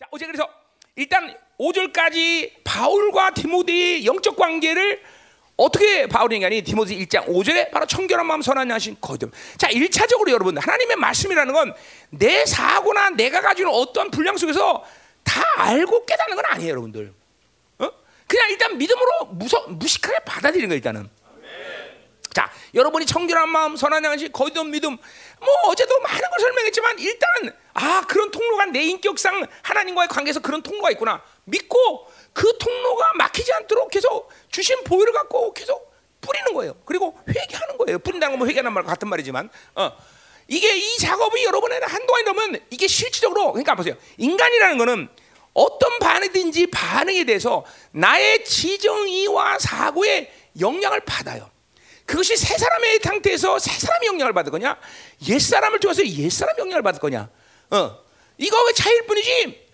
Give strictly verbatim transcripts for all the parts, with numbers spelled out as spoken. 자, 어제 그래서 일단 오 절까지 바울과 디모데의 영적 관계를 어떻게 바울이 얘기하니, 디모데 일 장 오 절에 바로 청결한 마음 선한 양심 거듭. 자, 일 차적으로 여러분, 하나님의 말씀이라는 건 내 사고나 내가 가지는 어떠한 분량 속에서 다 알고 깨닫는 건 아니에요, 여러분들. 어? 그냥 일단 믿음으로 무서, 무식하게 받아들이는 거예요, 일단은. 자, 여러분이 청결한 마음, 선한 양심, 거듭 믿음, 뭐 어제도 많은 걸 설명했지만 일단은 아, 그런 통로가 내 인격상 하나님과의 관계에서 그런 통로가 있구나 믿고 그 통로가 막히지 않도록 계속 주신 보혈을 갖고 계속 뿌리는 거예요. 그리고 회개하는 거예요. 뿌린다는 건 뭐 회개하는 말 같은 말이지만, 어, 이게 이 작업이 여러분의 한동안이 되면 이게 실질적으로, 그러니까 보세요, 인간이라는 거는 어떤 반응이든지 반응에 대해서 나의 지정의와 사고에 영향을 받아요. 그것이 새 사람의 상태에서 새 사람이 영향을 받을 거냐, 옛 사람을 통해서 옛 사람이 영향을 받을 거냐, 어, 이거 왜 차이일 뿐이지.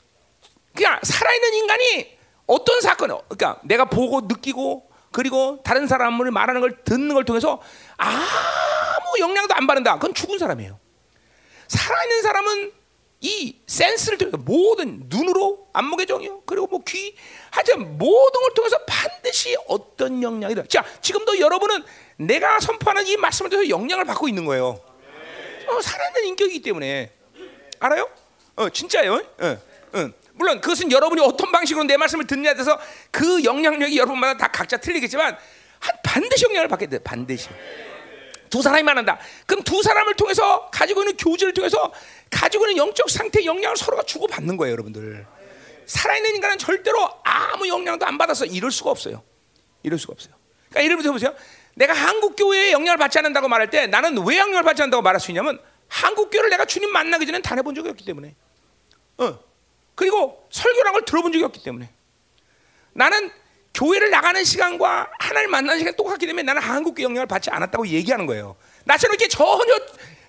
그냥 살아있는 인간이 어떤 사건, 그러니까 내가 보고 느끼고 그리고 다른 사람을 말하는 걸 듣는 걸 통해서 아무 영향도 안 받는다. 그건 죽은 사람이에요. 살아있는 사람은 이 센스를 통해서 모든 눈으로 안목의 정요 그리고 뭐 귀 하여튼 모든 걸 통해서 반드시 어떤 영향이다. 자, 지금도 여러분은 내가 선포하는 이 말씀을 통해서 영향을 받고 있는 거예요. 어, 살아있는 인격이기 때문에. 알아요? 어, 진짜예요. 어, 어. 물론 그것은 여러분이 어떤 방식으로 내 말씀을 듣느냐에 대해서 그 영향력이 여러분마다 다 각자 틀리겠지만 한 반드시 영향을 받게 돼요. 반드시. 두 사람이 만난다. 그럼 두 사람을 통해서 가지고 있는 교제를 통해서 가지고 있는 영적 상태의 영향을 서로가 주고받는 거예요, 여러분들. 살아있는 인간은 절대로 아무 영향도 안 받아서 이럴 수가 없어요. 이럴 수가 없어요. 그러니까 예를 들어 보세요. 내가 한국교회에 영향을 받지 않는다고 말할 때 나는 왜 영향을 받지 않는다고 말할 수 있냐면 한국교회를 내가 주님 만나기 전에는 다녀본 적이 없기 때문에, 어, 그리고 설교라는 걸 들어본 적이 없기 때문에, 나는 교회를 나가는 시간과 하나님 만나는 시간이 똑같기 때문에 나는 한국교회 영향을 받지 않았다고 얘기하는 거예요. 나처럼 이렇게 전혀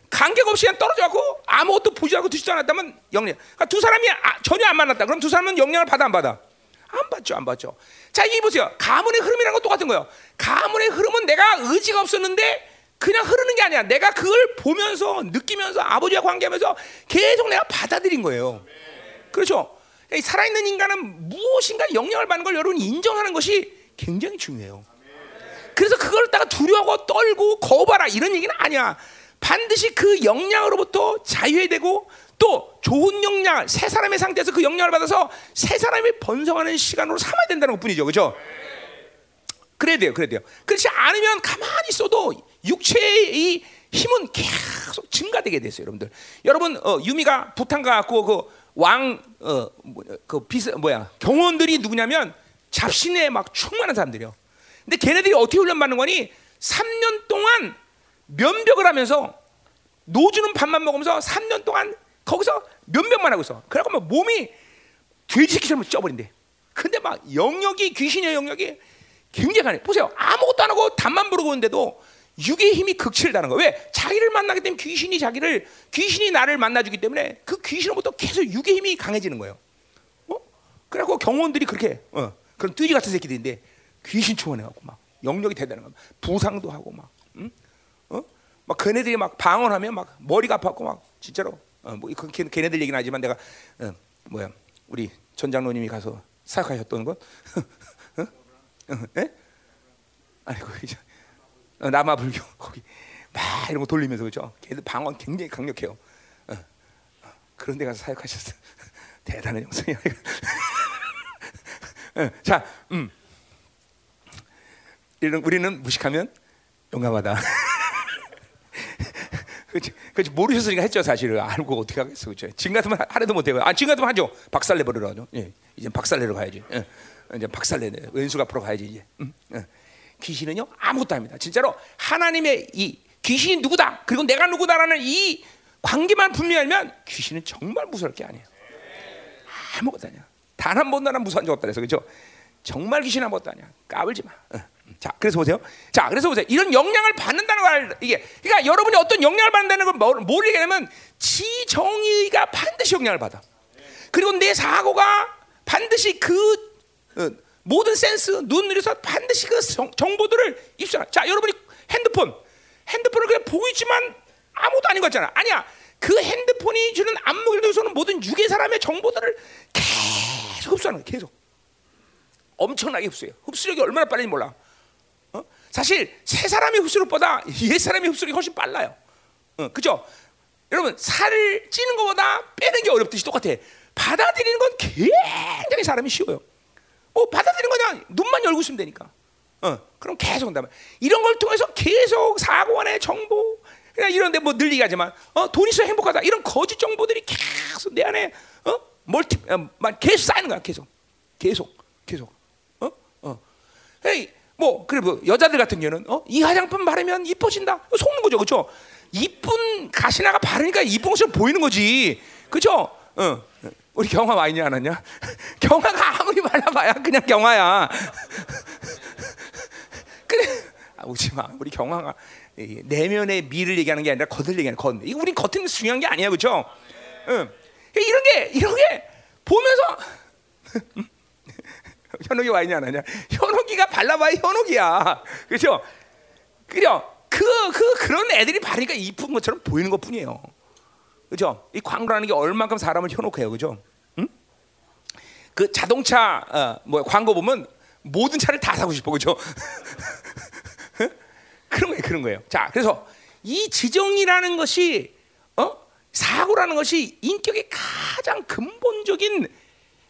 관계가 없이 떨어져갖고 아무것도 보지 않고 듣지도 않았다면 영향, 그러니까 두 사람이 아, 전혀 안 만났다. 그럼 두 사람은 영향을 받아 안 받아? 안 받죠, 안 받죠. 자, 이게 보세요. 가문의 흐름이라는 건 똑같은 거예요. 가문의 흐름은 내가 의지가 없었는데 그냥 흐르는 게 아니야. 내가 그걸 보면서 느끼면서 아버지와 관계하면서 계속 내가 받아들인 거예요. 그렇죠? 그러니까 살아있는 인간은 무엇인가 영향을 받는 걸 여러분이 인정하는 것이 굉장히 중요해요. 그래서 그걸 따가 두려워하고 떨고 거봐라 이런 얘기는 아니야. 반드시 그 영향으로부터 자유해야 되고 또 좋은 영향, 새 사람의 상태에서 그 영향을 받아서 새 사람이 번성하는 시간으로 삼아야 된다는 것뿐이죠. 그렇죠? 그래야 돼요. 그래야 돼요. 그렇지 않으면 가만히 있어도 육체의 힘은 계속 증가되게 됐어요, 여러분들. 여러분, 어, 유미가 부탄 가고 그 왕, 어, 그 비스 뭐야 경호원들이 누구냐면 잡신에 막 충만한 사람들이요. 근데 걔네들이 어떻게 훈련받는 거니? 삼 년 동안 면벽을 하면서 노주는 밥만 먹으면서 삼 년 동안 거기서 면벽만 하고 있어. 그래갖고 막 몸이 돼지새끼처럼 쪄버린대. 근데 막 영역이, 귀신의 영역이 굉장히 강해. 보세요. 아무것도 안 하고 답만 부르고 있는데도 육의 힘이 극치를다는 거예요. 왜? 자기를 만나기 때문에 귀신이 자기를, 귀신이 나를 만나주기 때문에 그 귀신으로부터 계속 육의 힘이 강해지는 거예요. 어? 그래갖고 경호원들이 그렇게, 어, 그런 뚜지 같은 새끼들인데 귀신 충원해갖고 막 영역이 대단한 거야. 부상도 하고 막, 응? 어? 막 걔네들이 막 방언하면 막 머리가 아파갖고 막 진짜로, 어, 뭐 걔네들 얘기는 하지만 내가, 어, 뭐야, 우리 전 장로님이 가서 사역하셨던 건, 어? 어? 에? 아이고 이제. 어, 남아불교 거기 막 이런 거 돌리면서, 그죠? 걔들 방언 굉장히 강력해요. 어, 어, 그런 데 가서 사역하셨어. 대단한 영성이야. 어, 자, 음, 이런 우리는 무식하면 용감하다. 그렇지, 그렇지. 모르셨으니까 했죠, 사실을. 알고 어떻게 하겠어, 그렇죠? 지금 같으면 하나도 못 해요. 아, 지금 같으면 하죠. 박살내 버리러 하죠. 예, 이제 박살내러 가야지. 예, 이제 박살내, 왼수 앞으로 가야지 이제. 음, 예. 귀신은요 아무것도 아닙니다. 진짜로 하나님의 이 귀신이 누구다 그리고 내가 누구다라는 이 관계만 분명히 알면 귀신은 정말 무서울 게 아니에요. 아무것도 아니야. 단 한 번도 난 무서운 적 없다 그래서, 그렇죠? 정말 귀신 아무것도 아니야. 까불지 마. 어. 자, 그래서 보세요. 자, 그래서 보세요. 이런 영향을 받는다는 걸, 이게 그러니까 여러분이 어떤 영향을 받는다는 걸 뭘, 뭘 얘기하냐면 지정의가 반드시 영향을 받아. 그리고 내 사고가 반드시 그 어, 모든 센스, 눈으로서 반드시 그 정보들을 입수하라. 자, 여러분이 핸드폰, 핸드폰을 그냥 보고 있지만 아무것도 아닌 거 같잖아. 아니야. 그 핸드폰이 주는 안목을 통해서는 모든 육의 사람의 정보들을 계속 흡수하는 거예요. 계속 엄청나게 흡수해요. 흡수력이 얼마나 빠른지 몰라. 어? 사실 새 사람의 흡수력보다 옛 사람의 흡수력이 훨씬 빨라요. 어, 그죠? 여러분 살을 찌는 것보다 빼는 게 어렵듯이 똑같아. 받아들이는 건 굉장히 사람이 쉬워요. 어, 받아들이는 건 그냥 눈만 열고 있으면 되니까. 어, 그럼 계속 온다면 이런 걸 통해서 계속 사고 안에 정보 그냥 이런데 뭐 늘리기 하지만 어, 돈 있어 행복하다 이런 거짓 정보들이 계속 내 안에 어? 멀티 만 계속 쌓이는 거야. 계속 계속 계속 어? 어. 에이, 뭐 그리고 여자들 같은 경우는 어? 이 화장품 바르면 이뻐진다 속는 거죠. 그렇죠? 이쁜 가시나가 바르니까 이쁜 것처럼 보이는 거지. 그렇죠? 어. 우리 경화 와인이 안 왔냐? 경화가 아무리 발라봐야 그냥 경화야. 그래, 아, 오지 마. 우리 경화가 내면의 미를 얘기하는 게 아니라 겉을 얘기하는 겉. 이거 우린 겉은 중요한 게 아니야, 그렇죠? 응. 이런 게 이런 게 보면서 현옥이 와인이 안 왔냐? 현옥이가 발라봐야 현옥이야, 그렇죠? 그죠? 그, 그 그런 애들이 바르니까 이쁜 것처럼 보이는 것뿐이에요. 그죠? 이 광고라는 게 얼만큼 사람을 현혹해요, 그죠? 응? 그 자동차 어, 뭐 광고 보면 모든 차를 다 사고 싶어, 그죠? 그런 거예요, 그런 거예요. 자, 그래서 이 지정이라는 것이 어? 사고라는 것이 인격의 가장 근본적인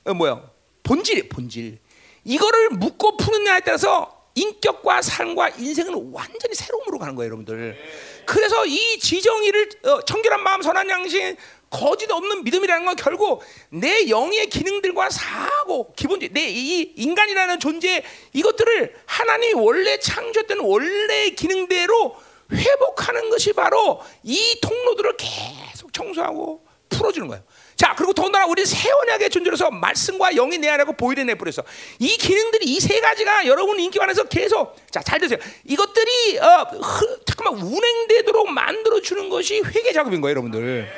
어, 뭐야? 본질이에요, 본질. 이거를 묻고 푸느냐에 따라서. 인격과 삶과 인생은 완전히 새로움으로 가는 거예요, 여러분들. 그래서 이 지정의를 어, 청결한 마음, 선한 양심, 거짓 없는 믿음이라는 건 결국 내 영의 기능들과 사고, 기본적인 내 이 인간이라는 존재 이것들을 하나님이 원래 창조했던 원래의 기능대로 회복하는 것이 바로 이 통로들을 계속 청소하고 풀어주는 거예요. 자, 그리고 더군다나 우리 새 언약의 존재로서 말씀과 영이 내 안하고 보이는 내뿌려서 이 기능들이 이 세 가지가 여러분 인격 안에서 계속 자, 잘 되세요. 이것들이 어, 흐, 잠깐만 운행되도록 만들어주는 것이 회개 작업인 거예요, 여러분들.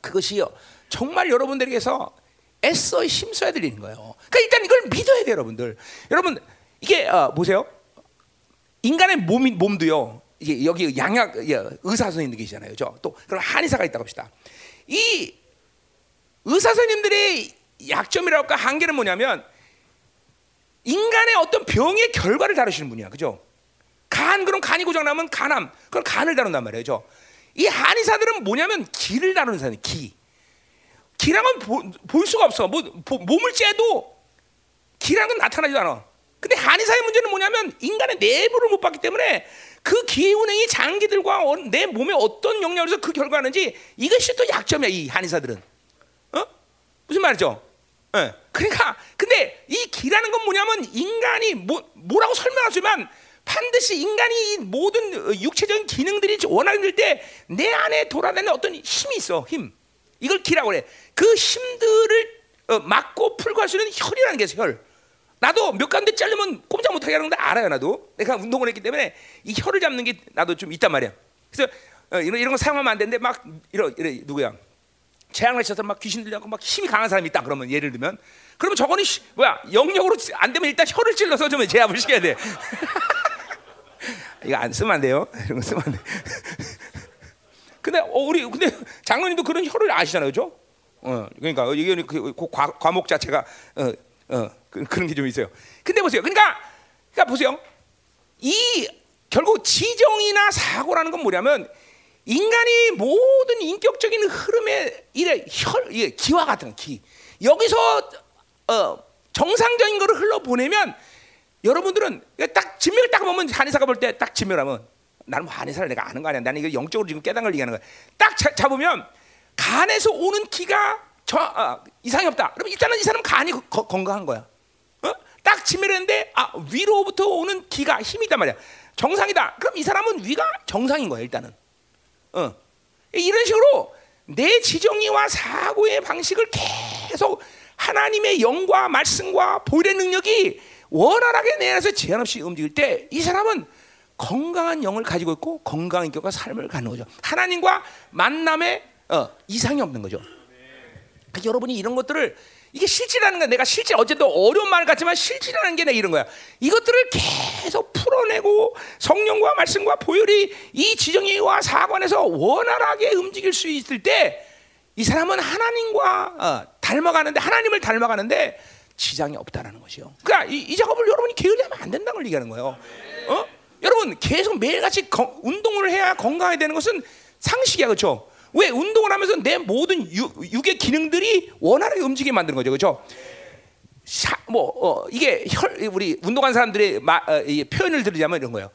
그것이요 정말 여러분들에게서 애써 힘써야 되는 거예요. 그러니까 일단 이걸 믿어야 돼요, 여러분들. 여러분 이게 어, 보세요. 인간의 몸이, 몸도요. 이게 여기 양약 의사 선생님들 계시잖아요, 저 또 그럼 한의사가 있다고 합시다. 이 의사 선생님들의 약점이라고 할까 한계는 뭐냐면 인간의 어떤 병의 결과를 다루시는 분이야, 그죠? 간 그럼 간이 고장 나면 간암 그럼 간을 다룬단 말이에요. 이 한의사들은 뭐냐면 기를 다루는 사람이에요. 기 기랑은 볼 수가 없어. 뭐, 보, 몸을 째도 기란 건 나타나지도 않아. 근데 한의사의 문제는 뭐냐면 인간의 내부를 못 봤기 때문에. 그 기의 운행이 장기들과 내 몸에 어떤 영향으로서 그 결과하는지 이것이 또 약점이야, 이 한의사들은. 어? 무슨 말이죠? 예. 그러니까 근데 이 기라는 건 뭐냐면 인간이 뭐, 뭐라고 설명할 수 있지만 반드시 인간이 모든 육체적인 기능들이 워낙 힘들 때 내 안에 돌아다니는 어떤 힘이 있어, 힘. 이걸 기라고 그래. 그 힘들을 막고 풀고 할 수 있는 혈이라는 게 있어, 혈. 나도 몇 가운데 자르면 꼼짝 못하게 하는 건 알아요, 나도. 내가 운동을 했기 때문에 이 혀를 잡는 게 나도 좀 있단 말이야. 그래서 어, 이런 이런 거 사용하면 안 되는데 막 이런 이런 누구야? 재앙을 쳐서 막 귀신 들려갖고 막 힘이 강한 사람이 있다. 그러면 예를 들면, 그러면 저거는 시, 뭐야 영역으로 안 되면 일단 혀를 찔러서 좀 제압을 시켜야 돼. 이거 안 쓰면 안 돼요. 이런 거 쓰면 안 돼. 근데 어, 우리 근데 장로님도 그런 혀를 아시잖아요, 그죠? 어, 그러니까 이게 그, 그 과, 과목 자체가 어, 어. 그, 그런 게 좀 있어요. 근데 보세요. 그러니까, 그러니까 보세요. 이 결국 지정이나 사고라는 건 뭐냐면 인간이 모든 인격적인 흐름의 이래 혈, 이게 기와 같은 기. 여기서 어, 정상적인 거를 흘러 보내면 여러분들은 딱 진맥을 딱 보면 한의사가 볼 때 딱 진맥하면 나는 뭐 한의사를 내가 아는 거 아니야. 나는 이거 영적으로 지금 깨닫는 걸 얘기하는 거야. 딱 자, 잡으면 간에서 오는 기가 저, 어, 이상이 없다. 그럼 일단은 이 사람 간이 거, 건강한 거야. 딱 치밀했는데 아, 위로부터 오는 기가 힘이다 말이야. 정상이다. 그럼 이 사람은 위가 정상인 거야, 일단은. 어. 이런 식으로 내 지정의와 사고의 방식을 계속 하나님의 영과 말씀과 보일의 능력이 원활하게 내 안에서 제한 없이 움직일 때 이 사람은 건강한 영을 가지고 있고 건강한 인격과 삶을 가는 거죠. 하나님과 만남에 어, 이상이 없는 거죠. 그러니까 여러분이 이런 것들을 이게 실질이라는 거야. 내가 실질 어제도 어려운 말 같지만 실질이라는 게 내 이런 거야. 이것들을 계속 풀어내고 성령과 말씀과 보혈이 이 지정의와 사관에서 원활하게 움직일 수 있을 때 이 사람은 하나님과 어, 닮아가는데, 하나님을 닮아가는데 지장이 없다라는 것이요. 그러니까 이, 이 작업을 여러분이 게을리하면 안 된다는 걸 얘기하는 거예요. 어? 여러분 계속 매일같이 거, 운동을 해야 건강해야 되는 것은 상식이야, 그렇죠? 왜? 운동을 하면서 내 모든 유, 육의 기능들이 원활하게 움직이게 만드는 거죠, 그렇죠? 샤, 뭐 어, 이게 혈, 우리 운동한 사람들의 마, 어, 이 표현을 들으자면 이런 거예요.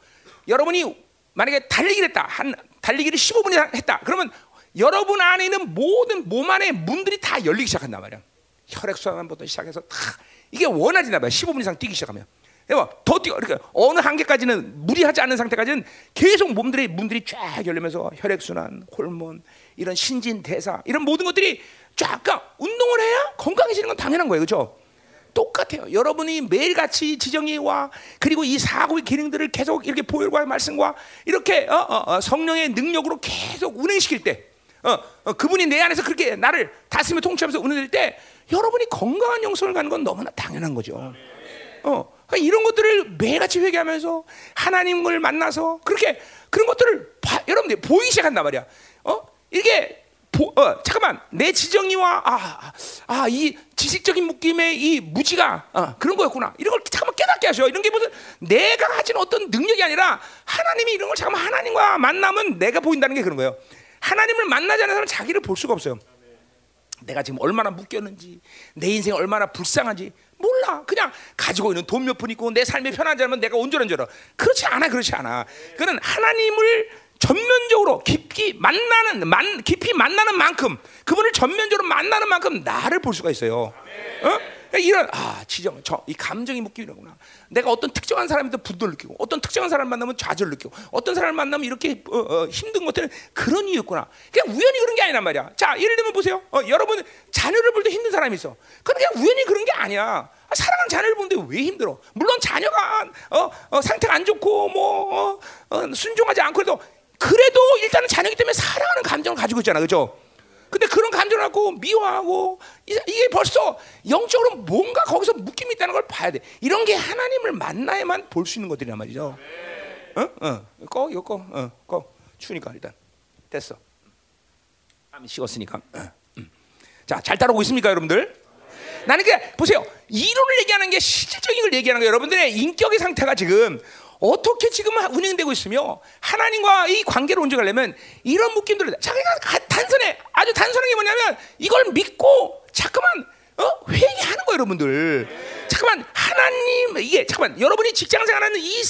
여러분이 만약에 달리기를 했다, 한 달리기를 십오 분 했다, 그러면 여러분 안에 있는 모든 몸 안에 문들이 다 열리기 시작한단 말이야. 혈액순환부터 시작해서 다 이게 원활해진단 말이야. 십오 분 이상 뛰기 시작하면. 더 뛰어, 그러니까 어느 한계까지는, 무리하지 않은 상태까지는 계속 몸들의 문들이 쫙 열리면서 혈액순환, 호르몬, 이런 신진대사, 이런 모든 것들이 쫙. 그러니까 운동을 해야 건강해지는 건 당연한 거예요, 그렇죠? 똑같아요. 여러분이 매일같이 지정이와 그리고 이 사고의 기능들을 계속 이렇게 보혈과 말씀과 이렇게 어, 어, 어, 성령의 능력으로 계속 운행시킬 때, 어, 어, 그분이 내 안에서 그렇게 나를 다스리며 통치하면서 운행될 때 여러분이 건강한 영성을 가는 건 너무나 당연한 거죠. 어, 그러니까 이런 것들을 매일같이 회개하면서 하나님을 만나서 그렇게 그런 것들을 바, 여러분들이 보이기 시작한단 말이야. 어? 이게 보, 어, 잠깐만, 내 지정이와 아, 아, 이 지식적인 묶임의 이 무지가 어, 그런 거였구나. 이런 걸 잠깐만 깨닫게 하셔. 이런 게 무슨 내가 가진 어떤 능력이 아니라 하나님이 이런 걸 잠깐만, 하나님과 만나면 내가 보인다는 게 그런 거예요. 하나님을 만나지 않는 사람은 자기를 볼 수가 없어요. 내가 지금 얼마나 묶였는지, 내 인생이 얼마나 불쌍한지 몰라. 그냥 가지고 있는 돈 몇 푼 있고 내 삶이 편한 자면 내가 온전한 줄 알아. 그렇지 않아, 그렇지 않아. 그는 하나님을 전면적으로 깊이 만나는 만, 깊이 만나는 만큼, 그분을 전면적으로 만나는 만큼 나를 볼 수가 있어요. 어? 이런 아 지정, 저, 이 감정이 묶이는구나. 내가 어떤 특정한 사람한테 분노를 느끼고, 어떤 특정한 사람을 만나면 좌절을 느끼고, 어떤 사람을 만나면 이렇게 어, 어, 힘든 것들은 그런 이유였구나. 그냥 우연히 그런 게 아니란 말이야. 자, 예를 들면 보세요. 어, 여러분 자녀를 볼 때 힘든 사람이 있어. 그건 그냥 우연히 그런 게 아니야. 사랑하는 자녀를 보는데 왜 힘들어? 물론 자녀가 어, 어, 상태가 안 좋고 뭐 어, 어, 순종하지 않고 해도 그래도 일단은 자녀이기 때문에 사랑하는 감정을 가지고 있잖아, 그렇죠? 근데 그런 감정을 갖고 미워하고, 이게 벌써 영적으로 뭔가 거기서 묶임이 있다는 걸 봐야 돼. 이런 게 하나님을 만나야만 볼 수 있는 것들이란 말이죠. 응, 응, 꺼, 이거 꺼, 응, 꺼. 추우니까 일단 됐어. 땀이 식었으니까. 응. 응. 자, 잘 따라오고 있습니까, 여러분들? 나는 그냥 보세요. 이론을 얘기하는 게 실질적인 걸 얘기하는 거예요. 여러분들의 인격의 상태가 지금 어떻게 지금 운행되고 있으며 하나님과 이 관계를 온전하려면 이런 묶임들을 자기가 단순해, 아주 단순한 게 뭐냐면 이걸 믿고 자꾸만 어? 회개하는 거예요, 여러분들. 자꾸만 하나님, 이게 자꾸만 여러분이 직장생활하는 이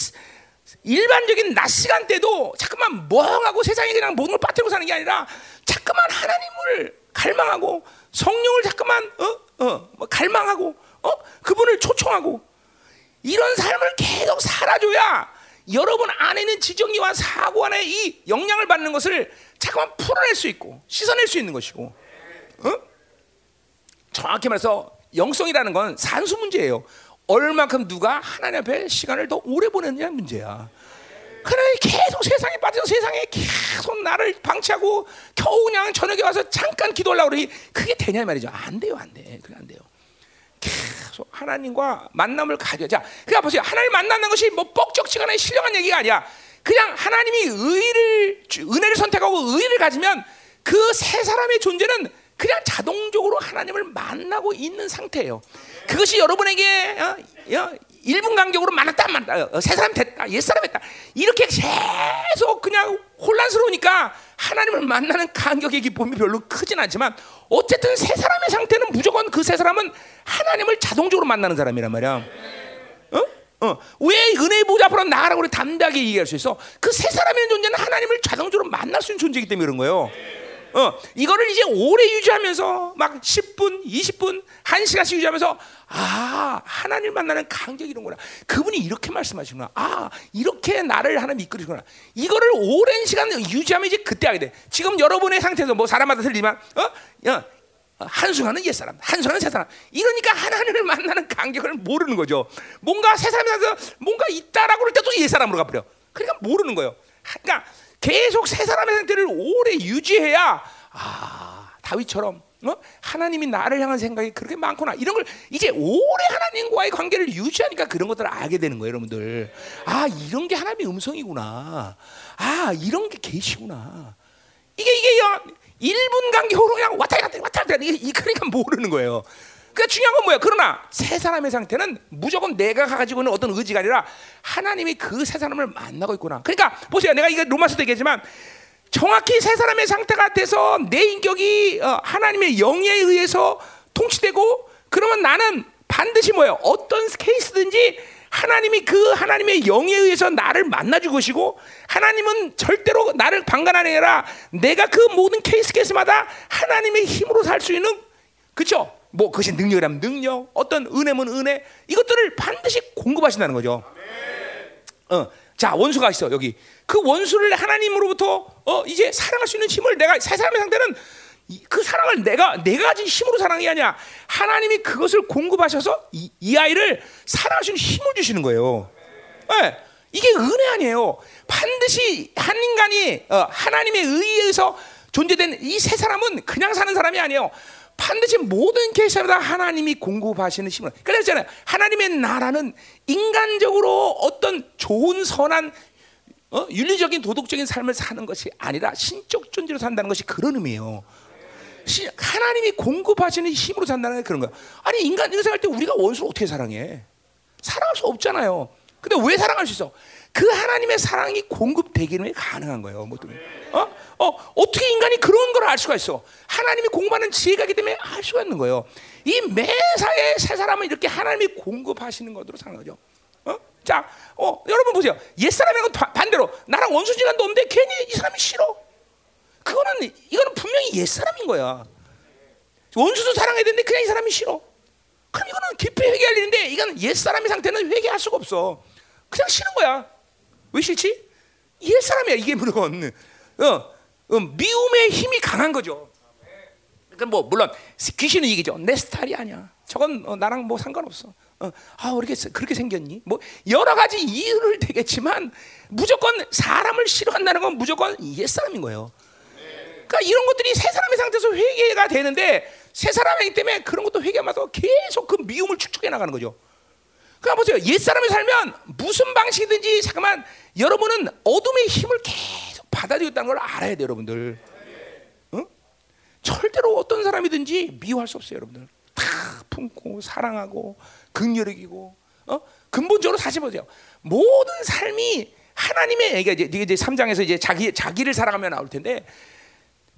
일반적인 낮 시간 때도 자꾸만 멍하고 세상에 그냥 모든 걸 빠뜨리고 사는 게 아니라 자꾸만 하나님을 갈망하고 성령을 자꾸만 어? 어? 갈망하고 어? 그분을 초청하고. 이런 삶을 계속 살아줘야 여러분 안에 있는 지정이와 사고 안에 이 영향을 받는 것을 자꾸만 풀어낼 수 있고 씻어낼 수 있는 것이고, 어? 정확히 말해서 영성이라는 건 산수 문제예요. 얼만큼 누가 하나님 앞에 시간을 더 오래 보냈느냐는 문제야. 그래, 계속 세상에 빠져서 세상에 계속 나를 방치하고 겨우 그냥 저녁에 와서 잠깐 기도하려고 그러니 그게 되냐 말이죠. 안 돼요, 안 돼. 그게 안 돼요. 계속 하나님과 만남을 가져자. 그러니까 보세요. 하나님 만나는 것이 뭐 뻑적지간에 신령한 얘기가 아니야. 그냥 하나님이 의를, 은혜를 선택하고 의를 가지면 그 세 사람의 존재는 그냥 자동적으로 하나님을 만나고 있는 상태예요. 그것이 여러분에게 일 분 간격으로 만났다, 만났다, 세 사람 됐다, 옛 사람 됐다, 이렇게 계속 그냥 혼란스러우니까 하나님을 만나는 간격의 기쁨이 별로 크진 않지만, 어쨌든 세 사람의 상태는 무조건 그 세 사람은 하나님을 자동적으로 만나는 사람이란 말이야. 어? 어. 왜 은혜의 보좌 앞으로 나가라고 그래? 담대하게 얘기할 수 있어. 그 세 사람의 존재는 하나님을 자동적으로 만날 수 있는 존재이기 때문에 그런 거예요. 어, 이거를 이제 오래 유지하면서 막 십 분, 이십 분, 한 시간씩 유지하면서 아, 하나님 만나는 간격이 이런구나. 그분이 이렇게 말씀하시구나. 아, 이렇게 나를 하나님 이끌으시구나. 이거를 오랜 시간 유지하면 이제 그때 하게 돼. 지금 여러분의 상태에서 뭐 사람마다 틀리지만 어? 어, 한순간은 옛사람, 한순간은 새사람. 이러니까 하나님을 만나는 간격을 모르는 거죠. 뭔가 새사람에서 뭔가 있다라고 그럴 때 또 옛사람으로 가버려. 그러니까 모르는 거예요. 그러니까 계속 세 사람의 상태를 오래 유지해야 아, 다윗처럼 어? 하나님이 나를 향한 생각이 그렇게 많구나. 이런 걸 이제 오래 하나님과의 관계를 유지하니까 그런 것들을 알게 되는 거예요, 여러분들. 아, 이런 게 하나님의 음성이구나. 아, 이런 게 계시구나. 이게 이게 일 분 간격으로 그냥 왔다 갔다 왔다 갔다 이 그러니까 모르는 거예요. 그러니까 중요한 건 뭐야? 그러나 세 사람의 상태는 무조건 내가 가지고 있는 어떤 의지가 아니라 하나님이 그 세 사람을 만나고 있구나. 그러니까 보세요. 내가 이거 로마서도 얘기했지만 정확히 세 사람의 상태가 돼서 내 인격이 하나님의 영에 의해서 통치되고 그러면 나는 반드시 뭐예요? 어떤 케이스든지 하나님이 그 하나님의 영에 의해서 나를 만나줄 것이고 하나님은 절대로 나를 방관하는 게 아니라 내가 그 모든 케이스 케이스마다 하나님의 힘으로 살 수 있는 그렇죠? 뭐 그것이 능력이라면 능력 어떤 은혜면 은혜 이것들을 반드시 공급하신다는 거죠. 어, 자 원수가 있어 여기 그 원수를 하나님으로부터 어, 이제 사랑할 수 있는 힘을 내가 세 사람의 상태는 그 사랑을 내가 내가 가진 힘으로 사랑해야 하냐? 하나님이 그것을 공급하셔서 이, 이 아이를 사랑할 수 있는 힘을 주시는 거예요. 네, 이게 은혜 아니에요. 반드시 한 인간이 어, 하나님의 의의에서 존재된 이 세 사람은 그냥 사는 사람이 아니에요. 반드시 모든 케이스마다 하나님이 공급하시는 힘을. 그랬잖아요. 하나님의 나라는 인간적으로 어떤 좋은 선한 어? 윤리적인 도덕적인 삶을 사는 것이 아니라 신적 존재로 산다는 것이 그런 의미예요. 하나님이 공급하시는 힘으로 산다는 게 그런 거야. 아니 인간 인간 살 때 우리가 원수를 어떻게 사랑해? 사랑할 수 없잖아요. 근데 왜 사랑할 수 있어? 그 하나님의 사랑이 공급되기는 가능한 거예요. 뭐 때문에? 어? 어, 어떻게 인간이 그런 걸 알 수가 있어? 하나님이 공급하는 지혜가 있기 때문에 알 수가 있는 거예요. 이 매사에 세 사람은 이렇게 하나님이 공급하시는 것으로 사는 거죠. 어? 자, 어, 여러분 보세요. 옛사람이랑 반대로 나랑 원수지간도 없는데 괜히 이 사람이 싫어. 그거는 이거는 분명히 옛사람인 거야. 원수도 사랑해야 되는데 그냥 이 사람이 싫어. 그럼 이거는 깊이 회개할 일인데 이건 옛사람의 상태는 회개할 수가 없어. 그냥 싫은 거야. 왜 싫지? 옛사람이야 이게 물론. 어, 어, 미움의 힘이 강한 거죠. 그러니까 뭐 물론 귀신은 얘기죠. 내 스타일이 아니야. 저건 어, 나랑 뭐 상관없어. 어, 아, 왜 이렇게 그렇게 생겼니? 뭐 여러 가지 이유를 되겠지만 무조건 사람을 싫어한다는 건 무조건 옛사람인 거예요. 그러니까 이런 것들이 세 사람의 상태에서 회개가 되는데 세 사람이기 때문에 그런 것도 회개하면서 계속 그 미움을 축축해 나가는 거죠. 그러니까 보세요. 옛사람이 살면 무슨 방식이든지 잠깐만 여러분은 어둠의 힘을 계속 받아들였다는 걸 알아야 돼요. 여러분들. 응? 절대로 어떤 사람이든지 미워할 수 없어요. 여러분들. 다 품고 사랑하고 긍휼이고 어? 근본적으로 사실 보세요. 모든 삶이 하나님의 이게 이제, 이제 삼 장에서 이제 자기, 자기를 사랑하며 나올 텐데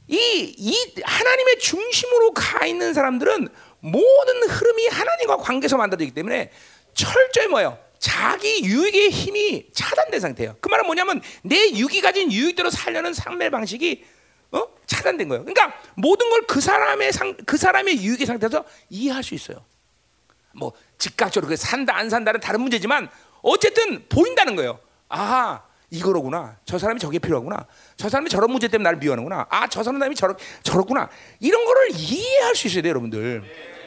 이, 이 하나님의 중심으로 가 있는 사람들은 모든 흐름이 하나님과 관계에서 만들어지기 때문에 철저히 뭐예요? 자기 유익의 힘이 차단된 상태예요. 그 말은 뭐냐면 내 육이 가진 유익대로 살려는 삶의 방식이 어? 차단된 거예요. 그러니까 모든 걸 그 사람의 상, 그 사람의 유익의 상태에서 이해할 수 있어요. 뭐 즉각적으로 산다 안 산다는 다른 문제지만 어쨌든 보인다는 거예요. 아 이거로구나. 저 사람이 저게 필요하구나. 저 사람이 저런 문제 때문에 나를 미워하는구나. 아, 저 사람이 저러, 저렇구나. 이런 거를 이해할 수 있어야 돼요, 여러분들.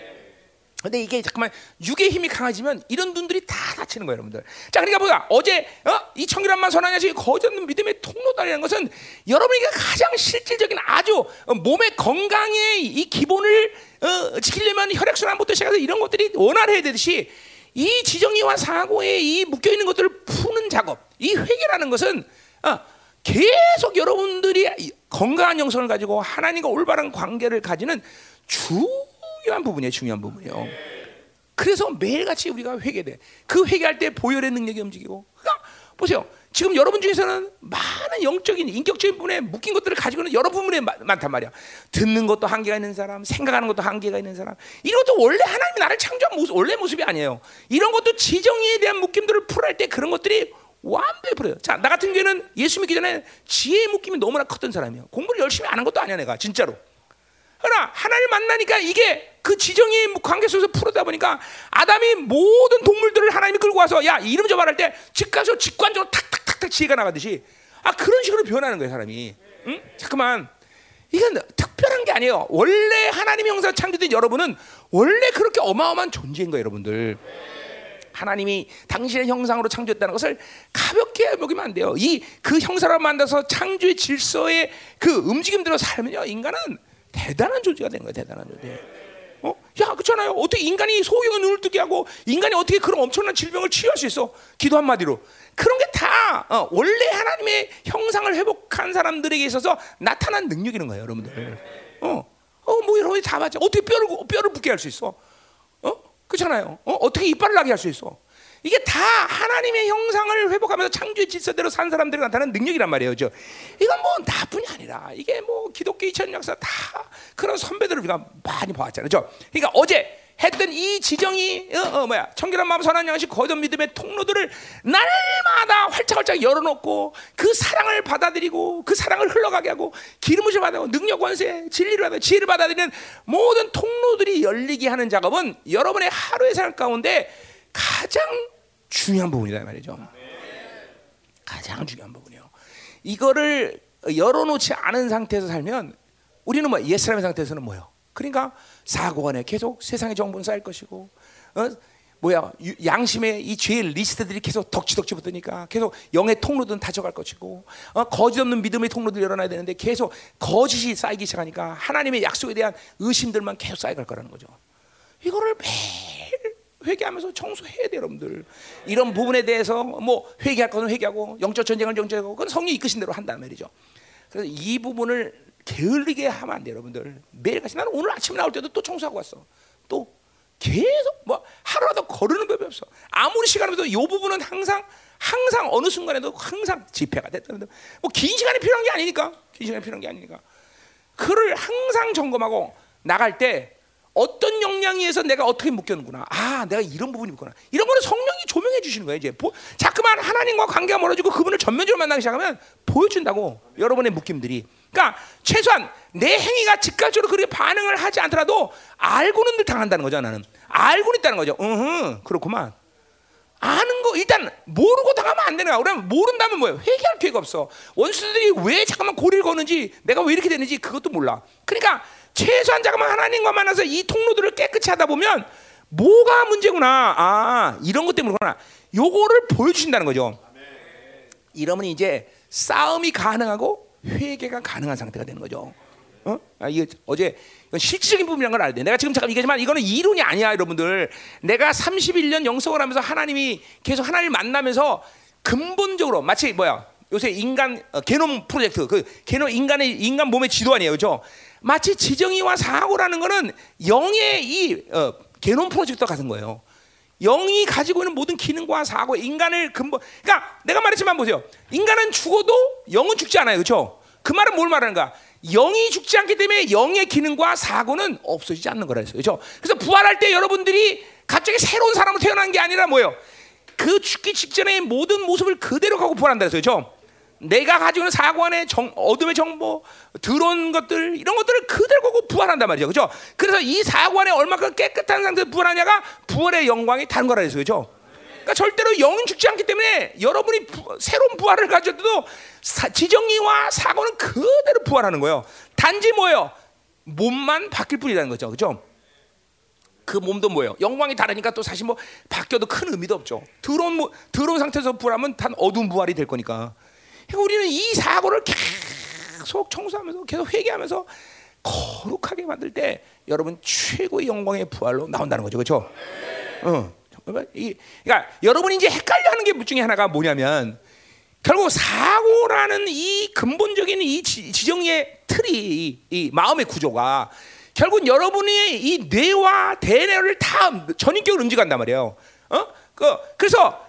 근데 이게 잠깐만 육의 힘이 강해지면 이런 눈들이 다 다치는 거예요, 여러분들. 자, 그러니까 보자. 어제 어? 이 청결함만 선하냐지 거짓 없는 믿음의 통로다라는 것은 여러분이 가장 실질적인 아주 몸의 건강의 이 기본을 어, 지키려면 혈액순환부터 시작해서 이런 것들이 원활해야 되듯이 이 지정의와 사고에 이 묶여 있는 것들을 푸는 작업, 이 회개라는 것은 어, 계속 여러분들이 건강한 영성을 가지고 하나님과 올바른 관계를 가지는 중요한 부분이에요. 중요한 부분이에요. 그래서 매일같이 우리가 회개돼. 그 회개할 때 보혈의 능력이 움직이고. 그러니까 보세요. 지금 여러분 중에서는 많은 영적인 인격적인 부분에 묶인 것들을 가지고 있는 여러 부분에 많단 말이야. 듣는 것도 한계가 있는 사람, 생각하는 것도 한계가 있는 사람. 이런 것도 원래 하나님이 나를 창조한 모습, 원래 모습이 아니에요. 이런 것도 지정의에 대한 묶임들을 풀어할 때 그런 것들이 완벽히 풀어요. 자, 나 같은 경우에는 예수 믿기 전에 지혜의 묶임이 너무나 컸던 사람이에요. 공부를 열심히 안 한 것도 아니야 내가 진짜로. 그러나 하나님을 만나니까 이게 그 지정의 관계 속에서 풀어다 보니까 아담이 모든 동물들을 하나님이 끌고 와서 야 이름 저 말할 때 즉각적으로 직관적으로 탁탁탁탁 지혜가 나가듯이 아 그런 식으로 변하는 거예요 사람이. 응? 잠깐만 이건 특별한 게 아니에요. 원래 하나님의 형상 창조된 여러분은 원래 그렇게 어마어마한 존재인 거예요 여러분들. 하나님이 당신의 형상으로 창조했다는 것을 가볍게 여기면 안 돼요. 이 그 형상으로 만나서 창조의 질서의 그 움직임대로 살면요 인간은 대단한 존재가 된 거예요. 대단한 존재. 어? 야, 그렇잖아요. 어떻게 인간이 소경의 눈을 뜨게 하고 인간이 어떻게 그런 엄청난 질병을 치유할 수 있어? 기도 한마디로. 그런 게 다 어, 원래 하나님의 형상을 회복한 사람들에게 있어서 나타난 능력이는 거예요, 여러분들. 어, 어, 뭐 여러분이 다 봤죠. 어떻게 뼈를 뼈를 붓게 할 수 있어? 어, 그렇잖아요. 어, 어떻게 이빨을 나게 할 수 있어? 이게 다 하나님의 형상을 회복하면서 창조의 질서대로 산 사람들이 나타나는 능력이란 말이에요. 그렇죠? 이건 뭐 나뿐이 아니라 이게 뭐 기독교 이천 년 역사 다 그런 선배들을 우리가 많이 봐왔잖아요. 그렇죠? 그러니까 어제 했던 이 지정이 어, 어, 뭐야 청결한 마음 선한 양식 거듭 믿음의 통로들을 날마다 활짝활짝 열어놓고 그 사랑을 받아들이고 그 사랑을 흘러가게 하고 기름을 받아들이고 능력 권세 진리를 받아들이고 지혜를 받아들이는 모든 통로들이 열리게 하는 작업은 여러분의 하루의 삶 가운데 가장 중요한 부분이다 말이죠. 가장 중요한 부분이요. 이거를 열어놓지 않은 상태에서 살면 우리는 뭐 옛사람의 상태에서는 뭐요? 그러니까 사고 안에 계속 세상의 정보는 쌓일 것이고, 어? 뭐야 양심의 이 죄의 리스트들이 계속 덕지덕지 붙으니까 계속 영의 통로든 다져갈 것이고, 어? 거짓 없는 믿음의 통로들 열어놔야 되는데 계속 거짓이 쌓이기 시작하니까 하나님의 약속에 대한 의심들만 계속 쌓여갈 거라는 거죠. 이거를 매일 회개하면서 청소해야 돼요, 여러분들. 이런 부분에 대해서 뭐 회개할 것은 회개하고 영적 전쟁을 정죄하고 그건 성령이 이끄신 대로 한단 말이죠. 그래서 이 부분을 게을리게 하면 안 돼요, 여러분들. 매일같이 나는 오늘 아침에 나올 때도 또 청소하고 왔어. 또 계속 뭐 하루라도 거르는 법이 없어. 아무리 시간을 해도 이 부분은 항상 항상 어느 순간에도 항상 집회가 됐다는데 뭐 긴 시간이 필요한 게 아니니까 긴 시간이 필요한 게 아니니까 그를 항상 점검하고 나갈 때. 어떤 역량에 의해서 내가 어떻게 묶였는구나. 아, 내가 이런 부분이 묶였구나. 이런 거는 성령이 조명해 주시는 거예요. 이제 보, 자꾸만 하나님과 관계가 멀어지고 그분을 전면적으로 만나기 시작하면 보여준다고, 여러분의 묶임들이. 그러니까 최소한 내 행위가 즉각적으로 그렇게 반응을 하지 않더라도 알고는 늘 당한다는 거죠. 나는 알고는 있다는 거죠. 으흠, 그렇구만. 아는 거 일단 모르고 당하면 안 되는 거야. 그러면 모른다면 뭐예요? 회개할 기회가 없어. 원수들이 왜 잠깐만 고리를 거는지 내가 왜 이렇게 되는지 그것도 몰라. 그러니까 최소한 잠깐만 하나님과 만나서 이 통로들을 깨끗이 하다 보면 뭐가 문제구나, 아 이런 것 때문이구나, 요거를 보여주신다는 거죠. 이러면 이제 싸움이 가능하고 회개가 가능한 상태가 되는 거죠. 어? 아, 이게 어제 이건 실질적인 부분이라는 걸 알아야 돼. 내가 지금 잠깐 얘기하지만 이거는 이론이 아니야, 여러분들. 내가 삼십일 년 영성을 하면서 하나님이 계속 하나님을 만나면서 근본적으로 마치 뭐야 요새 인간 어, 게놈 프로젝트, 그 게놈 인간의 인간 몸의 지도 아니에요, 그렇죠? 마치 지정이와 사고라는 거는 영의 이 어, 게놈 프로젝트와 같은 거예요. 영이 가지고 있는 모든 기능과 사고, 인간을 근본. 그러니까 내가 말했지만 보세요. 인간은 죽어도 영은 죽지 않아요, 그렇죠? 그 말은 뭘 말하는가? 영이 죽지 않기 때문에 영의 기능과 사고는 없어지지 않는 거라 했어요, 그렇죠? 그래서 부활할 때 여러분들이 갑자기 새로운 사람으로 태어난 게 아니라 뭐예요? 그 죽기 직전의 모든 모습을 그대로 갖고 부활한다 했어요, 그렇죠? 내가 가지고 있는 사고 안에 정, 어둠의 정보, 들어온 것들 이런 것들을 그대로 갖고 부활한단 말이죠, 그렇죠? 그래서 이 사고 안에 얼마큼 깨끗한 상태에서 부활하냐가 부활의 영광이 다른 거라 했어요, 그렇죠? 그러니까 절대로 영은 죽지 않기 때문에 여러분이 부, 새로운 부활을 가져도 지정이와 사고는 그대로 부활하는 거예요. 단지 뭐예요? 몸만 바뀔 뿐이라는 거죠, 그렇죠? 그 몸도 뭐예요? 영광이 다르니까 또 사실 뭐 바뀌어도 큰 의미도 없죠. 들어온 들어온 상태에서 부활하면 단 어두운 부활이 될 거니까. 우리는 이 사고를 계속 청소하면서 계속 회개하면서 거룩하게 만들 때 여러분 최고의 영광의 부활로 나온다는 거죠, 그렇죠? 응. 그러니까 여러분이 이제 헷갈려하는 게 중에 하나가 뭐냐면 결국 사고라는 이 근본적인 이 지정의 틀이 이 마음의 구조가 결국 여러분의 이 뇌와 대뇌를 다 전인격으로 움직인단 말이에요. 어? 그 그래서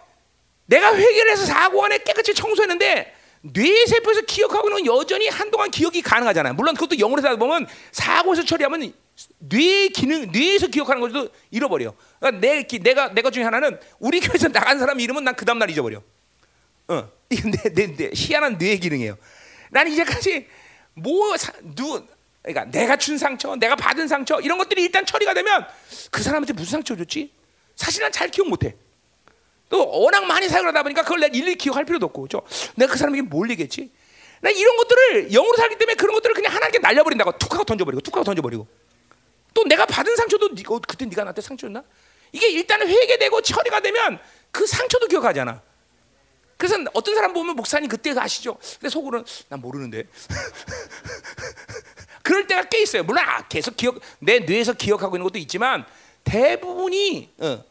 내가 회개를 해서 사고 안에 깨끗이 청소했는데. 뇌세포에서 기억하고는 여전히 한동안 기억이 가능하잖아요. 물론 그것도 영으로 하다 보면 사고에서 처리하면 뇌 기능, 뇌에서 기억하는 것도 잃어버려. 그러니까 내, 내가 내가 중에 하나는 우리 교회에서 나간 사람 이름은 난 그 다음 날 잊어버려. 어, 이게 내, 내, 내 희한한 뇌 기능이에요. 나는 이제까지 뭐 누, 그러니까 내가 준 상처, 내가 받은 상처 이런 것들이 일단 처리가 되면 그 사람한테 무슨 상처 줬지? 사실 난 잘 기억 못해. 또 워낙 많이 사용하다 보니까 그걸 내가 일일이 기억할 필요도 없고, 그렇죠? 내가 그 사람에게 뭘 얘기했지? 난 이런 것들을 영으로 살기 때문에 그런 것들을 그냥 하나님께 날려버린다고 툭 하고 던져버리고 툭 하고 던져버리고 또 내가 받은 상처도 네가, 그때 네가 나한테 상처였나? 이게 일단은 회개되고 처리가 되면 그 상처도 기억하잖아. 그래서 어떤 사람 보면 목사님 그때 아시죠? 근데 속으로는 난 모르는데 그럴 때가 꽤 있어요. 물론 아, 계속 기억, 내 뇌에서 기억하고 있는 것도 있지만 대부분이 어,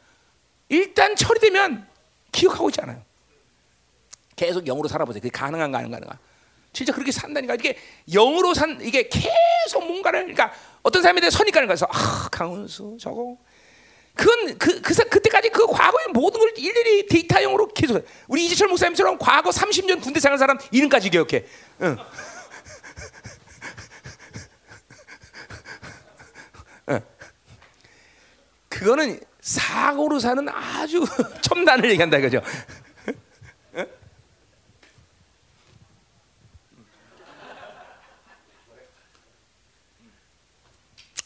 일단 처리되면 기억하고 있지 않아요. 계속 영으로 살아보세요. 그게 가능한가 안 가능한가. 진짜 그렇게 산다니까. 이게 영으로 산 이게 계속 뭔가를 그러니까 어떤 사람에 대해 선입관을 가서 아 강훈수 저거 그건 그, 그 그때까지 그 과거의 모든 걸 일일이 데이터용으로 계속 우리 이지철 목사님처럼 과거 삼십 년 군대 생활 사람 이름까지 기억해. 응. 응. 그거는 사고로 사는 아주 첨단을 얘기한다 이거죠. 응?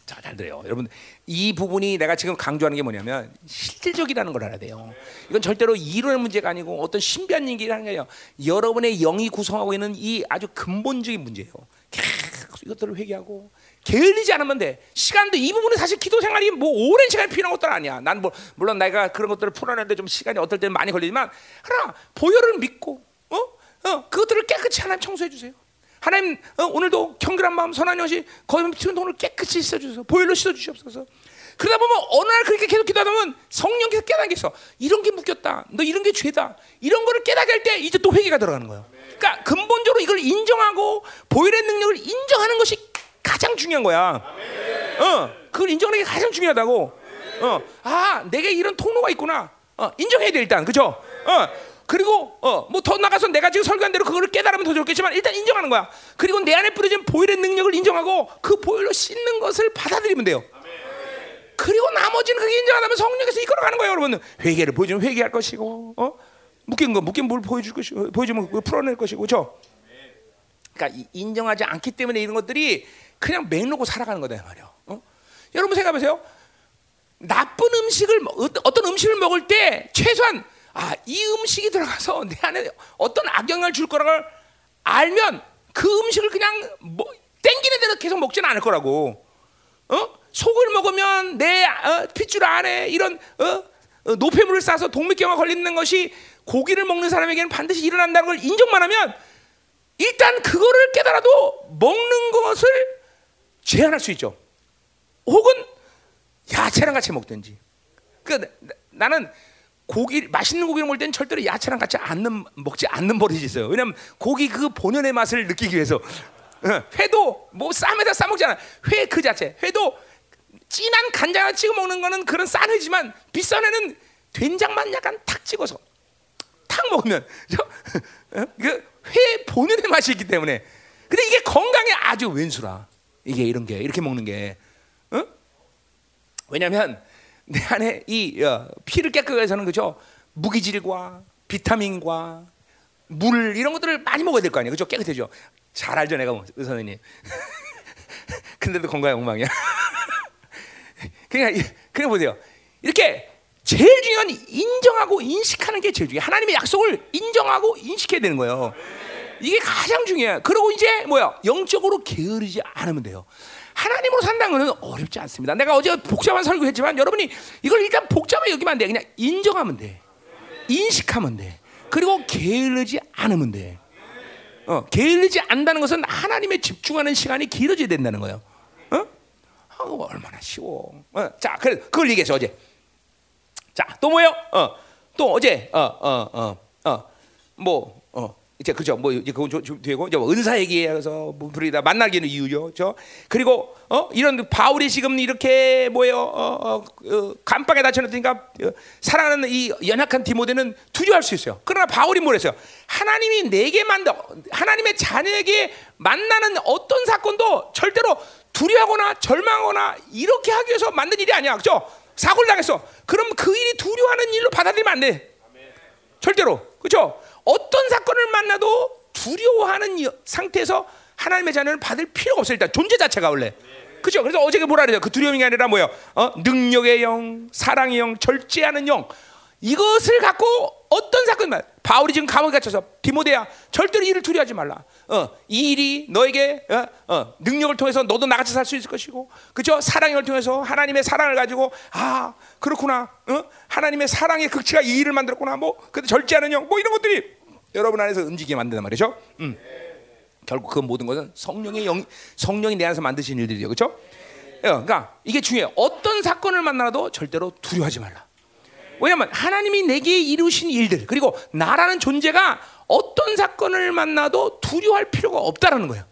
자, 잘 들어요, 여러분. 이 부분이 내가 지금 강조하는 게 뭐냐면 실질적이라는 걸 알아야 돼요. 이건 절대로 이론의 문제가 아니고 어떤 신비한 얘기라는 거예요. 여러분의 영이 구성하고 있는 이 아주 근본적인 문제예요. 계속 이것들을 회개하고 게을리지 않으면 돼. 시간도 이 부분은 사실 기도 생활이 뭐 오랜 시간이 필요한 것들 아니야. 난 뭐, 물론 내가 그런 것들을 풀어내는데 좀 시간이 어떨 때는 많이 걸리지만 하나 보혈을 믿고 어? 어, 그것들을 깨끗이 하나님 청소해 주세요. 하나님 어, 오늘도 경건한 마음 선한 영혼이 거기에 비추는 돈을 깨끗이 씻어주셔서 보혈로 씻어주시옵소서. 그러다 보면 어느 날 그렇게 계속 기도하다 보면 성령께서 깨닫게 해서 이런 게 묶였다. 너 이런 게 죄다. 이런 거를 깨닫게 할 때 이제 또 회개가 들어가는 거예요. 그러니까 근본적으로 이걸 인정하고 보혈의 능력을 인정하는 것이 가장 중요한 거야. 어, 그걸 인정하는 게 가장 중요하다고. 어, 아 내게 이런 통로가 있구나. 어, 인정해야 돼 일단. 그죠? 어. 그리고 어, 뭐 더 나가서 내가 지금 설교한 대로 그거를 깨달으면 더 좋겠지만 일단 인정하는 거야. 그리고 내 안에 뿌려진 보혈의 능력을 인정하고 그 보혈로 씻는 것을 받아들이면 돼요. 그리고 나머지는 그게 인정하다면 성령에서 이끌어가는 거예요. 여러분 회개를 보여주면 회개할 것이고 어? 묶인 거 묶인 뭘 보여줄 것이고 보여주면 그걸 풀어낼 것이고 그렇죠? 그러니까 인정하지 않기 때문에 이런 것들이 그냥 맥놓고 살아가는 거다 말이야. 어? 여러분 생각해보세요. 나쁜 음식을 어떤 음식을 먹을 때 최소한 아, 이 음식이 들어가서 내 안에 어떤 악영향을 줄 거라고 알면 그 음식을 그냥 뭐, 땡기는 대로 계속 먹지는 않을 거라고. 어? 속을 먹으면 내 어, 핏줄 안에 이런 어? 어, 노폐물을 싸서 동맥경화 걸리는 것이 고기를 먹는 사람에게는 반드시 일어난다는 걸 인정만 하면 일단 그거를 깨달아도 먹는 것을 제한할 수 있죠. 혹은 야채랑 같이 먹든지. 그러니까 나는 고기 맛있는 고기를 먹을 때는 절대로 야채랑 같이 않는, 먹지 않는 버릇이 있어요. 왜냐하면 고기 그 본연의 맛을 느끼기 위해서. 회도 뭐 쌈에다 싸 먹잖아. 회 그 자체. 회도 진한 간장을 찍어 먹는 거는 그런 싼 회지만 비싼 회는 된장만 약간 탁 찍어서 탁 먹으면 회 본연의 맛이 있기 때문에. 근데 이게 건강에 아주 왼수라. 이게 이런 게 이렇게 먹는 게. 응? 왜냐하면 내 안에 이 어, 피를 깨끗하게 해서는 그죠 무기질과 비타민과 물 이런 것들을 많이 먹어야 될 거 아니에요. 그죠 깨끗해져. 잘 알죠 내가 의사님. 근데도 건강에 엉망이야. 그냥 그냥 보세요. 이렇게 제일 중요한 인정하고 인식하는 게 제일 중요해. 하나님의 약속을 인정하고 인식해야 되는 거예요. 이게 가장 중요해. 그리고 이제 뭐야 영적으로 게으르지 않으면 돼요. 하나님으로 산다는 것은 어렵지 않습니다. 내가 어제 복잡한 설교했지만 여러분이 이걸 일단 복잡하게 여기면 안 돼. 그냥 인정하면 돼. 인식하면 돼. 그리고 게을르지 않으면 돼. 어, 게을르지 않다는 것은 하나님에 집중하는 시간이 길어져야 된다는 거예요. 어? 아, 얼마나 쉬워. 어, 자, 그래, 그걸 얘기했어 어제. 자, 또 뭐예요? 어, 또 어제 어, 어, 어, 어, 뭐, 어. 이제 그죠 뭐 이제 그건 좀 되고 이제 뭐 은사 얘기해서 부르다 만나기는 이유죠. 저 그리고 어 이런 바울이 지금 이렇게 뭐예요 어, 어, 어 감방에 닫혀놓으니까 어, 사랑하는 이 연약한 디모데는 두려워할 수 있어요. 그러나 바울이 뭐랬어요? 하나님이 내게 만든 하나님의 자녀에게 만나는 어떤 사건도 절대로 두려워하거나 절망하거나 이렇게 하기 위해서 만든 일이 아니야, 그죠? 사고를 당했어. 그럼 그 일이 두려워하는 일로 받아들이면 안 돼. 절대로, 그죠? 어떤 사건을 만나도 두려워하는 상태에서 하나님의 자녀를 받을 필요가 없어요. 일단 존재 자체가 원래. 그렇죠? 그래서 어제가 뭐라 그랬죠? 그 두려움이 아니라 뭐예요? 어? 능력의 영, 사랑의 영, 절제하는 영. 이것을 갖고 어떤 사건만. 바울이 지금 감옥에 갇혀서 디모데야 절대로 이를 두려워하지 말라. 어, 이 일이 너에게 어, 어, 능력을 통해서 너도 나같이 살 수 있을 것이고, 그렇죠? 사랑을 통해서 하나님의 사랑을 가지고 아 그렇구나. 어? 하나님의 사랑의 극치가 이 일을 만들었구나. 뭐, 근데 절제하는 영, 뭐 이런 것들이 여러분 안에서 움직이게 만든단 말이죠. 음. 결국 그 모든 것은 성령의 영, 성령이 내 안에서 만드신 일들이죠. 그렇죠? 그러니까 이게 중요해요. 어떤 사건을 만나도 절대로 두려워하지 말라. 왜냐하면 하나님이 내게 이루신 일들, 그리고 나라는 존재가 어떤 사건을 만나도 두려워할 필요가 없다라는 거예요.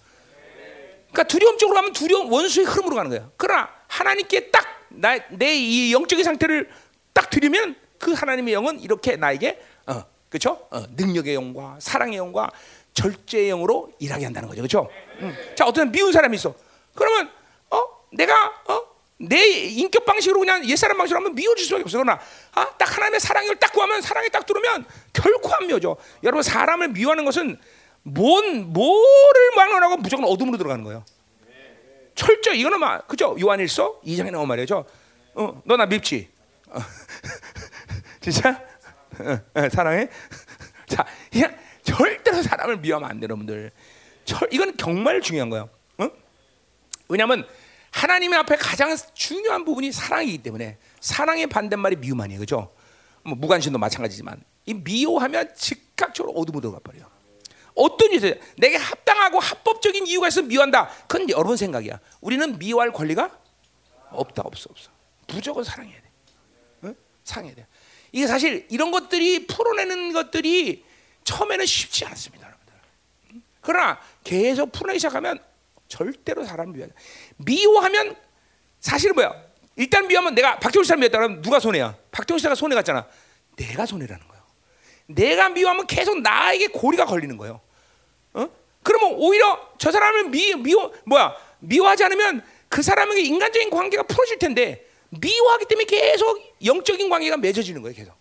그러니까 두려움 쪽으로 가면 두려움, 원수의 흐름으로 가는 거예요. 그러나 하나님께 딱 내 이 영적인 상태를 딱 드리면 그 하나님의 영은 이렇게 나에게 어, 그렇죠? 어, 능력의 영과 사랑의 영과 절제의 영으로 일하게 한다는 거죠. 그렇죠? 음. 자, 어떤 미운 사람이 있어. 그러면 어 내가 어 내 인격 방식으로 그냥 옛사람 방식으로 하면 미워질 수밖에 없어요. 그러나 아, 딱 하나님의 사랑을 딱 구하면, 사랑이 딱 들어오면 결코 안 미워져. 여러분, 사람을 미워하는 것은 뭔 뭐를 막론하고 무조건 어둠으로 들어가는 거예요. 철저히 이거는 막 그죠? 요한일서 이 장에 나온 말이죠. 어, 너 나 밉지? 어. 진짜? 어, 어, 사랑해? 자, 그냥 절대로 사람을 미워하면 안 돼요, 여러분들. 절, 이건 정말 중요한 거예요. 어? 왜냐하면 하나님 앞에 가장 중요한 부분이 사랑이기 때문에, 사랑의 반대말이 미움 아니에요, 그렇죠? 뭐 무관심도 마찬가지지만 이 미워하면 즉각적으로 어둠으로 들어가 버려요. 어떤 이유에서 내게 합당하고 합법적인 이유가 있어 미워한다, 그건 여러분 생각이야. 우리는 미워할 권리가 없다, 없어, 없어. 무조건 사랑해야 돼. 응? 사랑해야 돼. 이게 사실 이런 것들이 풀어내는 것들이 처음에는 쉽지 않습니다, 여러분들. 응? 그러나 계속 풀어내기 시작하면 절대로 사람 미워하지. 미워하면 사실은 뭐야? 일단 미워하면 내가 박정희 씨를 미웠다 그러면 누가 손해야? 박정희 씨가 손해 갔잖아. 내가 손해라는 거야. 내가 미워하면 계속 나에게 고리가 걸리는 거예요. 어? 그러면 오히려 저 사람을 미, 미워 뭐야? 미워하지 않으면 그 사람에게 인간적인 관계가 풀어질 텐데, 미워하기 때문에 계속 영적인 관계가 맺어지는 거예요. 계속.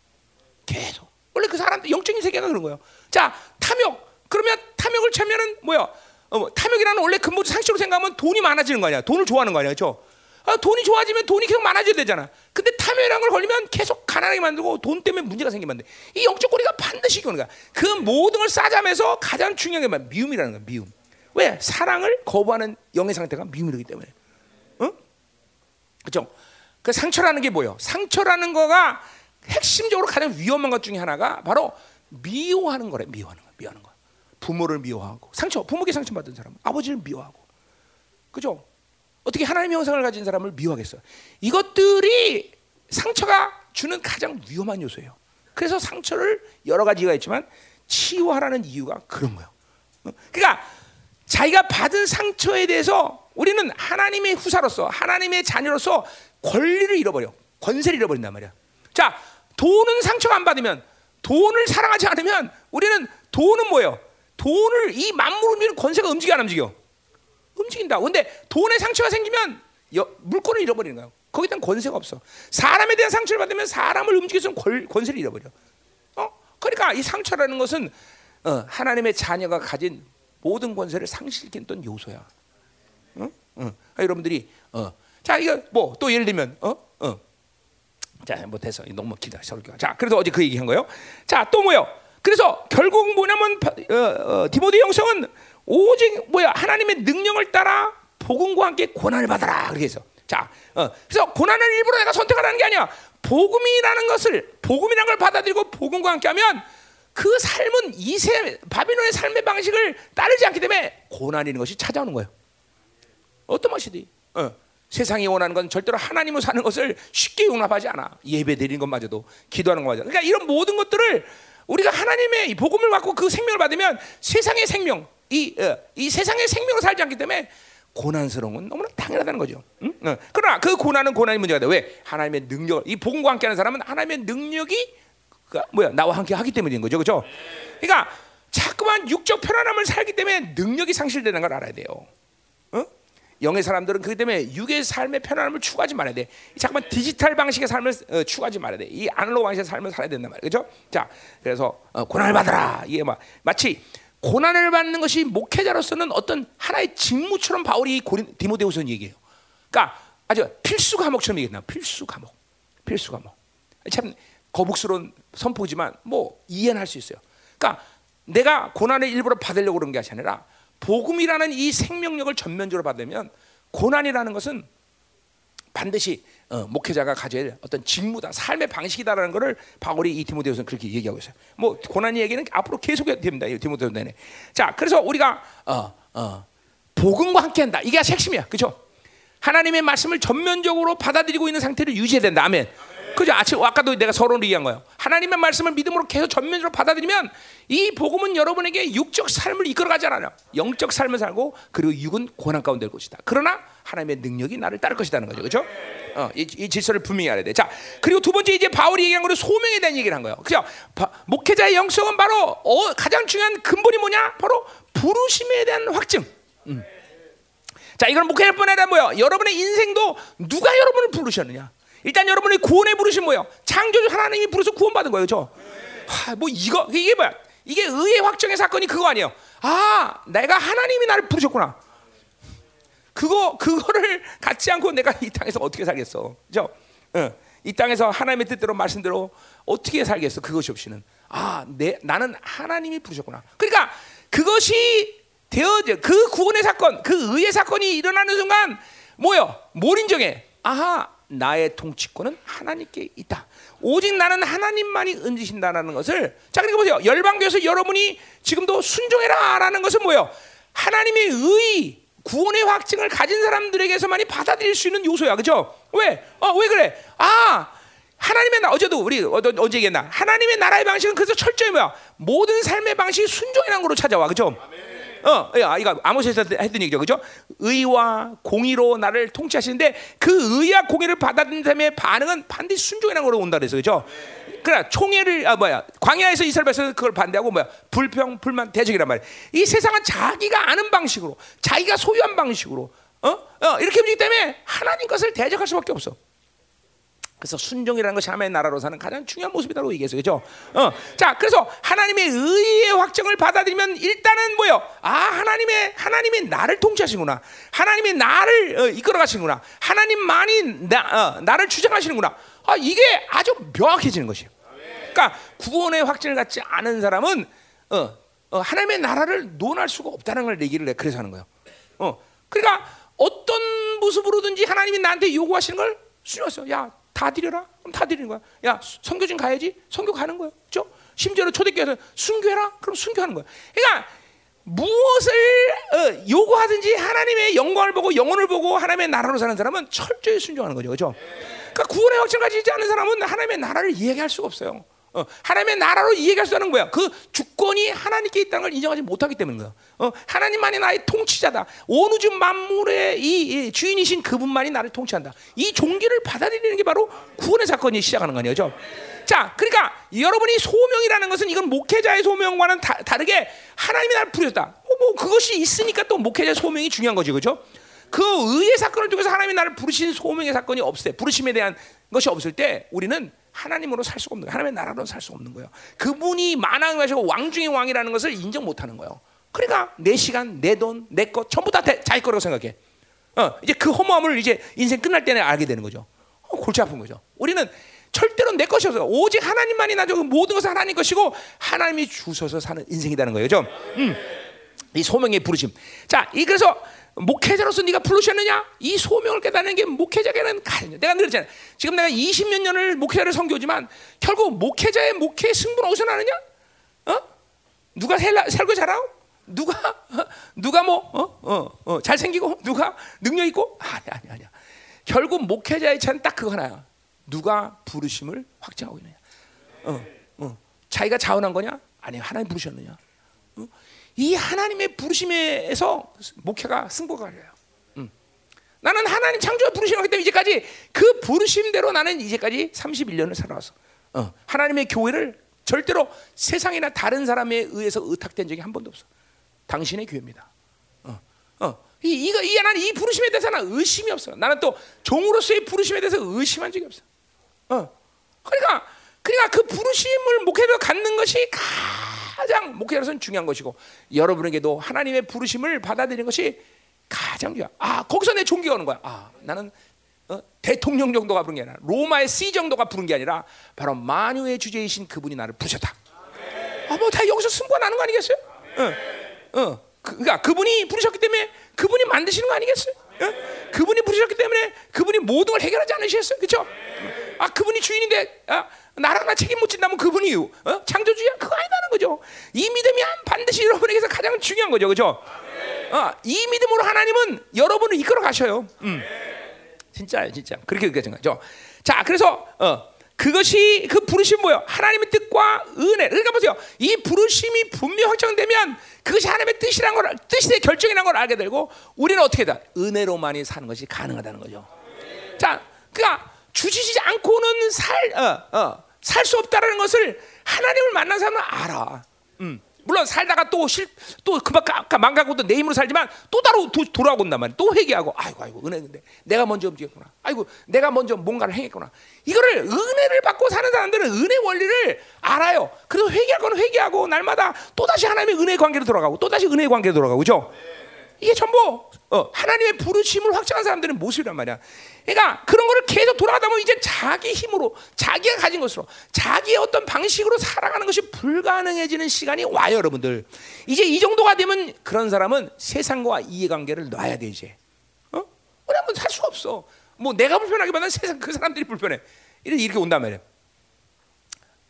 계속. 원래 그 사람도 영적인 세계가 그런 거예요. 자, 탐욕. 그러면 탐욕을 채면은 뭐야? 어, 탐욕이라는 원래 근본 상식으로 생각하면 돈이 많아지는 거 아니야? 돈을 좋아하는 거 아니야? 그렇죠? 아, 돈이 좋아지면 돈이 계속 많아져야 되잖아. 근데 탐욕이라는 걸 걸리면 계속 가난하게 만들고 돈 때문에 문제가 생기면 안 돼. 이 영적 고리가 반드시 오는 거야. 그 모든 걸 싸잡아서 가장 중요한 게 미움이라는 거야. 미움. 왜? 사랑을 거부하는 영의 상태가 미움이기 때문에. 응? 그렇죠? 그 상처라는 게 뭐예요? 상처라는 거가 핵심적으로 가장 위험한 것 중에 하나가 바로 미워하는 거래. 미워하는 거야. 미워하는 거야. 부모를 미워하고, 상처, 부모에게 상처받은 사람, 아버지를 미워하고, 그죠? 어떻게 하나님의 형상을 가진 사람을 미워하겠어요? 이것들이 상처가 주는 가장 위험한 요소예요. 그래서 상처를 여러 가지가 있지만 치유하라는 이유가 그런 거예요. 그러니까 자기가 받은 상처에 대해서 우리는 하나님의 후사로서, 하나님의 자녀로서 권리를 잃어버려, 권세를 잃어버린단 말이야. 자, 돈은 상처가 안 받으면, 돈을 사랑하지 않으면, 우리는 돈은 뭐예요? 돈을 이 만물을 움직이는 권세가 움직여, 안 움직여? 움직인다. 근데 돈에 상처가 생기면 여, 물건을 잃어버리는 거예요. 거기에 대한 권세가 없어. 사람에 대한 상처를 받으면 사람을 움직여서 권, 권세를 잃어버려. 어? 그러니까 이 상처라는 것은 어, 하나님의 자녀가 가진 모든 권세를 상실시켰던 요소야. 응? 응. 아, 여러분들이 어. 자, 이거 뭐 또 예를 들면 어? 어. 자, 뭐 됐어. 너무 길다. 설교가. 자, 그래서 어제 그 얘기한 거예요. 자, 또 뭐예요? 그래서 결국 뭐냐면 어, 어, 디모데 형성은 오직 뭐야, 하나님의 능력을 따라 복음과 함께 고난을 받아라, 그렇게 해서. 자, 어, 그래서 고난을 일부러 내가 선택하라는 게 아니야. 복음이라는 것을, 복음이라는 걸 받아들이고 복음과 함께하면 그 삶은 이세 바빌론의 삶의 방식을 따르지 않기 때문에 고난이라는 것이 찾아오는 거예요. 어떤 것이든 어, 세상이 원하는 건 절대로 하나님으로 사는 것을 쉽게 용납하지 않아. 예배 드리는 것마저도, 기도하는 것마저도. 그러니까 이런 모든 것들을 우리가 하나님의 복음을 받고 그 생명을 받으면 세상의 생명, 이, 어, 이 세상의 생명으로 살지 않기 때문에 고난스러운 건 너무나 당연하다는 거죠. 응? 어. 그러나 그 고난은 고난의 문제가 돼. 왜? 하나님의 능력, 이 복음과 함께하는 사람은 하나님의 능력이 그러니까 뭐야, 나와 함께 하기 때문인 거죠, 그렇죠? 그러니까 자꾸만 육적 편안함을 살기 때문에 능력이 상실되는 걸 알아야 돼요. 어? 영의 사람들은 그렇기 때문에 육의 삶의 편안함을 추구하지 말아야 돼. 잠깐만 디지털 방식의 삶을 어, 추구하지 말아야 돼. 이 아날로그 방식의 삶을 살아야 된단 말이에요, 그렇죠? 자, 그래서 어, 고난을 받아라. 이게 막 마치 고난을 받는 것이 목회자로서는 어떤 하나의 직무처럼 바울이 고린, 디모데후서 얘기해요. 그러니까 아주 필수 과목처럼 얘기했나? 필수 과목, 필수 과목. 참 거북스러운 선포지만 뭐 이해는 할 수 있어요. 그러니까 내가 고난을 일부러 받으려고 그런 게 아니라, 복음이라는 이 생명력을 전면적으로 받으면 고난이라는 것은 반드시 어, 목회자가 가져야 될 어떤 직무다, 삶의 방식이다라는 것을 바울이 이 디모데후서는 그렇게 얘기하고 있어요. 뭐 고난 얘기는 앞으로 계속 해도 됩니다. 이 디모데후서 내내. 자, 그래서 우리가 어, 어, 복음과 함께한다. 이게 핵심이야, 그렇죠? 하나님의 말씀을 전면적으로 받아들이고 있는 상태를 유지해야 된다. 아멘. 그죠? 아침 아까도 내가 서론을 얘기한 거예요. 하나님의 말씀을 믿음으로 계속 전면적으로 받아들이면 이 복음은 여러분에게 육적 삶을 이끌어가지 않아요. 영적 삶을 살고 그리고 육은 고난 가운데 올 것이다. 그러나 하나님의 능력이 나를 따를 것이라는 거죠. 그렇죠? 어, 이, 이 질서를 분명히 알아야 돼. 자, 그리고 두 번째 이제 바울이 얘기한 거는 소명에 대한 얘기를 한 거예요. 그죠? 목회자의 영성은 바로 어, 가장 중요한 근본이 뭐냐? 바로 부르심에 대한 확증. 음. 자, 이건 목회자뿐 아니라 뭐예요? 여러분의 인생도 누가 여러분을 부르셨느냐? 일단 여러분이 구원에 부르신 뭐예요? 창조주 하나님이 부르셔서 구원받은 거예요, 그렇죠? 하, 뭐 이거 이게 뭐야? 이게 의의 확정의 사건이 그거 아니에요? 아, 내가 하나님이 나를 부르셨구나. 그거 그거를 갖지 않고 내가 이 땅에서 어떻게 살겠어, 그렇죠? 응. 이 땅에서 하나님의 뜻대로 말씀대로 어떻게 살겠어? 그것이 없이는 아, 내 나는 하나님이 부르셨구나. 그러니까 그것이 되어져 그 구원의 사건, 그 의의 사건이 일어나는 순간 뭐요? 뭘 인정해? 아하. 나의 통치권은 하나님께 있다. 오직 나는 하나님만이 은지신다라는 것을. 자, 그러니까 보세요. 열방교에서 여러분이 지금도 순종해라라는 것은 뭐예요? 하나님의 의, 구원의 확증을 가진 사람들에게서만이 받아들일 수 있는 요소야, 그렇죠? 왜? 어, 왜 그래? 아, 하나님의 나 어제도 우리 어제 언제 얘기했나? 하나님의 나라의 방식은 그래서 철저히 뭐야? 모든 삶의 방식이 순종이라는 걸로 찾아와, 그렇죠? 어, 야, 이거 아모스에서 했던 얘기죠, 그렇죠? 의와 공의로 나를 통치하시는데 그 의와 공의를 받아들인 사람의 반응은 반드시 순종이라는 걸로 온다 그래서, 그렇죠? 그러나 총애를 아 뭐야 광야에서 이스라엘 백성은 그걸 반대하고 뭐야 불평, 불만, 대적이란 말이야. 이 세상은 자기가 아는 방식으로, 자기가 소유한 방식으로, 어, 어 이렇게 움직이기 때문에 하나님 것을 대적할 수밖에 없어. 그래서 순종이라는 것이 하나님의 나라로 사는 가장 중요한 모습이라고 얘기했어요, 그렇죠? 어, 자, 그래서 하나님의 의의 확정을 받아들이면 일단은 뭐요? 아, 하나님의 하나님이 나를 통치하시구나. 하나님이 나를 어, 이끌어가시구나. 하나님만이 나 어, 나를 주장하시는구나. 아, 이게 아주 명확해지는 것이에요. 그러니까 구원의 확증을 갖지 않은 사람은 어, 어, 하나님의 나라를 논할 수가 없다는 걸 얘기를 해. 그래서 하는 거예요. 어, 그러니까 어떤 모습으로든지 하나님이 나한테 요구하시는 걸 수용했어. 야. 다 드려라? 그럼 다 드리는 거야. 야, 선교 좀 가야지. 선교 가는 거야. 그렇죠? 심지어는 초대교회에서 순교해라? 그럼 순교하는 거야. 그러니까 무엇을 어, 요구하든지 하나님의 영광을 보고 영혼을 보고 하나님의 나라로 사는 사람은 철저히 순종하는 거죠. 그렇죠? 그러니까 구원의 확증을 가지지 않은 사람은 하나님의 나라를 이해할 수가 없어요. 어, 하나님의 나라로 이해할 수 있다는 거야. 그 주권이 하나님께 있다는 걸 인정하지 못하기 때문인 거야. 어, 하나님만이 나의 통치자다. 온 우주 만물의 이, 이 주인이신 그분만이 나를 통치한다. 이 종기를 받아들이는 게 바로 구원의 사건이 시작하는 거 아니에요, 그렇죠? 자, 그러니까 여러분이 소명이라는 것은 이건 목회자의 소명과는 다, 다르게 하나님이 나를 부르셨다. 어, 뭐 그것이 있으니까 또 목회자의 소명이 중요한 거지, 그렇죠? 그 의의 사건을 통해서 하나님이 나를 부르신 소명의 사건이 없을 때, 부르심에 대한 것이 없을 때 우리는 하나님으로 살 수가 없는 거예요. 하나님의 나라로 살 수가 없는 거예요. 그분이 만왕의 왕이시고 왕중의 왕이라는 것을 인정 못하는 거예요. 그러니까 내 시간, 내 돈, 내 것 전부 다 자기 거라고 생각해. 어, 이제 그 허무함을 이제 인생 끝날 때는 알게 되는 거죠. 어, 골치 아픈 거죠. 우리는 절대로 내 것이 없어요. 오직 하나님만이 나죠. 모든 것은 하나님 것이고 하나님이 주셔서 사는 인생이라는 거예요. 좀, 음, 이 소명의 부르심. 자, 이 그래서 목회자로서 네가 부르셨느냐? 이 소명을 깨닫는 게 목회자에게는 가능해요. 내가 늘 그랬잖아요. 지금 내가 이십몇 년을 목회자를 섬겨오지만 결국 목회자의 목회의 승부는 어디서 나느냐? 어? 누가 살고 잘하고? 누가 누가 뭐 어? 어? 어? 잘생기고? 누가 능력 있고? 아니 아니 아니야. 결국 목회자의 차는 딱 그거 하나야. 누가 부르심을 확증하고 있느냐? 어, 어. 자기가 자원한 거냐? 아니, 하나님 부르셨느냐? 어? 이 하나님의 부르심에서 목회가 승부가 갈려요. 음. 나는 하나님 창조의 부르심이기 때문에 이제까지 그 부르심대로 나는 이제까지 삼십일 년을 살아왔어. 어. 하나님의 교회를 절대로 세상이나 다른 사람에 의해서 의탁된 적이 한 번도 없어. 당신의 교회입니다. 어. 어. 이, 이거, 이, 나는 이 부르심에 대해서 나는 의심이 없어. 나는 또 종으로서의 부르심에 대해서 의심한 적이 없어. 어. 그러니까, 그러니까 그 부르심을 목회로 갖는 것이 가장 목회자로서는 중요한 것이고 여러분에게도 하나님의 부르심을 받아들이는 것이 가장 중요해요. 아, 거기서 내 종교가 오는 거야. 아, 나는 어, 대통령 정도가 부른 게 아니라 로마의 씨 정도가 부른 게 아니라 바로 만유의 주제이신 그분이 나를 부르셨다. 아, 뭐 다 여기서 승부가 나는 거 아니겠어요? 응, 응. 어, 어. 그, 그러니까 그분이 부르셨기 때문에 그분이 만드시는 거 아니겠어요? 어? 그분이 부르셨기 때문에 그분이 모든 걸 해결하지 않으셨어요, 그렇죠? 아, 그분이 주인인데 아, 나라나 책임 못 진다면 그분이 어? 창조주야? 그거 아니라는 거죠. 이 믿음이 반드시 여러분에게서 가장 중요한 거죠, 그렇죠? 어, 이 믿음으로 하나님은 여러분을 이끌어 가셔요. 음. 진짜 진짜 그렇게 느껴진 거죠. 자, 그래서 어, 그것이 그 부르심 뭐예요? 하나님의 뜻과 은혜. 그러니까 보세요, 이 부르심이 분명 확정되면 그것이 하나님의 뜻이란 걸, 뜻의 결정이란 걸 알게 되고, 우리는 어떻게 다 은혜로만이 사는 것이 가능하다는 거죠. 자, 그러니까 주시지 않고는 살 어 어 살 수 없다라는 것을 하나님을 만난 사람은 알아. 음. 물론 살다가 또 실 또 그만 아까 망가고 또 내 힘으로 살지만 또 따로 도, 돌아오고 온단 말이야. 또 회개하고, 아이고 아이고 은혜인데 내가 먼저 움직였구나. 아이고 내가 먼저 뭔가를 행했구나. 이거를 은혜를 받고 사는 사람들은 은혜 원리를 알아요. 그래서 회개할 건 회개하고 날마다 또 다시 하나님의 은혜 관계로 돌아가고 또 다시 은혜 관계로 돌아가고, 그죠? 이게 전부 어, 하나님의 부르심을 확정한 사람들의 모습이란 말이야. 그러니까 그런 거를 계속 돌아가다 보면 이제 자기 힘으로, 자기가 가진 것으로, 자기의 어떤 방식으로 살아가는 것이 불가능해지는 시간이 와요, 여러분들. 이제 이 정도가 되면 그런 사람은 세상과 이해관계를 놔야 돼, 이제. 어? 우리 한번 살 수가 없어. 뭐 내가 불편하기보다는 세상 그 사람들이 불편해. 이렇게, 이렇게 온단 말이야.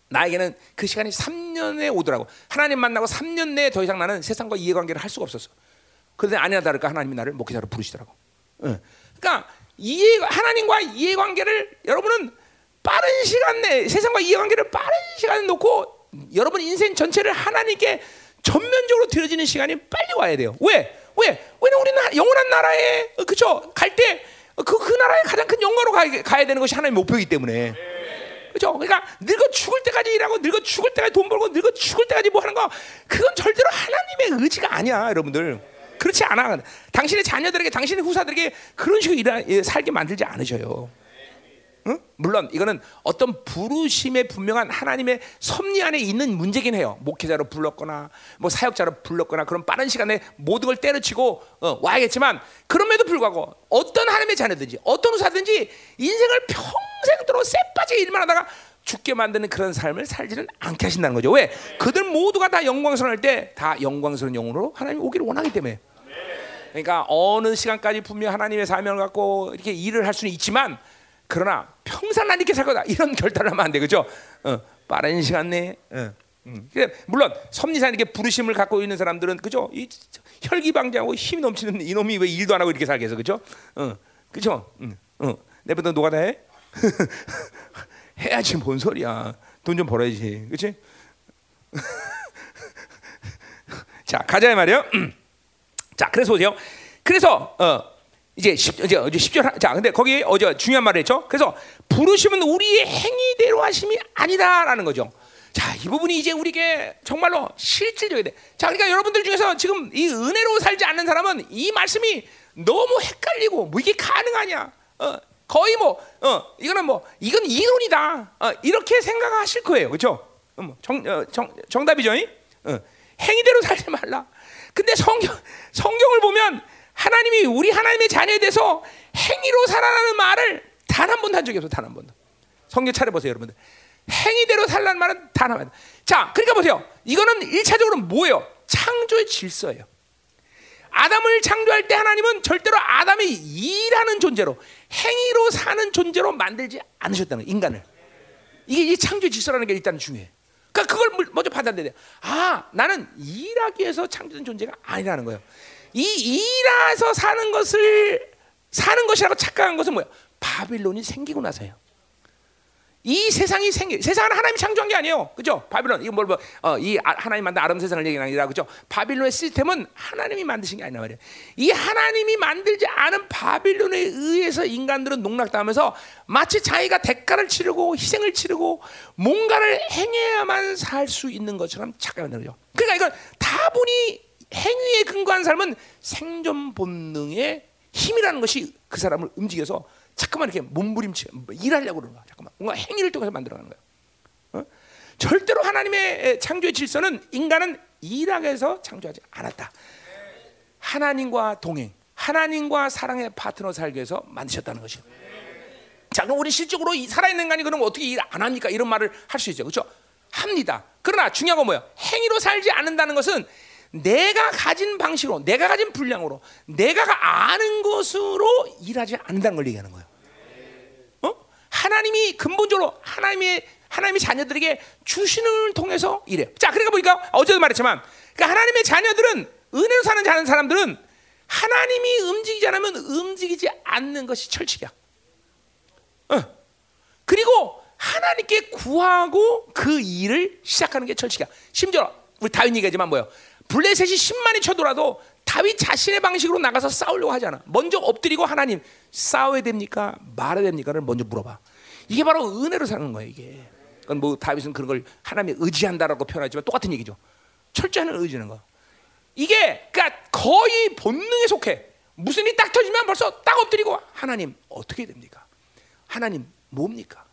나에게는 그 시간이 삼 년에 오더라고. 하나님 만나고 삼 년 내에 더 이상 나는 세상과 이해관계를 할 수가 없었어. 그런데 아니나 다를까 하나님이 나를 목회자로 부르시더라고. 응. 그러니까 이해, 하나님과 이해관계를 여러분은 빠른 시간 내에, 세상과 이해관계를 빠른 시간에 놓고 여러분 인생 전체를 하나님께 전면적으로 드려지는 시간이 빨리 와야 돼요. 왜? 왜? 왜냐면 우리는 영원한 나라에 그쵸? 갈 때 그, 그 나라의 가장 큰 영광으로 가야, 가야 되는 것이 하나님의 목표이기 때문에. 그죠? 그러니까 늙어 죽을 때까지 일하고 늙어 죽을 때까지 돈 벌고 늙어 죽을 때까지 뭐 하는 거, 그건 절대로 하나님의 의지가 아니야, 여러분들. 그렇지 않아. 당신의 자녀들에게, 당신의 후사들에게 그런 식으로 일하, 살게 만들지 않으셔요. 응? 물론 이거는 어떤 부르심의 분명한 하나님의 섭리 안에 있는 문제긴 해요. 목회자로 불렀거나 뭐 사역자로 불렀거나 그런 빠른 시간에 모든 걸 때려치고 어, 와야겠지만, 그럼에도 불구하고 어떤 하나님의 자녀든지 어떤 후사든지 인생을 평생도록 쎄빠지게 일만 하다가 죽게 만드는 그런 삶을 살지는 않게 하신다는 거죠. 왜? 그들 모두가 다 영광스러울 때 다 영광스러운 영혼으로 하나님이 오기를 원하기 때문에. 그러니까 어느 시간까지 분명 하나님의 사명을 갖고 이렇게 일을 할 수는 있지만, 그러나 평생 난 이렇게 살 거다 이런 결단을 하면 안 돼, 그죠? 어, 빠른 시간 내에. 어. 음. 물론 섭리상 이렇게 부르심을 갖고 있는 사람들은 그죠? 이 혈기방장하고 힘이 넘치는 이놈이 왜 일도 안 하고 이렇게 살겠어, 그죠? 어, 그죠? 음. 어, 내부터 노가다 해? 해야지, 뭔 소리야. 돈 좀 벌어야지, 그렇지? 자, 가자 말이요. 자, 그래서 보세요. 그래서 어, 이제 십, 이제 십 절. 자, 근데 거기 어제 중요한 말을 했죠. 그래서 부르심은 우리의 행위대로 하심이 아니다라는 거죠. 자, 이 부분이 이제 우리에게 정말로 실질적이 돼. 자, 그러니까 여러분들 중에서 지금 이 은혜로 살지 않는 사람은 이 말씀이 너무 헷갈리고, 뭐 이게 가능하냐? 어, 거의 뭐 어, 이거는 뭐 이건 이론이다. 어, 이렇게 생각하실 거예요, 그렇죠? 어, 정, 어, 정, 정답이죠. 어, 행위대로 살지 말라. 근데 성경, 성경을 보면 하나님이 우리 하나님의 자녀에 대해서 행위로 살아라는 말을 단 한 번도 한 적이 없어요. 단 한 번도. 성경 차려보세요, 여러분들. 행위대로 살라는 말은 단 한 번. 자, 그러니까 보세요. 이거는 일차적으로 뭐예요? 창조의 질서예요. 아담을 창조할 때 하나님은 절대로 아담이 일하는 존재로, 행위로 사는 존재로 만들지 않으셨다는 거예요, 인간을. 이게 이 창조의 질서라는 게 일단 중요해요. 그러니까 그걸 먼저 판단돼야 돼. 아, 나는 일하기 위해서 창조된 존재가 아니라는 거예요. 이 일해서 사는 것을 사는 것이라고 착각한 것은 뭐예요? 바빌론이 생기고 나서예요. 이 세상이 생기, 세상은 하나님이 창조한 게 아니에요, 그죠? 바빌론 이거 뭘 뭐? 어, 이 하나님 만든 아름 세상을 얘기하는 게 아니라, 그죠? 바빌론의 시스템은 하나님이 만드신 게 아니란 말이에요. 이 하나님이 만들지 않은 바빌론에 의해서 인간들은 농락당하면서 마치 자기가 대가를 치르고 희생을 치르고 뭔가를 행해야만 살 수 있는 것처럼 착각하는 거죠. 그러니까 이건 다분히 행위에 근거한 삶은 생존 본능의 힘이라는 것이 그 사람을 움직여서 자꾸만 이렇게 몸부림치 일하려고 그러는 거야. 자꾸만 뭔가 행위를 통해서 만들어가는 거야. 어? 절대로 하나님의 창조의 질서는 인간은 일하게서 창조하지 않았다. 하나님과 동행, 하나님과 사랑의 파트너 살기 위해서 만드셨다는 것이에요. 자, 그럼 우리 실적으로 살아있는 인간이 그럼 어떻게 일 안 합니까? 이런 말을 할 수 있죠, 그렇죠? 합니다. 그러나 중요한 건 뭐예요? 행위로 살지 않는다는 것은 내가 가진 방식으로, 내가 가진 분량으로, 내가 아는 것으로 일하지 않는다는 걸 얘기하는 거예요. 어? 하나님이 근본적으로 하나님의 하나님의 자녀들에게 주신을 통해서 일해. 자, 그러니까 보니까 어제도 말했지만, 그러니까 하나님의 자녀들은, 은혜로 사는 자는 사람들은 하나님이 움직이지 않으면 움직이지 않는 것이 철칙이야. 어. 그리고 하나님께 구하고 그 일을 시작하는 게 철칙이야. 심지어 우리 다윗 얘기하지만 뭐예요? 블레셋이 십만이 쳐도라도 다윗 자신의 방식으로 나가서 싸우려고 하지 않아. 먼저 엎드리고 하나님 싸워야 됩니까? 말아야 됩니까?를 먼저 물어봐. 이게 바로 은혜로 사는 거예요. 이게. 그건 뭐 다윗은 그런 걸 하나님이 의지한다라고 표현하지만 똑같은 얘기죠. 철저히 의지하는 거. 이게 그러니까 거의 본능에 속해. 무슨 일이 딱 터지면 벌써 딱 엎드리고 하나님 어떻게 됩니까? 하나님 뭡니까?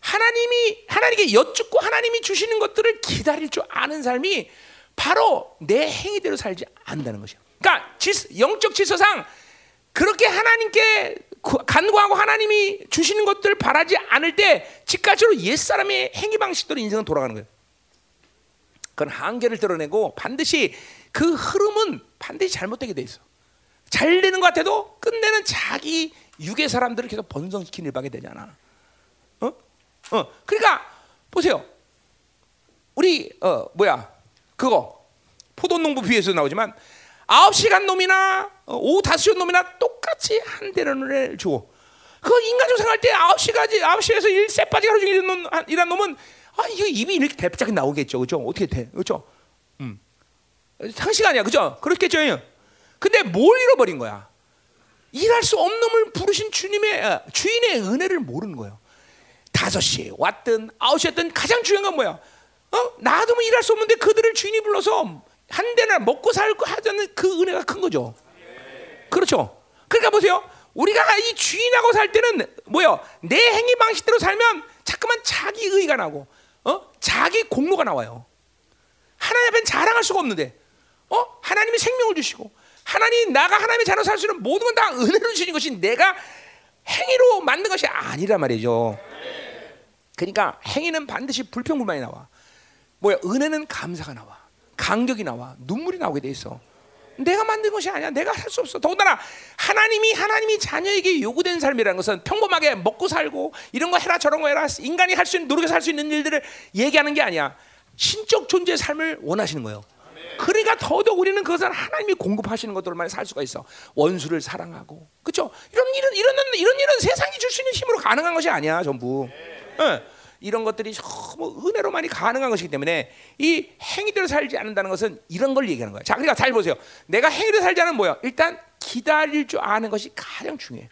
하나님이 하나님께 여쭙고 하나님이 주시는 것들을 기다릴 줄 아는 삶이 바로 내 행위대로 살지 않는다는 것이야. 그러니까 영적 질서상 그렇게 하나님께 간구하고 하나님이 주시는 것들을 바라지 않을 때 즉각적으로 옛사람의 행위 방식대로 인생은 돌아가는 거예요. 그건 한계를 드러내고 반드시 그 흐름은 반드시 잘못되게 돼 있어. 잘 되는 것 같아도 끝내는 자기 육의 사람들을 계속 번성시키는 일밖에 되지 않아. 어? 어. 그러니까 보세요. 우리 어 뭐야 그거 포도농부 비유에서 나오지만 아홉 시간 놈이나 오후 다섯 시간 놈이나 똑같이 한 대를 주고 그 인간적으로 생각할 때 아홉 시까지 아홉 시에서 일 세까지 하루 종일 일한 놈은 아 이거 입이 이렇게 대박이 나오겠죠, 그죠? 어떻게 돼, 그죠? 음, 상식아니야, 그죠? 그렇겠죠. 근데 뭘 잃어버린 거야? 일할 수 없는 놈을 부르신 주님의 어, 주인의 은혜를 모르는 거예요. 다섯 시에 왔든 아홉 시였든 가장 중요한 건 뭐야? 어, 나도 뭐 일할 수 없는데 그들을 주인이 불러서 한 대나 먹고 살고 하자는 그 은혜가 큰 거죠. 그렇죠? 그러니까 보세요. 우리가 이 주인하고 살 때는 뭐요? 내 행위 방식대로 살면 자꾸만 자기 의가 나고. 어? 자기 공로가 나와요. 하나님 앞엔 자랑할 수가 없는데, 어? 하나님이 생명을 주시고, 하나님 나가 하나님의 자녀로 살 수 있는 모든 건 다 은혜로 주시는 것이 내가 행위로 만든 것이 아니란 말이죠. 그러니까 행위는 반드시 불평불만이 나와. 뭐야? 은혜는 감사가 나와, 감격이 나와, 눈물이 나오게 돼 있어. 내가 만든 것이 아니야. 내가 할 수 없어. 더군다나 하나님이 하나님이 자녀에게 요구된 삶이라는 것은 평범하게 먹고 살고 이런 거 해라 저런 거 해라 인간이 할 수 있는 노력해서 할 수 있는 일들을 얘기하는 게 아니야. 신적 존재의 삶을 원하시는 거예요. 그러니까 더더욱 우리는 그것은 하나님이 공급하시는 것들만 살 수가 있어. 원수를 사랑하고, 그렇죠? 이런 이런 이런 이런 일은 세상이 줄 수 있는 힘으로 가능한 것이 아니야. 전부. 네. 이런 것들이 너무 은혜로만이 가능한 것이기 때문에 이 행위대로 살지 않는다는 것은 이런 걸 얘기하는 거야. 자, 그러니까 잘 보세요. 내가 행위대로 살지 않으면 뭐야? 일단 기다릴 줄 아는 것이 가장 중요해.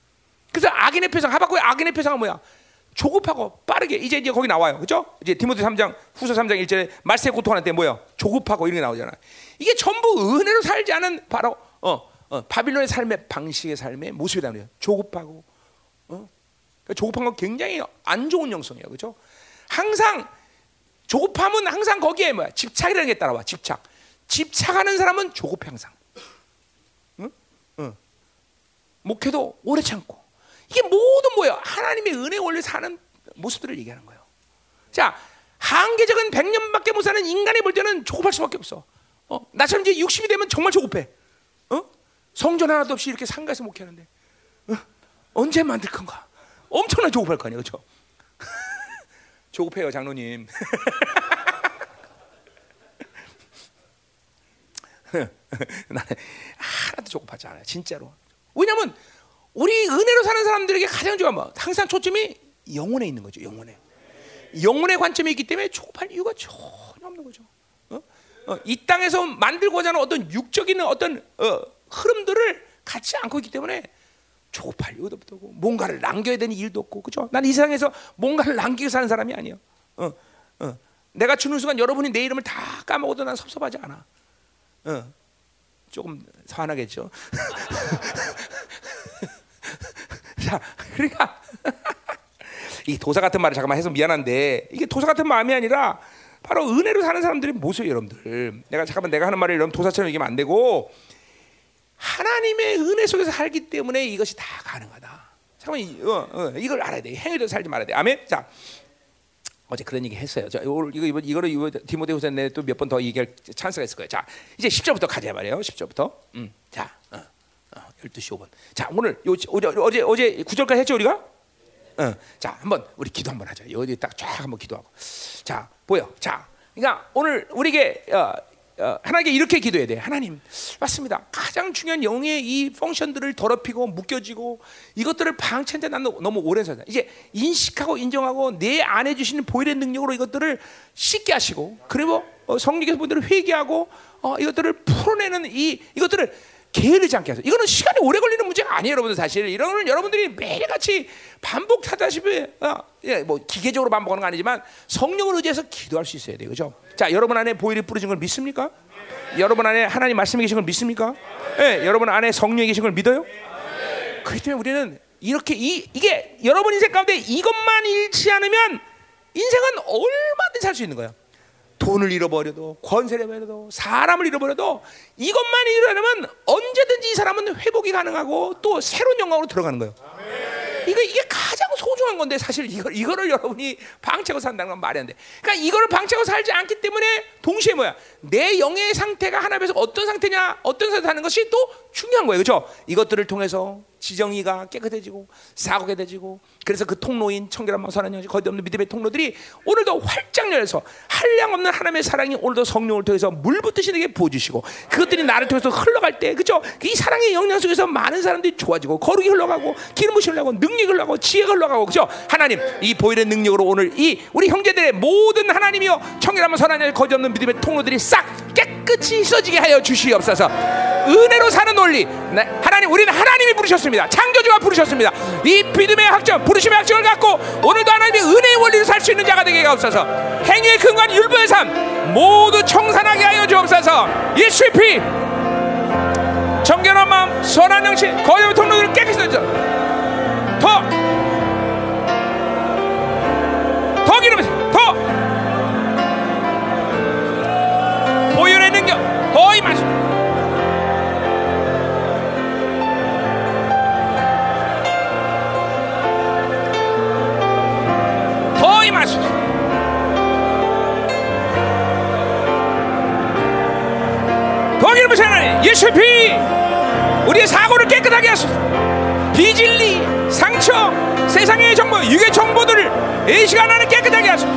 그래서 악인의 표상, 하박국의 악인의 표상은 뭐야? 조급하고 빠르게. 이제 이제 거기 나와요, 그렇죠? 이제 디모데 삼 장, 후서 삼 장 일 절에 말세의 고통하는 때 뭐야? 조급하고 이런 게 나오잖아. 이게 전부 은혜로 살지 않은 바로 어, 어 바빌론의 삶의 방식의 삶의 모습이라는 거예요. 조급하고, 어? 그러니까 조급한 건 굉장히 안 좋은 영성이야, 그렇죠? 항상 조급함은 항상 거기에 뭐야? 집착이라는 게 따라와. 집착. 집착하는 사람은 조급해 항상. 응? 응. 목회도 오래 참고. 이게 모두 뭐야? 하나님의 은혜 원리 사는 모습들을 얘기하는 거예요. 자, 한계적인 백 년밖에 못 사는 인간이 볼 때는 조급할 수밖에 없어. 어, 나처럼 이제 육십이 되면 정말 조급해. 어? 성전 하나도 없이 이렇게 상가에서 목회하는데 어? 언제 만들 건가? 엄청나게 조급할 거 아니에요, 그렇죠? 조급해요, 장로님. 나는 하나도 조급하지 않아요, 진짜로. 왜냐하면 우리 은혜로 사는 사람들에게 가장 중요한 건 항상 초점이 영혼에 있는 거죠, 영혼에. 영혼의 관점이 있기 때문에 조급할 이유가 전혀 없는 거죠. 어? 어, 이 땅에서 만들고자 하는 어떤 육적인 어떤 어, 흐름들을 갖지 않고 있기 때문에 조급할 이유도 없고 뭔가를 남겨야 되는 일도 없고, 그렇죠? 난 이 세상에서 뭔가를 남기고 사는 사람이 아니에요. 어, 어. 내가 죽는 순간 여러분이 내 이름을 다 까먹어도 난 섭섭하지 않아. 어. 조금 화나겠죠. 자, 그러니까 이 도사 같은 말을 잠깐만 해서 미안한데 이게 도사 같은 마음이 아니라 바로 은혜로 사는 사람들이 모습이에요, 여러분들. 내가 잠깐만 내가 하는 말을 여러분 도사처럼 얘기하면 안 되고. 하나님의 은혜 속에서 살기 때문에 이것이 다 가능하다. 잠깐만, 어, 어, 이걸 알아야 돼. 행위로 살지 말아야 돼. 아멘. 자, 어제 그런 얘기 했어요. 자, 오늘 이거 이번 이거를 이거 디모데후서 내 또 몇 번 더 얘기할 찬스가 있을 거예요. 자, 이제 십 절부터 가자 말이에요. 십 절부터. 음. 자. 어, 어, 열두 시 오 분. 자, 오늘 요 어제 어제 구 절까지 했죠, 우리가? 어. 자, 한번 우리 기도 한번 하자. 여기 딱 쫙 한번 기도하고. 자, 보여. 자. 그러니까 오늘 우리에게 어, 어, 하나님께 이렇게 기도해야 돼. 하나님, 맞습니다. 가장 중요한 영의 이 펑션들을 더럽히고 묶여지고 이것들을 방치한데 난 너무 오랜 시간 이제 인식하고 인정하고 내 안에 주시는 보일의 능력으로 이것들을 씻게 하시고 그리고 어, 성령께서 분들을 회개하고 어, 이것들을 풀어내는 이 이것들을 게으르지 않게 하세요. 이거는 시간이 오래 걸리는 문제가 아니에요, 여러분들. 사실 이런 거는 여러분들이 매일같이 반복하다시피 어, 예, 뭐 기계적으로 반복하는 건 아니지만 성령을 의지해서 기도할 수 있어야 돼요, 그죠? 자, 여러분 안에 보일이 뿌려진 걸 믿습니까? 네. 여러분 안에 하나님 말씀이 계신 걸 믿습니까? 네. 예, 여러분 안에 성령이 계신 걸 믿어요? 네. 그렇기 때문에 우리는 이렇게 이, 이게 여러분 인생 가운데 이것만 잃지 않으면 인생은 얼마든지 살 수 있는 거예요. 돈을 잃어버려도, 권세를 잃어버려도, 사람을 잃어버려도 이것만 잃어버리면 언제든지 이 사람은 회복이 가능하고 또 새로운 영광으로 들어가는 거예요. 이거 이게 가장 소중한 건데 사실 이걸 이거를 여러분이 방치하고 산다는 건 말이 안 돼. 그러니까 이거를 방치하고 살지 않기 때문에 동시에 뭐야? 내 영의 상태가 하나님에서 어떤 상태냐, 어떤 상태 하는 것이 또 중요한 거예요, 그렇죠? 이것들을 통해서 지정의가 깨끗해지고 사고가 돼지고 그래서 그 통로인 청결한 마음 선한 영이 거짓 없는 믿음의 통로들이 오늘도 활짝 열려서 한량 없는 하나님의 사랑이 오늘도 성령을 통해서 물 붓듯이 내게 부어주시고 그것들이 나를 통해서 흘러갈 때 그죠? 이 사랑의 영향 속에서 많은 사람들이 좋아지고 거룩이 흘러가고 기름부심이 흘러가고 능력이 흘러가고 지혜가 흘러가고 그죠? 하나님 이 보일의 능력으로 오늘 이 우리 형제들의 모든 하나님이여 청결한 마음 선한 영이 거짓 없는 믿음의 통로들이 싹 깨끗이 씻어지게 하여 주시옵소서. 은혜로 사는 논리 하나님 우리는 하나님이 부르셨습니다. 창조주가 부르셨습니다. 이 믿음의 학점, 부르심의 학점을 갖고 오늘도 하나님의 은혜의 원리를 살 수 있는 자가 되게 하옵소서. 행위의 근간 율법의 삶 모두 청산하게 하여 주옵소서. 예수의 피, 정결한 마음, 선한 영신, 거룩의 통로를 깨끗이 더, 더 기름으로, 더 보혈의 능력, 더 임하시옵소서. 예수의 피 우리의 사고를 깨끗하게 하소서. 비진리 상처 세상의 정보 유괴 정보들을 이 시간 안에 깨끗하게 하소서.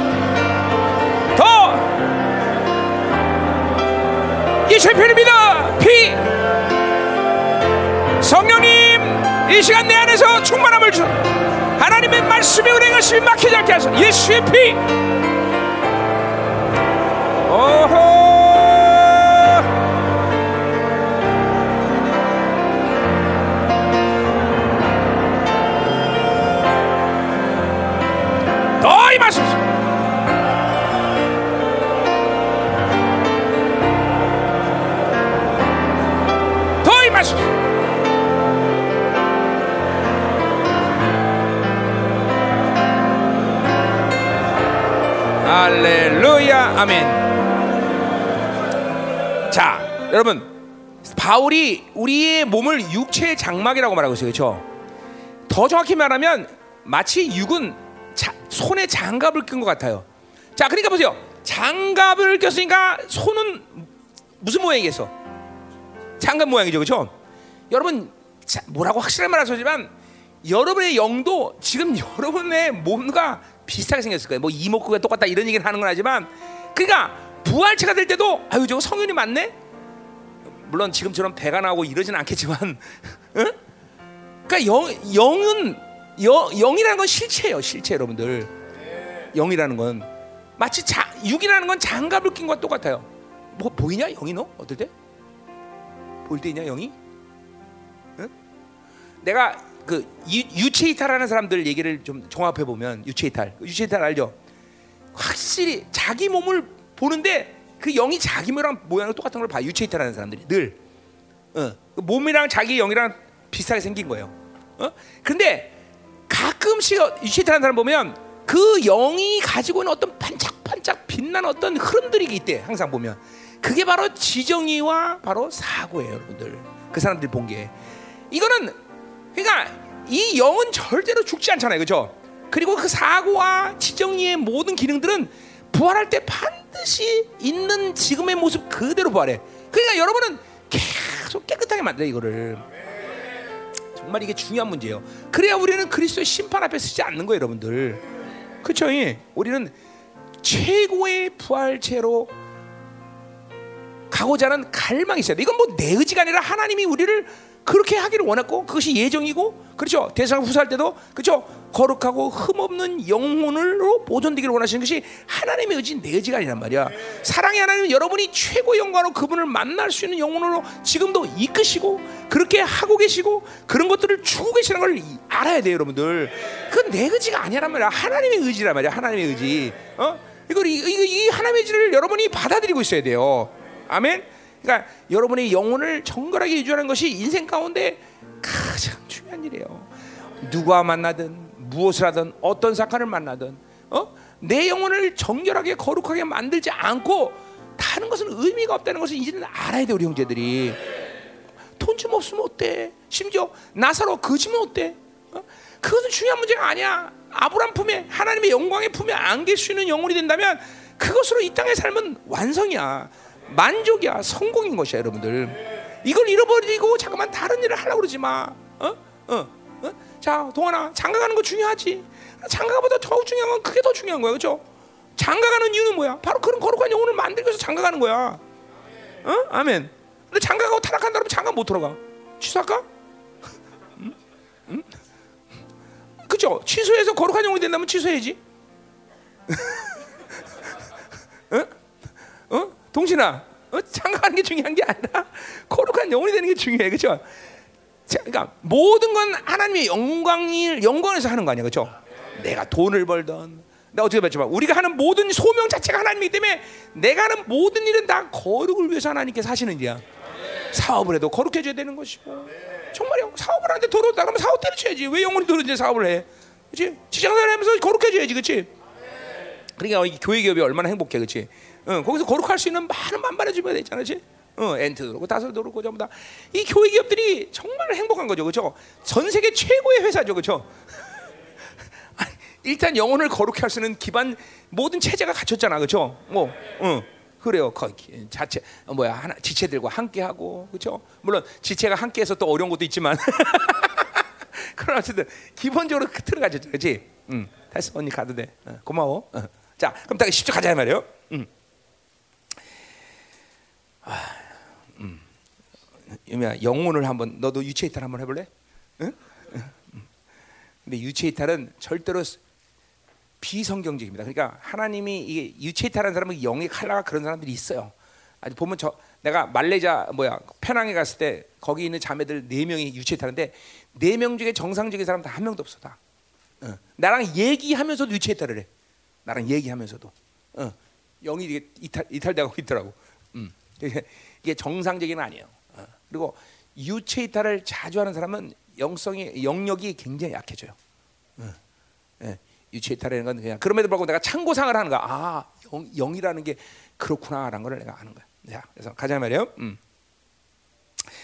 더 예수의 피를 믿어 피 성령님 이 시간 내 안에서 충만함을 주소. 하나님의 말씀에 운행하심이 막히지 않게 하소서. 예수의 피 오호 할렐루야 아멘. 자 여러분 바울이 우리의 몸을 육체의 장막이라고 말하고 있어요, 그렇죠? 더 정확히 말하면 마치 육은 자, 손에 장갑을 낀 것 같아요. 자 그러니까 보세요. 장갑을 꼈으니까 손은 무슨 모양이겠어? 장갑 모양이죠, 그렇죠? 여러분 자, 뭐라고 확실한 말할 수 없지만 여러분의 영도 지금 여러분의 몸과 비슷하게 생겼을 거예요. 뭐 이목구가 똑같다 이런 얘기는 하는 건 하지만 그러니까 부활체가 될 때도 아유 저거 성윤이 맞네? 물론 지금처럼 배가 나오고 이러진 않겠지만 응? 그러니까 영, 영은 여, 영이라는 건 실체예요. 실체 여러분들 영이라는 건 마치 자, 육이라는 건 장갑을 낀 것과 똑같아요. 뭐 보이냐 영이 너? 어떨 때? 보일 때 있냐 영이? 응? 내가 그 유체이탈하는 사람들 얘기를 좀 종합해 보면 유체이탈, 유체이탈 알죠? 확실히 자기 몸을 보는데 그 영이 자기 모양 모양이 똑같은 걸 봐. 유체이탈하는 사람들이 늘 어, 몸이랑 자기 영이랑 비슷하게 생긴 거예요. 어? 근데 가끔씩 유체이탈하는 사람 보면 그 영이 가지고 있는 어떤 반짝반짝 빛나는 어떤 흐름들이 있대. 항상 보면 그게 바로 지정의와 바로 사고예요, 여러분들. 그 사람들이 본 게 이거는. 그러니까 이 영은 절대로 죽지 않잖아요, 그렇죠? 그리고 그 사고와 지정리의 모든 기능들은 부활할 때 반드시 있는 지금의 모습 그대로 부활해. 그러니까 여러분은 계속 깨끗하게 만들어 이거를. 정말 이게 중요한 문제예요. 그래야 우리는 그리스도의 심판 앞에 서지 않는 거예요, 여러분들. 그렇죠? 우리는 최고의 부활체로 가고자 하는 갈망이 있어요. 이건 뭐 내 의지가 아니라 하나님이 우리를 그렇게 하기를 원했고 그것이 예정이고, 그렇죠? 데살로니가 할 때도, 그렇죠? 거룩하고 흠없는 영혼으로 보존되기를 원하시는 것이 하나님의 의지, 내 의지가 아니란 말이야. 네. 사랑의 하나님은 여러분이 최고의 영광으로 그분을 만날 수 있는 영혼으로 지금도 이끄시고 그렇게 하고 계시고 그런 것들을 주고 계시는 걸 알아야 돼요, 여러분들. 네. 그건 내 의지가 아니란 말이야. 하나님의 의지란 말이야. 하나님의 의지. 어? 이걸 이, 이, 이 하나님의 의지를 여러분이 받아들이고 있어야 돼요. 아멘. 그러니까 여러분의 영혼을 정결하게 유지하는 것이 인생 가운데 가장 중요한 일이에요. 누구와 만나든 무엇을 하든 어떤 사건을 만나든 어? 내 영혼을 정결하게 거룩하게 만들지 않고 다른 것은 의미가 없다는 것을 이제는 알아야 돼, 우리 형제들이. 돈 좀 없으면 어때? 심지어 나사로 거지면 어때? 어? 그것은 중요한 문제가 아니야. 아브람 품에, 하나님의 영광의 품에 안길 수 있는 영혼이 된다면 그것으로 이 땅의 삶은 완성이야, 만족이야, 성공인 것이야, 여러분들. 이걸 잃어버리고 자꾸만 다른 일을 하려고 그러지 마. 어? 어? 어? 자, 동원아, 장가 가는 거 중요하지. 장가보다 더 중요한 건 그게 더 중요한 거야, 그렇죠? 장가 가는 이유는 뭐야? 바로 그런 거룩한 영혼을 만들기 위해서 장가 가는 거야. 어? 아멘. 근데 장가 가고 타락한다 그러면 장가 못 들어가. 취소할까? 응? 응? 그렇죠? 취소해서 거룩한 영혼이 된다면 취소해야지. 응? 어? 어? 동신아, 어? 장가 가는 게 중요한 게 아니라 거룩한 영혼이 되는 게 중요해, 그렇죠? 자, 그러니까 모든 건 하나님의 영광을 영광에서 하는 거 아니야, 그렇죠? 내가 돈을 벌던, 나 어떻게 봤지만 우리가 하는 모든 소명 자체가 하나님이기 때문에 내가 하는 모든 일은 다 거룩을 위해서 하나님께서 하시는 일이야. 사업을 해도 거룩해져야 되는 것이고, 정말요. 사업을 하는데 더러웠다 그러면 사업 때려쳐야지. 왜 영혼이 더러운데 사업을 해, 그렇지? 직장생활하면서 거룩해져야지, 그렇지? 그러니까 이 교회 기업이 얼마나 행복해, 그렇지? 응, 거기서 거룩할 수 있는 많은 만반의 준비가 돼 있잖아, 그렇지? 어, 엔트도 그렇고 다스도 그렇고 전부 다 이 교회 기업들이 정말 행복한 거죠, 그렇죠? 전 세계 최고의 회사죠, 그렇죠? 일단 영혼을 거룩히 할 수 있는 기반 모든 체제가 갖췄잖아, 그렇죠? 뭐, 응, 그래요. 거기 자체 뭐야, 하나 지체들과 함께하고, 그렇죠? 물론 지체가 함께해서 또 어려운 것도 있지만, 그러나 어쨌든 기본적으로 그 틀을 가졌죠, 그렇지? 응, 다시 언니 가도 돼. 어, 고마워. 어. 자, 그럼 딱 십주 가자 말이에요. 응. 아. 유미야, 영혼을 한번, 너도 유체 이탈 한번 해볼래? 응? 근데 유체 이탈은 절대로 비성경적입니다. 그러니까 하나님이 이게 유체 이탈하는 사람은 영의 칼라가 그런 사람들이 있어요. 아니 보면 저 내가 말레이시아 뭐야 페낭에 갔을 때 거기 있는 자매들 네 명이 유체 이탈인데 네 명 중에 정상적인 사람 다 한 명도 없어 다. 응. 나랑 얘기하면서도 유체 이탈을 해. 나랑 얘기하면서도 응. 영이 이게 이탈 이탈되고 있더라고. 응. 이게 정상적인 아니에요. 그리고 유체 이탈을 자주 하는 사람은 영성이 영역이 굉장히 약해져요. 응. 예. 유체 이탈이라는 건 그냥 그럼에도 불구하고 내가 참고상을 하는 거야. 아, 영, 영이라는 게 그렇구나라는 걸 내가 아는 거야. 자, 그래서 가자 말이에요. 음.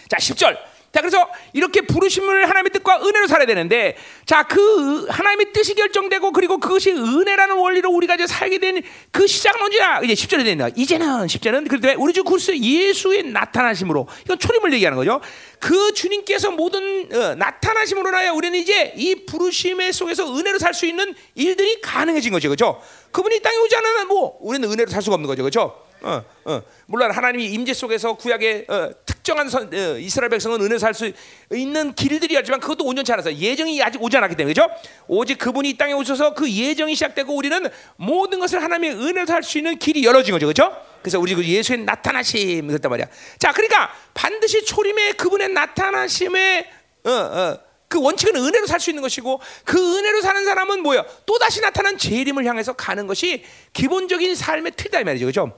자, 십절. 자, 그래서 이렇게 부르심을 하나님의 뜻과 은혜로 살아야 되는데, 자, 그 하나님의 뜻이 결정되고 그리고 그것이 은혜라는 원리로 우리가 이제 살게 된 그 시작은 언제냐? 이제 십절에 되는 거야. 이제는 십절은 그런데 우리 주 그리스도 예수의 나타나심으로, 이건 초림을 얘기하는 거죠. 그 주님께서 모든 어, 나타나심으로 나야 우리는 이제 이 부르심의 속에서 은혜로 살 수 있는 일들이 가능해진 거죠, 그렇죠? 그분이 땅에 오지 않으면 뭐 우리는 은혜로 살 수가 없는 거죠, 그렇죠? 어, 어. 물론 하나님이 임재 속에서 구약의 어, 특정한 선, 어, 이스라엘 백성은 은혜로 살 수 있는 길들이 있지만 그것도 온전치 않아서 예정이 아직 오지 않았기 때문에, 그렇죠? 오직 그분이 이 땅에 오셔서 그 예정이 시작되고 우리는 모든 것을 하나님의 은혜로 살 수 있는 길이 열어진 거죠, 그렇죠? 그래서 우리 그 예수의 나타나심 그랬단 말이야. 자, 그러니까 반드시 초림에 그분의 나타나심에 어, 어, 그 원칙은 은혜로 살 수 있는 것이고 그 은혜로 사는 사람은 뭐예요? 또다시 나타난 재림을 향해서 가는 것이 기본적인 삶의 틀이다 이 말이죠, 그렇죠?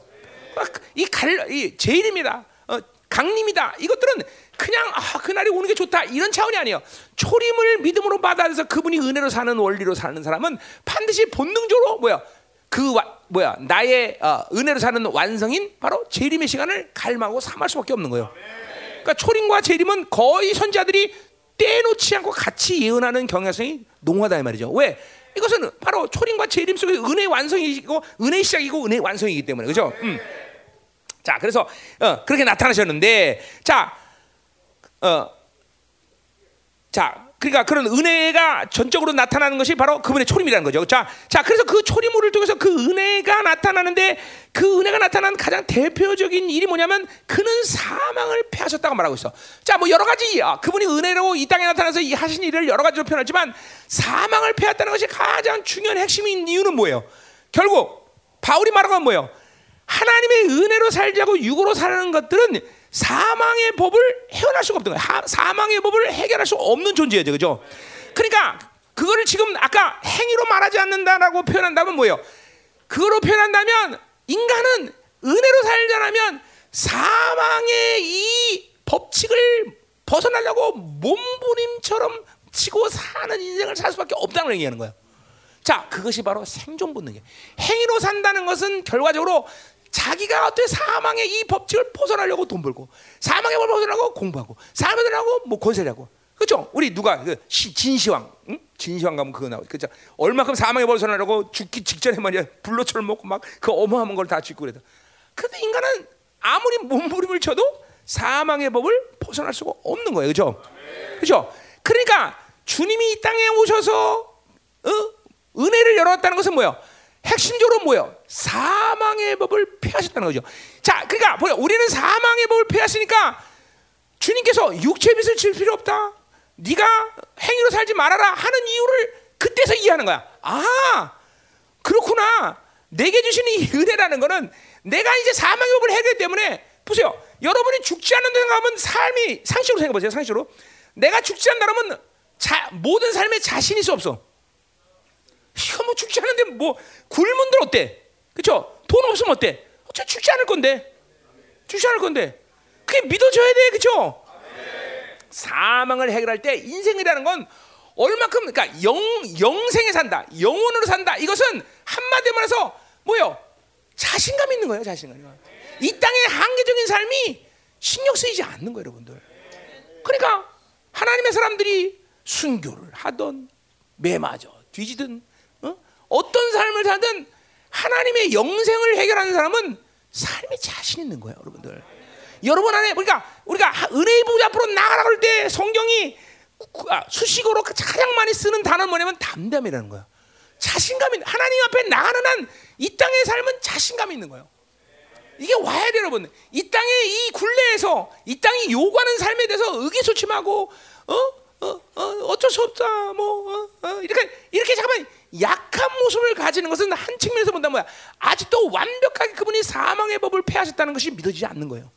이 갈, 이 재림이다, 어, 강림이다. 이것들은 그냥 아, 그날이 오는 게 좋다 이런 차원이 아니에요. 초림을 믿음으로 받아들여서 그분이 은혜로 사는 원리로 사는 사람은 반드시 본능적으로 뭐야 그 와, 뭐야 나의 어, 은혜로 사는 완성인 바로 재림의 시간을 갈망하고 삼할 수밖에 없는 거예요. 그러니까 초림과 재림은 거의 선지자들이 떼놓지 않고 같이 예언하는 경향성이 농후하다 이 말이죠. 왜? 이것은 바로 초림과 재림 속의 은혜의 완성이고 은혜의 시작이고 은혜의 완성이기 때문에 그렇죠? 음. 자, 그래서 어, 그렇게 나타나셨는데, 자, 어, 자, 그러니까 그런 은혜가 전적으로 나타나는 것이 바로 그분의 초림이라는 거죠. 자, 자, 그래서 그 초림을 통해서 그 은혜가 나타나는데, 그 은혜가 나타난 가장 대표적인 일이 뭐냐면 그는 사망을 패하셨다고 말하고 있어. 자, 뭐 여러 가지 아, 그분이 은혜로 이 땅에 나타나서 이 하신 일을 여러 가지로 표현하지만 사망을 패했다는 것이 가장 중요한 핵심인 이유는 뭐예요? 결국 바울이 말한 건 뭐예요? 하나님의 은혜로 살자고 육으로 사는 것들은 사망의 법을 헤어날 수가 없는 거예요. 사망의 법을 해결할 수 없는 존재예요. 그죠? 그러니까 그거를 지금 아까 행위로 말하지 않는다라고 표현한다면 뭐예요? 그거로 표현한다면 인간은 은혜로 살자라면 사망의 이 법칙을 벗어나려고 몸부림처럼 치고 사는 인생을 살 수밖에 없다는 얘기하는 거예요. 자, 그것이 바로 생존 본능이에요. 행위로 산다는 것은 결과적으로 자기가 어떻게 사망의 이 법칙을 벗어나려고 돈 벌고, 사망의 법을 벗어나려고 공부하고, 사망을 벗어나려고 뭐 권세라고. 그렇죠? 우리 누가 그 시, 진시황, 응? 진시황 가면 그거 나오죠. 그렇죠? 얼마큼 사망의 벗어나려고 죽기 직전에 말이야 불로초를 먹고 막 그 어마어마한 걸 다 짓고 그래도. 그런데 인간은 아무리 몸부림을 쳐도 사망의 법을 벗어날 수가 없는 거예요. 그렇죠? 그렇죠? 그러니까 주님이 이 땅에 오셔서 어? 은혜를 열어왔다는 것은 뭐예요? 핵심적으로 뭐예요? 사망의 법을 폐하셨다는 거죠. 자, 그러니까 보세요. 우리는 사망의 법을 폐하시니까 주님께서 육체의 빚을 질 필요 없다. 네가 행위로 살지 말아라 하는 이유를 그때서 이해하는 거야. 아, 그렇구나. 내게 주신 이 은혜라는 거는 내가 이제 사망의 법을 해야 되기 때문에 보세요. 여러분이 죽지 않는다고 생각하면 삶이 상식으로 생각해보세요. 상식으로. 내가 죽지 않는다면 자, 모든 삶에 자신이 있어 없어. 이거 뭐 죽지 않은데 뭐 굶은들 어때? 그렇죠? 돈 없으면 어때? 어차피 죽지 않을 건데, 죽지 않을 건데 그게 믿어져야 돼, 그렇죠? 사망을 해결할 때 인생이라는 건 얼마큼 그러니까 영 영생에 산다, 영혼으로 산다. 이것은 한마디로 말해서 뭐요? 자신감 있는 거예요, 자신감. 이 땅의 한계적인 삶이 신경 쓰이지 않는 거예요, 여러분들. 그러니까 하나님의 사람들이 순교를 하던 매마저 뒤지든. 어떤 삶을 사든 하나님의 영생을 해결하는 사람은 삶에 자신 있는 거예요, 여러분들. 여러분 안에 그러니까 우리가 은혜의 보좌 앞으로 나가라 그럴 때 성경이 수식어로 가장 많이 쓰는 단어는 뭐냐면 담담이라는 거야. 자신감이 하나님 앞에 나가는 한 이 땅의 삶은 자신감이 있는 거예요. 이게 와야 돼요, 여러분. 이 땅의 이 굴레에서 이 땅이 요구하는 삶에 대해서 의기소침하고 어? 어, 어, 어쩔 수 없다. 뭐 어, 어, 이렇게 이렇게 잠깐만 약한 모습을 가지는 것은 한 측면에서 본다 뭐야. 아직도 완벽하게 그분이 사망의 법을 패하셨다는 것이 믿어지지 않는 거예요.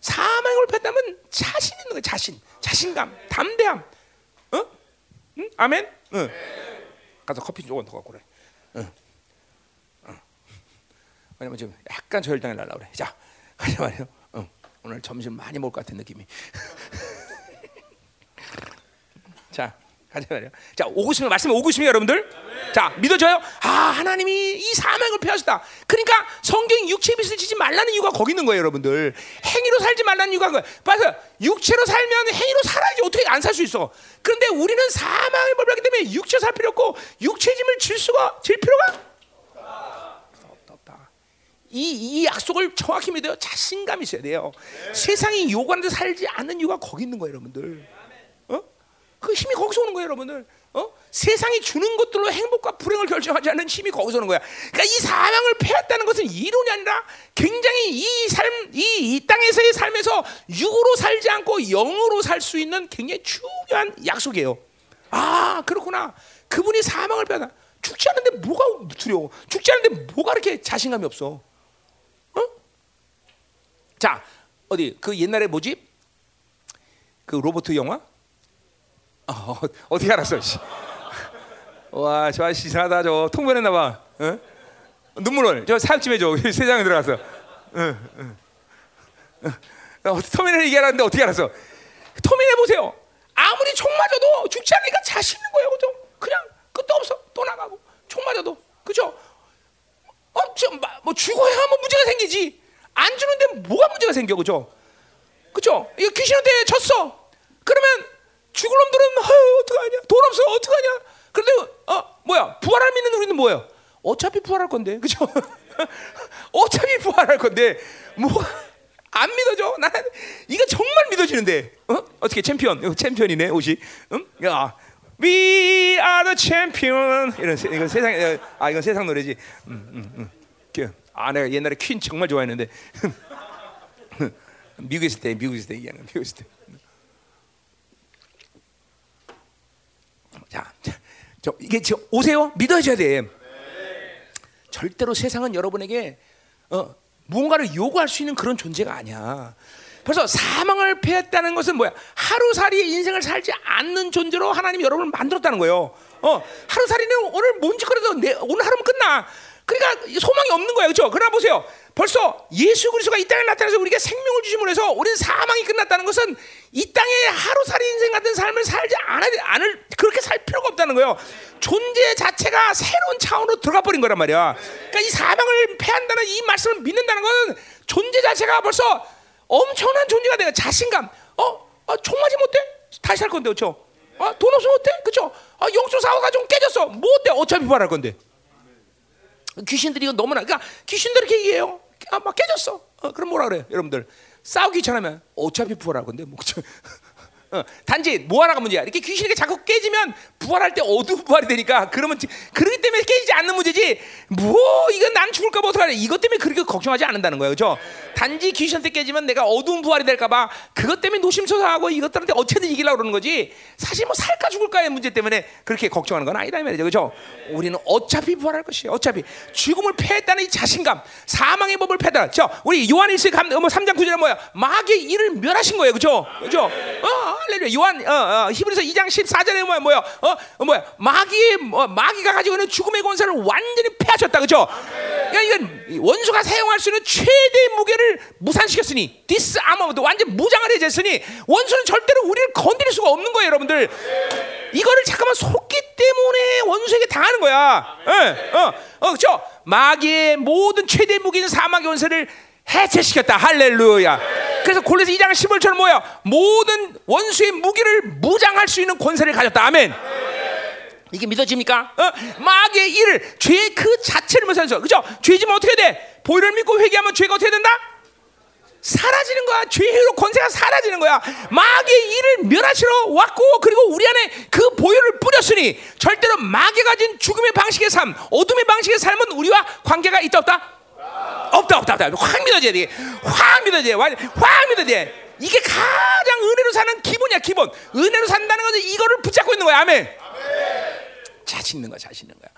사망의 법을 패했다면 자신 있는 거예요. 자신, 자신감, 담대함. 어? 응? 아멘. 응. 가서 커피 조금 더 갖고 그래. 응. 응. 왜냐면 지금 약간 저혈당이 날라 그래. 자, 가자 말이요. 응. 오늘 점심 많이 먹을 것 같은 느낌이. 자, 가자 말이야. 자, 오고 싶으면 말씀에 오고 싶으면 여러분들. 네. 자, 믿어져요? 아, 하나님이 이 사망을 폐하셨다. 그러니까 성경이 육체 빚을 지지 말라는 이유가 거기 있는 거예요, 여러분들. 행위로 살지 말라는 이유가 거예요. 봐서 육체로 살면 행위로 살아야지 어떻게 안 살 수 있어? 그런데 우리는 사망의 법을 하기 때문에 육체 살 필요 없고 육체 짐을 질 수가 질 필요가 없다. 없다. 이, 이 약속을 정확히 믿어요. 자신감이 있어야 돼요. 네. 세상이 요구하는 데 살지 않는 이유가 거기 있는 거예요, 여러분들. 그 힘이 거기서 오는 거예요, 여러분들. 어? 세상이 주는 것들로 행복과 불행을 결정하지 않는 힘이 거기서 오는 거야. 그러니까 이 사망을 패했다는 것은 이론이 아니라 굉장히 이 삶, 이, 이 땅에서의 삶에서 육으로 살지 않고 영으로 살 수 있는 굉장히 중요한 약속이에요. 아, 그렇구나. 그분이 사망을 패하다. 죽지 않는데 뭐가 두려워? 죽지 않는데 뭐가 이렇게 자신감이 없어? 어? 자, 어디 그 옛날에 뭐지? 그 로버트 영화? 어, 어떻게 알았어? 와, 저 아저씨 이상하다. 저 통변했나 봐. 응? 눈물을 저 사육집에 저 세상에 들어가서 응, 응. 어, 터미널 얘기하는데 어떻게 알았어? 터미널 보세요. 아무리 총 맞아도 죽지 않으니까 자신 있는 거예요, 그죠? 그냥 끝도 없어. 또 나가고 총 맞아도 그죠? 어, 저, 뭐 죽어야 뭐 문제가 생기지. 안 주는데 뭐가 문제가 생겨, 그죠? 그죠? 이거 귀신한테 졌어. 그러면 죽을 놈들은 어떡하냐? 돈 없어 어떡하냐? 그런데 어, 뭐야? 부활을 믿는 우리는 뭐예요? 어차피 부활할 건데, 그죠? 어차피 부활할 건데, 뭐 안 믿어져? 난 이거 정말 믿어지는데, 어? 어떻게 챔피언? 챔피언이네 옷이. 응? 야, We are the champion. 이런 세, 이건 세상, 아 이건 세상 노래지. 음, 음, 음. 아 내가 옛날에 퀸 정말 좋아했는데 미국에 있을 때 미국에 있을 때 얘기하는 미국에 있을 때. 자, 저 이게 지금 오세요. 믿어줘야 돼. 네. 절대로 세상은 여러분에게 어, 무언가를 요구할 수 있는 그런 존재가 아니야. 벌써 사망을 패했다는 것은 뭐야? 하루살이의 인생을 살지 않는 존재로 하나님이 여러분을 만들었다는 거예요. 어, 하루살이는 오늘 뭔 짓 그래도 내, 오늘 하루면 끝나. 그러니까 소망이 없는 거예요, 그렇죠? 그러나 보세요, 벌써 예수 그리스도가 이 땅에 나타나서 우리에게 생명을 주심으로 해서 우리는 사망이 끝났다는 것은 이 땅에 하루살이 인생 같은 삶을 살지 않을, 않을 그렇게 살 필요가 없다는 거예요. 존재 자체가 새로운 차원으로 들어가 버린 거란 말이야. 그러니까 이 사망을 패한다는 이 말씀을 믿는다는 것은 존재 자체가 벌써 엄청난 존재가 되는 자신감. 어, 아, 총 맞으면 어때? 다시 살 건데, 그렇죠? 아, 돈 없으면 어때? 그렇죠? 아, 영적 사고가 좀 깨졌어. 뭐 어때? 어차피 부활할 건데. 귀신들이 이거 너무나, 그러니까 귀신들이 이렇게 얘기해요. 아, 막 깨졌어. 어, 그럼 뭐라 그래? 여러분들 싸우기 귀찮으면 어차피 부활할 건데 뭐, 어, 단지 뭐 하나가 문제야. 이렇게 귀신이 자꾸 깨지면 부활할 때 어두운 부활이 되니까 그러면 그러기 때문에 깨지지 않는 문제지. 뭐 이건 난 죽을까 봐 어떡하냐. 이것 때문에 그렇게 걱정하지 않는다는 거예요, 그렇죠? 단지 귀신한테 깨지면 내가 어두운 부활이 될까 봐 그것 때문에 노심초사하고 이것들한테 어쨌든 이기려고 그러는 거지. 사실 뭐 살까 죽을까의 문제 때문에 그렇게 걱정하는 건 아니다 이 말이죠, 그렇죠? 우리는 어차피 부활할 것이에요. 어차피 죽음을 패했다는 이 자신감, 사망의 법을 패다. 저 우리 요한일서 삼 장 구 절에 뭐야? 마귀의 일을 멸하신 거예요, 그렇죠? 그렇죠? 어. 할렐루야. 요한 어, 어, 히브리서 이 장 십사 절에 뭐야 뭐야 어 뭐야 마귀의 어, 마귀가 가지고 있는 죽음의 권세를 완전히 패하셨다, 그렇죠? 그러니까 이건 원수가 사용할 수 있는 최대의 무게를 무산시켰으니 디스아머도 완전 무장을 해제했으니 원수는 절대로 우리를 건드릴 수가 없는 거예요, 여러분들. 이거를 잠깐만 속기 때문에 원수에게 당하는 거야. 예, 어, 어, 그렇죠? 마귀의 모든 최대의 무기인 사망의 권세를 해체시켰다. 할렐루야. 그래서 골로새 이 장 십오 절은 뭐야? 모든 원수의 무기를 무장할 수 있는 권세를 가졌다. 아멘. 이게 믿어집니까? 어? 마귀의 일을, 죄 그 자체를 무시하면서, 그죠? 죄지면 어떻게 돼? 보혈을 믿고 회개하면 죄가 어떻게 된다? 사라지는 거야. 죄로 권세가 사라지는 거야. 마귀의 일을 멸하시러 왔고, 그리고 우리 안에 그 보혈을 뿌렸으니 절대로 마귀가 가진 죽음의 방식의 삶, 어둠의 방식의 삶은 우리와 관계가 있다 없다? 없다 없다 없다. 확 믿어져야 돼. 확 믿어져야 돼. 확 믿어져야 돼. 이게 가장 은혜로 사는 기본이야, 기본. 은혜로 산다는 것은 이거를 붙잡고 있는 거야. 아멘. 자신 있는 거야, 자신 있는 거야.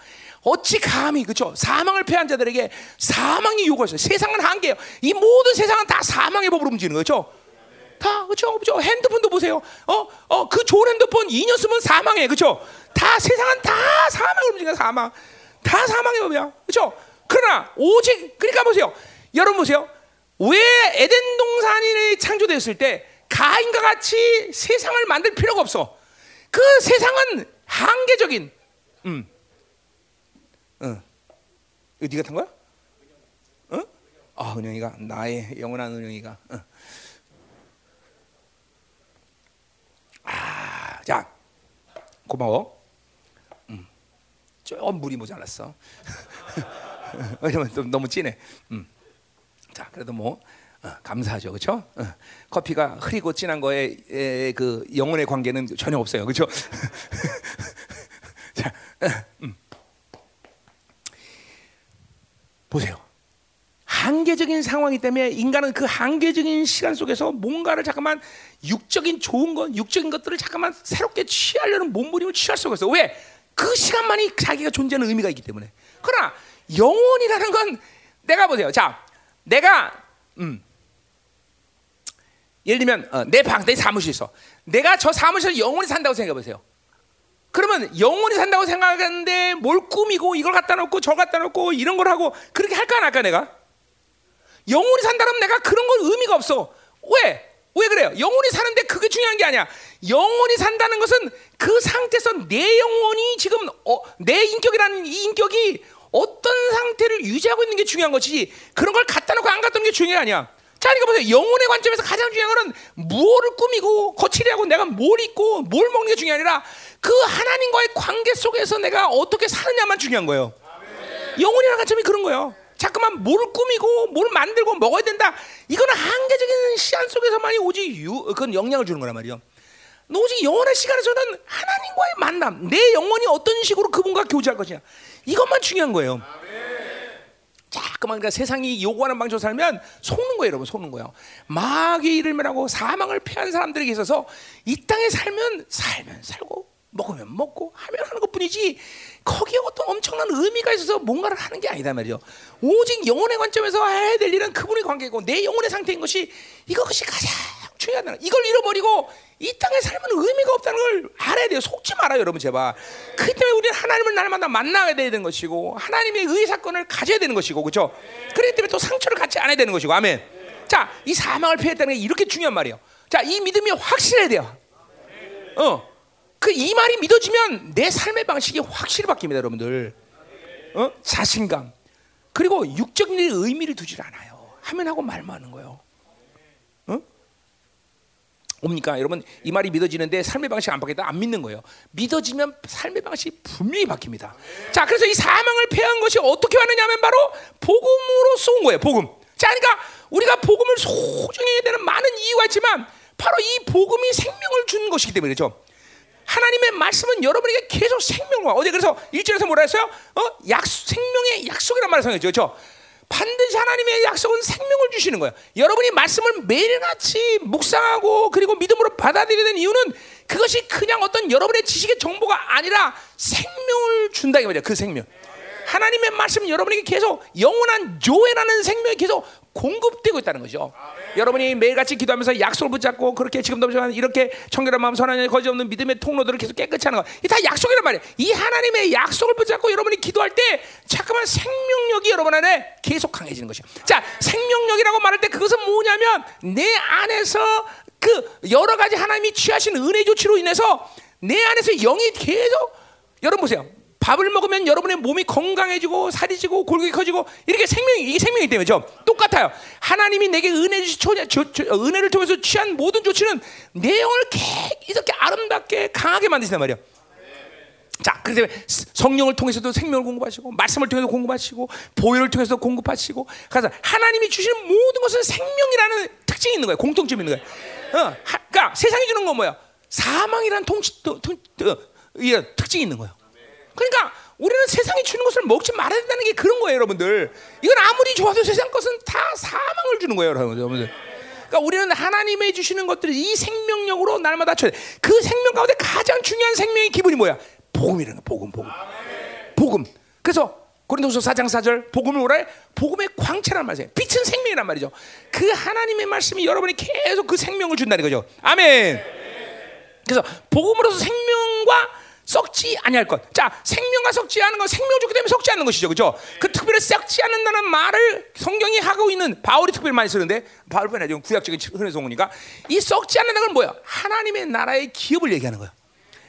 어찌 감히, 그렇죠? 사망을 패한 자들에게 사망이 요구했어요. 세상은 한계예요. 이 모든 세상은 다 사망의 법으로 움직이는 거죠. 다, 그렇죠, 그렇죠. 핸드폰도 보세요. 어, 어, 그 좋은 핸드폰 이 년 쓰면 사망해, 그렇죠? 다 세상은 다 사망으로 움직이는 거야, 사망. 다 사망의 법이야, 그렇죠? 그러나 오직, 그러니까 보세요, 여러분 보세요. 왜 에덴 동산이 창조되었을 때 가인과 같이 세상을 만들 필요가 없어. 그 세상은 한계적인. 음, 응. 어. 이거 네가 탄 거야? 응? 어? 아, 은영이가 나의 영원한 은영이가. 어. 아, 자, 고마워. 음, 좀 물이 모자랐어. 왜냐면 너무 진해. 음. 자, 그래도 뭐 어, 감사하죠, 그렇죠? 어, 커피가 흐리고 진한 거에 에, 그 영혼의 관계는 전혀 없어요, 그렇죠? 자, 음. 보세요. 한계적인 상황이기 때문에 인간은 그 한계적인 시간 속에서 뭔가를 잠깐만 육적인 좋은 것, 육적인 것들을 잠깐만 새롭게 취하려는 몸부림을 취할 수가 있어. 왜? 그 시간만이 자기가 존재하는 의미가 있기 때문에. 그러나 영혼이라는 건 내가 보세요. 자, 내가 음, 예를 들면 어, 내 방, 내 사무실 있어. 내가 저 사무실에서 영혼이 산다고 생각해 보세요. 그러면 영혼이 산다고 생각하는데 뭘 꾸미고 이걸 갖다 놓고 저걸 갖다 놓고 이런 걸 하고 그렇게 할까 안 할까 내가? 영혼이 산다면 내가 그런 건 의미가 없어. 왜? 왜 그래요? 영혼이 사는데 그게 중요한 게 아니야. 영혼이 산다는 것은 그 상태에서 내 영혼이 지금 어, 내 인격이라는 이 인격이 어떤 상태를 유지하고 있는 게 중요한 것이지 그런 걸 갖다 놓고 안 갖다 놓는 게 중요한 게 아니야. 자, 그러니까 보세요. 영혼의 관점에서 가장 중요한 것은 무엇을 꾸미고 거칠이하고 내가 뭘 입고 뭘 먹는 게 중요한 게 아니라 그 하나님과의 관계 속에서 내가 어떻게 사느냐만 중요한 거예요. 영혼이라는 관점이 그런 거예요. 자꾸만 뭘 꾸미고 뭘 만들고 먹어야 된다, 이거는 한계적인 시간 속에서만이 오직 유, 그건 영향을 주는 거란 말이에요. 오직 영원한 시간에서는 하나님과의 만남, 내 영혼이 어떤 식으로 그분과 교제할 것이냐, 이것만 중요한 거예요. 자꾸만 그러니까 세상이 요구하는 방식으로 살면 속는 거예요, 여러분. 속는 거예요. 마귀의 이름을 하고 사망을 패한 사람들에게 있어서 이 땅에 살면 살면 살고 먹으면 먹고 하면 하는 것뿐이지 거기에 어떤 엄청난 의미가 있어서 뭔가를 하는 게 아니다 말이죠. 오직 영혼의 관점에서 해야 될 일은 그분의 관계고 내 영혼의 상태인 것이, 이것이 가장 중요하다는, 이걸 잃어버리고 이 땅에 살면 의미가 없다는 걸 알아야 돼요. 속지 말아요, 여러분, 제발. 그 때문에 우리는 하나님을 날마다 만나야 되는 것이고 하나님의 의의 사건을 가져야 되는 것이고, 그렇죠? 그렇기 때문에 또 상처를 갖지 않아야 되는 것이고, 아멘. 자, 이 사망을 피했다는 게 이렇게 중요한 말이에요. 자, 이 믿음이 확실해야 돼요. 어. 그 이 말이 믿어지면 내 삶의 방식이 확실히 바뀝니다, 여러분들. 어? 자신감, 그리고 육적인 일의 의미를 두질 않아요. 하면 하고 말만 하는 거예요. 어? 옵니까? 여러분, 이 말이 믿어지는데 삶의 방식이 안 바뀌다, 안 믿는 거예요. 믿어지면 삶의 방식이 분명히 바뀝니다. 자, 그래서 이 사망을 패한 것이 어떻게 왔느냐 하면 바로 복음으로 쏜 거예요, 복음. 자, 그러니까 우리가 복음을 소중히 해야 되는 많은 이유가 있지만 바로 이 복음이 생명을 주는 것이기 때문에, 그렇죠? 하나님의 말씀은 여러분에게 계속 생명과, 어제 그래서 일 절에서 뭐라 했어요? 어? 약속, 생명의 약속이란 말을 생각했죠, 그렇죠? 반드시 하나님의 약속은 생명을 주시는 거예요. 여러분이 말씀을 매일같이 묵상하고 그리고 믿음으로 받아들이는 이유는 그것이 그냥 어떤 여러분의 지식의 정보가 아니라 생명을 준다, 이거죠. 그 생명, 하나님의 말씀은 여러분에게 계속 영원한 조회라는 생명이 계속 공급되고 있다는 거죠. 아, 네. 여러분이 매일같이 기도하면서 약속을 붙잡고 그렇게 지금도 이렇게 청결한 마음, 선한 일, 거짓 없는 믿음의 통로들을 계속 깨끗이 하는 거, 이게 다 약속이란 말이에요. 이 하나님의 약속을 붙잡고 여러분이 기도할 때 잠깐만 생명력이 여러분 안에 계속 강해지는 것이에요. 자, 생명력이라고 말할 때 그것은 뭐냐면 내 안에서 그 여러 가지 하나님이 취하신 은혜 조치로 인해서 내 안에서 영이 계속, 여러분 보세요. 밥을 먹으면 여러분의 몸이 건강해지고 살이 찌고 골격이 커지고 이렇게 생명이, 이게 생명이기 때문에, 죠? 똑같아요. 하나님이 내게 은혜 주시, 조, 조, 조, 은혜를 통해서 취한 모든 조치는 내 영을 계속 이렇게 아름답게 강하게 만드신단 말이에요. 자, 그래서 성령을 통해서도 생명을 공급하시고 말씀을 통해서 공급하시고 보혈을 통해서 공급하시고, 그래서 하나님이 주시는 모든 것은 생명이라는 특징이 있는 거예요. 공통점이 있는 거예요. 어, 하, 그러니까 세상이 주는 건 뭐예요? 사망이라는 통치, 통, 통, 어, 이런 특징이 있는 거예요. 그러니까 우리는 세상이 주는 것을 먹지 말아야 된다는 게 그런 거예요, 여러분들. 이건 아무리 좋아도 세상 것은 다 사망을 주는 거예요, 여러분들. 그러니까 우리는 하나님의 주시는 것들을 이 생명력으로 날마다 쳐야 돼. 그 생명 가운데 가장 중요한 생명의 기분이 뭐야? 복음이라는 거야, 복음, 복음. 복음. 그래서 고린도후서 사 장 사 절, 복음을 뭐라 해? 복음의 광채란 말이에요. 빛은 생명이란 말이죠. 그 하나님의 말씀이 여러분이 계속 그 생명을 준다는 거죠. 아멘. 그래서 복음으로서 생명과 썩지 아니할 것. 자, 생명과 썩지 않은 건 생명 좋기 때문에 썩지 않는 것이죠, 그렇죠? 그 특별히 썩지 않는다는 말을 성경이 하고 있는, 바울이 특별히 많이 쓰는데, 바울뿐 아니라 구약적인 흐름에서 오니까 이 썩지 않는다는 건 뭐야? 하나님의 나라의 기업을 얘기하는 거야.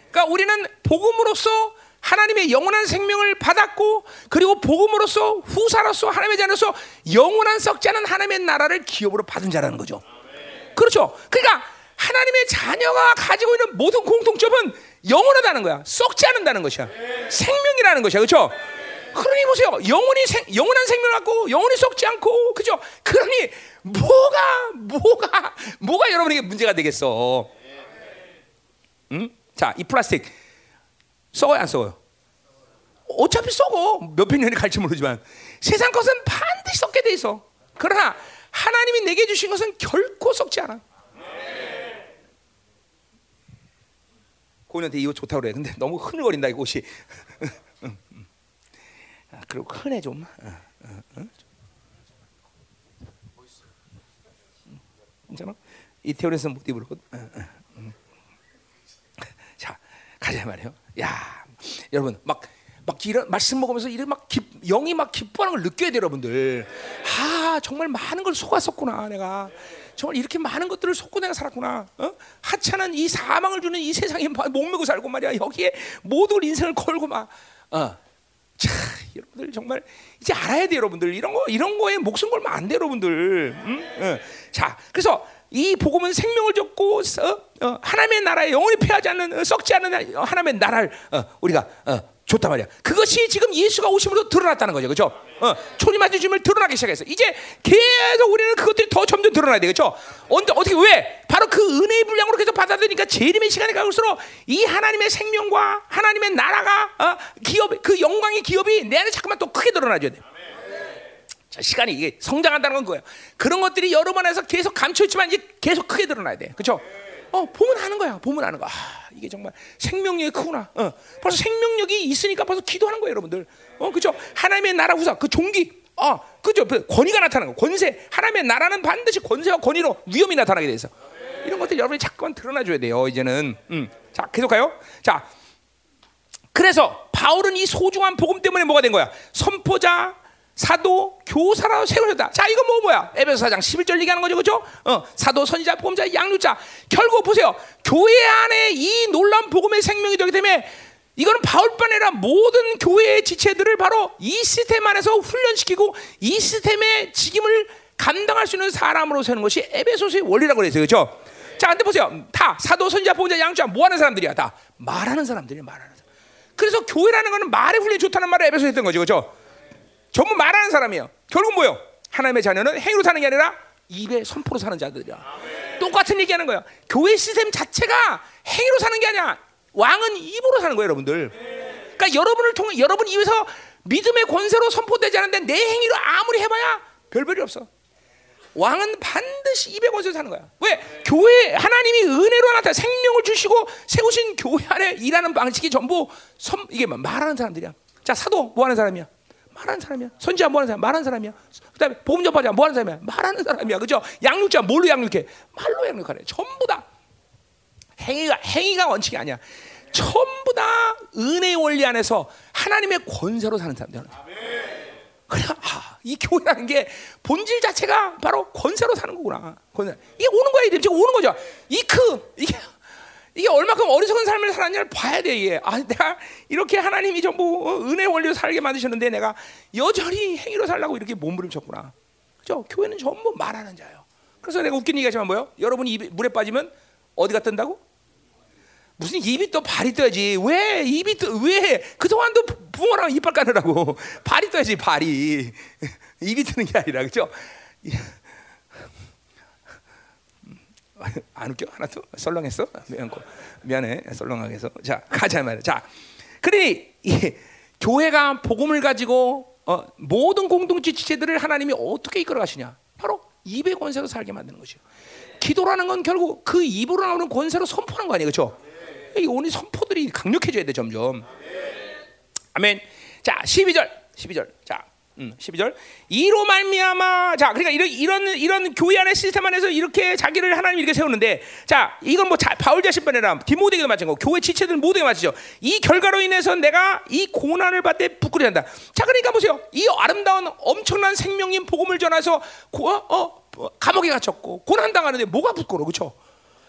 그러니까 우리는 복음으로써 하나님의 영원한 생명을 받았고, 그리고 복음으로써 후사로서 하나님의 자녀로서 영원한 썩지 않은 하나님의 나라를 기업으로 받은 자라는 거죠. 그렇죠? 그러니까 하나님의 자녀가 가지고 있는 모든 공통점은 영원하다는 거야. 썩지 않는다는 것이야. 네. 생명이라는 것이야. 그렇죠? 네. 그러니 보세요. 영원히 생, 영원한 생명을 갖고 영원히 썩지 않고, 그렇죠? 그러니 뭐가 뭐가 뭐가 여러분에게 문제가 되겠어? 응? 자, 이 플라스틱 썩어요, 안 썩어요? 어차피 썩어. 몇백 년이 갈지 모르지만 세상 것은 반드시 썩게 돼 있어. 그러나 하나님이 내게 주신 것은 결코 썩지 않아. 고인한테 이 옷 좋다고 그래. 근데 너무 흔들거린다, 이 옷이. 응, 응. 아, 그리고 흔해 좀. 응, 응, 응. 괜찮아? 이태원에서 못 입으거든. 응, 응, 응. 자, 가자 말이에요. 야, 여러분 막. 막 이런 말씀 먹으면서 이런 막 기, 영이 막 기뻐하는 걸 느껴야 돼요, 여러분들. 아, 정말 많은 걸 속았었구나, 내가. 정말 이렇게 많은 것들을 속고 내가 살았구나. 어? 하찮은 이 사망을 주는 이 세상에 목매고 살고 말이야. 여기에 모든 인생을 걸고 막. 어. 자, 여러분들 정말 이제 알아야 돼요, 여러분들. 이런 거, 이런 거에 목숨 걸면 안 돼요, 여러분들. 응? 어. 자, 그래서 이 복음은 생명을 줬고 어? 어? 하나님의 나라에 영원히 패하지 않는, 어? 썩지 않는 하나님의 나라를 어? 우리가 어? 줬단 말이야. 그것이 지금 예수가 오심으로 드러났다는 거죠. 그렇죠? 어, 초림하심을 드러나기 시작했어. 이제 계속 우리는 그것들이 더 점점 드러나야 돼. 그렇죠? 언제 어떻게 왜? 바로 그 은혜의 분량으로 계속 받아들이니까 재림의 시간이 갈수록 이 하나님의 생명과 하나님의 나라가 어, 기업 그 영광의 기업이 내 안에 자꾸만 더 크게 드러나줘야 돼. 자, 시간이 이게 성장한다는 건 거예요. 그런 것들이 여러 번 해서 계속 감춰 있지만 이제 계속 크게 드러나야 돼. 그렇죠? 어, 보면 아는 거야. 보면 아는 거야. 아, 이게 정말 생명력이 크구나. 어, 벌써 생명력이 있으니까 벌써 기도하는 거예요, 여러분들. 어, 그죠? 하나님의 나라 후사, 그 종기. 어, 그죠? 권위가 나타나는 거. 권세. 하나님의 나라는 반드시 권세와 권위로 위험이 나타나게 돼 있어. 이런 것들 여러분이 자꾸만 드러나줘야 돼요, 이제는. 음. 자, 계속 가요. 자, 그래서 바울은 이 소중한 복음 때문에 뭐가 된 거야? 선포자, 사도, 교사라고 세우셨다. 자, 이건 뭐 뭐야? 에베소 사 장 십일 절 얘기하는 거죠, 그렇죠? 어, 사도, 선지자, 보험자, 양육자. 결국 보세요. 교회 안에 이 놀라운 복음의 생명이 되기 때문에 이거는 바울뿐 아니라 모든 교회의 지체들을 바로 이 시스템 안에서 훈련시키고 이 시스템의 직임을 감당할 수 있는 사람으로 세우는 것이 에베소서의 원리라고 그랬어요, 그렇죠? 자, 근데 보세요. 다 사도, 선지자, 보험자, 양육자 뭐 하는 사람들이야? 다 말하는 사람들이야, 말하는 사람. 그래서 교회라는 거는 말의 훈련이 좋다는 말을 에베소서에 했던 거죠, 그렇죠? 전부 말하는 사람이에요. 결국 뭐요? 하나님의 자녀는 행위로 사는 게 아니라 입에 선포로 사는 자들이야. 아멘. 똑같은 얘기하는 거야. 교회 시스템 자체가 행위로 사는 게 아니야. 왕은 입으로 사는 거예요, 여러분들. 네. 그러니까 여러분을 통해 여러분 입에서 믿음의 권세로 선포되지 않는데 내 행위로 아무리 해봐야 별별이 없어. 왕은 반드시 입의 권세로 사는 거야. 왜? 네. 교회 하나님이 은혜로 나타나 생명을 주시고 세우신 교회 안에 일하는 방식이 전부 선, 이게 말하는 사람들이야. 자, 사도 뭐 하는 사람이야? 말하는 사람이야. 선지자 뭐 하는 사람? 말하는 사람이야. 그다음에 복음 전파자 뭐 하는 사람이야? 말하는 사람이야. 그죠? 양육자 뭘로 양육해? 말로 양육하래. 전부 다 행위가 행위가 원칙이 아니야. 전부 다 은혜의 원리 안에서 하나님의 권세로 사는 사람들. 그래, 아, 이 교회라는 게 본질 자체가 바로 권세로 사는 거구나. 권세. 이게 오는 거야, 이제 오는 거죠. 이 크 이게 이게 얼마큼 어리석은 삶을 살았냐를 봐야 돼, 이게. 아, 내가 이렇게 하나님이 전부 은혜 원리로 살게 만드셨는데 내가 여전히 행위로 살라고 이렇게 몸부림쳤구나. 그죠? 교회는 전부 말하는 자예요. 그래서 내가 웃긴 얘기하지만 뭐요? 여러분이 입이 물에 빠지면 어디가 뜬다고? 무슨 입이 떠 발이 떠야지. 왜 입이 떠? 왜? 그동안도 붕어랑 이빨 까느라고 발이 떠야지, 발이. 입이 뜨는 게 아니라, 그죠? 안 웃겨? 하나도? 썰렁했어? 미안코. 미안해. 썰렁하게 해서. 자, 가자 말이야. 자, 그러니 예, 교회가 복음을 가지고 어, 모든 공동체 지체들을 하나님이 어떻게 이끌어 가시냐? 바로 입의 권세로 살게 만드는 것이에요. 기도라는 건 결국 그 입으로 나오는 권세로 선포하는 거 아니에요? 그렇죠? 이 오늘 선포들이 강력해져야 돼, 점점. 아멘. 자, 십이 절. 십이 절. 자. 음, 십이 절 이로 말미암아. 자, 그러니까 이런 이런 이런 교회 안의 시스템 안에서 이렇게 자기를 하나님 이렇게 세우는데, 자, 이건 뭐 자, 바울 자신뿐 아니라 디모데에게도 마찬가지고 교회 지체들 모두에게 마찬가지죠. 이 결과로 인해서 내가 이 고난을 받되 부끄러워한다. 자, 그러니까 보세요. 이 아름다운 엄청난 생명인 복음을 전해서 고, 어, 어, 감옥에 갇혔고 고난 당하는데 뭐가 부끄러워, 그렇죠?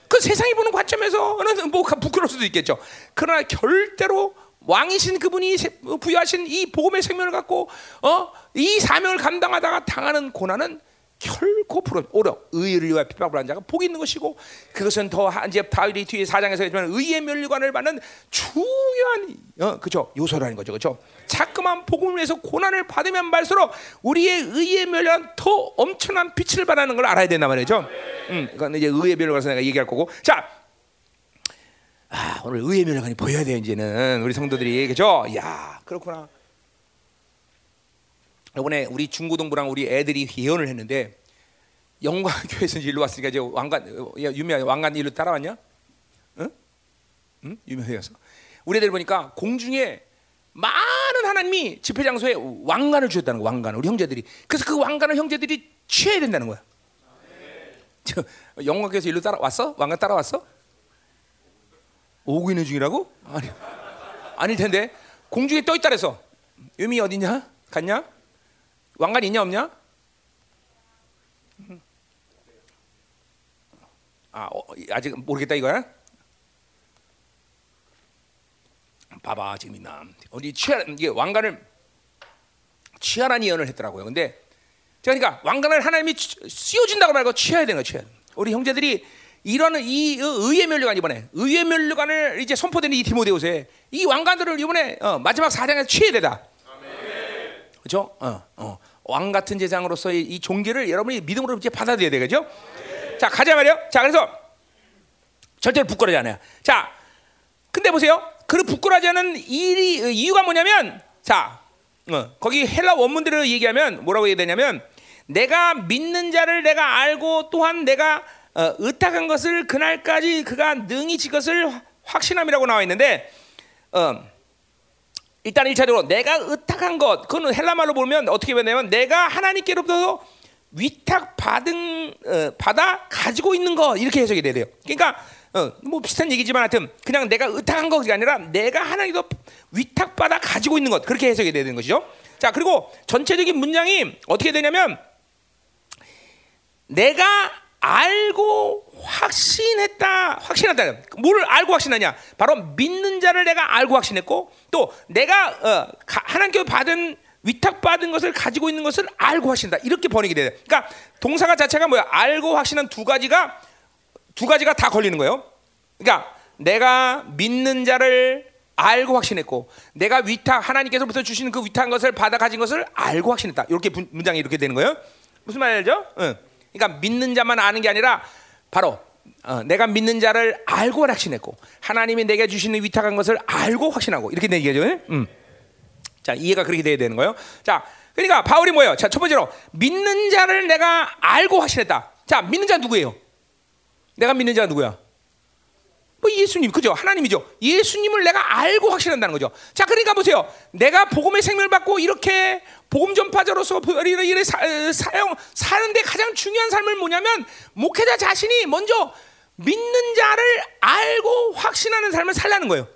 그 세상이 보는 관점에서는 뭐가 부끄러울 수도 있겠죠. 그러나 절대로 왕이신 그분이 부여하신 이 복음의 생명을 갖고 어? 이 사명을 감당하다가 당하는 고난은 결코 부러워. 오히려 의를 위하여 핍박을 한 자가 복이 있는 것이고, 그것은 더 이제 다윗이 뒤에 사 장에서 했지만 의의 면류관을 받는 중요한 어, 그죠, 요소라는 거죠, 그렇죠? 자꾸만 복음을 위해서 고난을 받으면 말수록 우리의 의의 면류관 더 엄청난 빛을 발하는 걸 알아야 된단 말이죠. 음, 이건 이제 의의 면류관에서 내가 얘기할 거고, 자. 아, 오늘 의의 면류관이 보여야 돼요, 이제는. 우리 성도들이. 그죠? 야, 그렇구나. 이번에 우리 중고등부랑 우리 애들이 예언을 했는데, 영광교회에서 일로 왔으니까 이제 왕관, 유명한 왕관 일로 따라왔냐? 응? 응? 유명해서. 우리 애들 보니까 공중에 많은 하나님이 집회장소에 왕관을 주셨다는 거야, 왕관. 우리 형제들이. 그래서 그 왕관을 형제들이 취해야 된다는 거야. 저, 영광교회에서 일로 따라왔어? 왕관 따라왔어? 오고 있는 중이라고? 아니, 아닐 텐데. 공중에 떠 있다 그래서 유미 어디냐? 갔냐? 왕관 있냐 없냐? 아, 어, 아직 모르겠다 이거야? 봐봐, 지금 있나? 어디 취하 이게 왕관을 취하라는 예언을 했더라고요. 근데 그러니까 왕관을 하나님이 씌워준다고 말고 취해야 되는 거야, 취해야 되는 거야. 우리 형제들이 이런 이 의의 면류관, 이번에 의의 면류관을 이제 선포되는 이 디모데후서에 이 왕관들을 이번에 어, 마지막 사 장에서 취해야 되다. 그렇죠? 어, 어. 왕 같은 제장으로서의 이 종기를 여러분이 믿음으로 이제 받아들여야 되겠죠? 네. 자, 가자 말이요. 자, 그래서 절대로 부끄러워하지 않아요. 자, 근데 보세요. 그 부끄러워하지 않은 일이 이유가 뭐냐면, 자, 어, 거기 헬라 원문들을 얘기하면 뭐라고 얘기되냐면, 내가 믿는 자를 내가 알고 또한 내가 어, 의탁한 것을 그날까지 그가 능히 지 것을 확신함이라고 나와 있는데, 어, 일단 일차적으로 내가 의탁한 것, 그건 헬라말로 보면 어떻게 보냐면 내가 하나님께로부터 위탁 받은 어, 받아 가지고 있는 것, 이렇게 해석이 돼야 돼요. 그러니까 어, 뭐 비슷한 얘기지만 하여튼 그냥 내가 의탁한 것이 아니라 내가 하나님도 위탁 받아 가지고 있는 것, 그렇게 해석이 돼야 되는 것이죠. 자, 그리고 전체적인 문장이 어떻게 되냐면 내가 알고 확신했다, 확신한다. 뭘 알고 확신하냐? 바로 믿는 자를 내가 알고 확신했고, 또 내가 어, 가, 하나님께 받은 위탁받은 것을 가지고 있는 것을 알고 확신한다. 이렇게 번역이 돼요. 그러니까 동사가 자체가 뭐야? 알고 확신한 두 가지가 두 가지가 다 걸리는 거예요. 그러니까 내가 믿는 자를 알고 확신했고, 내가 위탁 하나님께서부터 주시는 그 위탁한 것을 받아 가진 것을 알고 확신했다. 이렇게 분, 문장이 이렇게 되는 거예요. 무슨 말인지 알죠? 응. 그러니까 믿는 자만 아는 게 아니라 바로 어, 내가 믿는 자를 알고 확신했고, 하나님이 내게 주시는 위탁한 것을 알고 확신하고, 이렇게 되는 얘기죠. 음. 자, 이해가 그렇게 돼야 되는 거예요. 자, 그러니까 바울이 뭐예요? 자, 첫 번째로 믿는 자를 내가 알고 확신했다. 자, 믿는 자 누구예요? 내가 믿는 자 누구야? 뭐 예수님, 그죠? 하나님이죠. 예수님을 내가 알고 확신한다는 거죠. 자, 그러니까 보세요. 내가 복음의 생명을 받고 이렇게 복음 전파자로서 이래 사용 사는데 가장 중요한 삶을 뭐냐면 목회자 자신이 먼저 믿는 자를 알고 확신하는 삶을 살라는 거예요.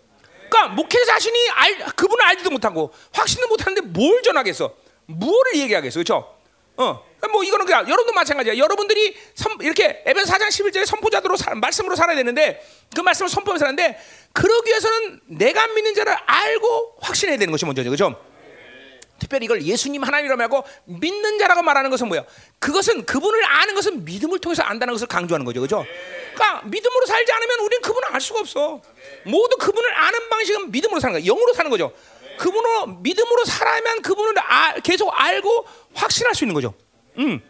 그러니까 목회자 자신이 알, 그분을 알지도 못하고 확신도 못하는데 뭘 전하겠어? 무엇을 얘기하겠어? 그렇죠? 어. 뭐 이거는 그냥 여러분도 마찬가지야. 여러분들이 선, 이렇게 에베소 사 장 십일 절에 선포자들로 사, 말씀으로 살아야 되는데, 그 말씀을 선포하면서 사는데, 그러기 위해서는 내가 믿는 자를 알고 확신해야 되는 것이 먼저죠. 그렇죠? 네. 특별히 이걸 예수님 하나님이라고 말고 믿는 자라고 말하는 것은 뭐예요? 그것은 그분을 아는 것은 믿음을 통해서 안다는 것을 강조하는 거죠. 그렇죠? 네. 그러니까 믿음으로 살지 않으면 우리는 그분을 알 수가 없어. 네. 모두 그분을 아는 방식은 믿음으로 사는 거야. 영으로 사는 거죠. 네. 그분으로 믿음으로 살아야만 그분을 아, 계속 알고 확신할 수 있는 거죠. 음,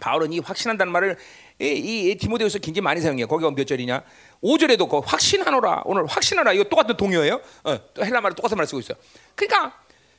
바울은 이 확신한다는 말을 이, 이, 이 디모데후서 굉장히 많이 사용해요. 거기가 몇 절이냐? 오 절에도 그 확신하노라, 오늘 확신하라, 이거 똑같은 동요예요. 어, 또 헬라말로 똑같은 말을 쓰고 있어요. 그러니까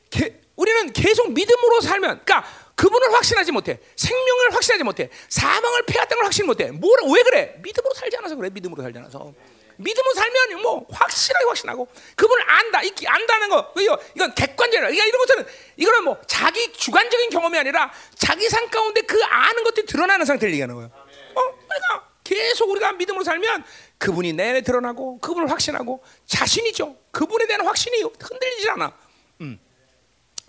게, 우리는 계속 믿음으로 살면, 그러니까 그분을 확신하지 못해, 생명을 확신하지 못해, 사망을 패했다는 걸 확신 못해. 뭘, 왜 그래? 믿음으로 살지 않아서 그래. 믿음으로 살지 않아서. 믿음으로 살면 뭐 확실하게 확신하고 그분을 안다, 이, 안다는 거. 이거 이건 객관적이라. 그러니까 이런 것들은 이거는 뭐 자기 주관적인 경험이 아니라 자기 삶 가운데 그 아는 것들이 드러나는 상태를 얘기하는 거예요. 어, 그러니까 계속 우리가 믿음으로 살면 그분이 내 안에 드러나고 그분을 확신하고 자신이죠. 그분에 대한 확신이 흔들리지 않아. 음.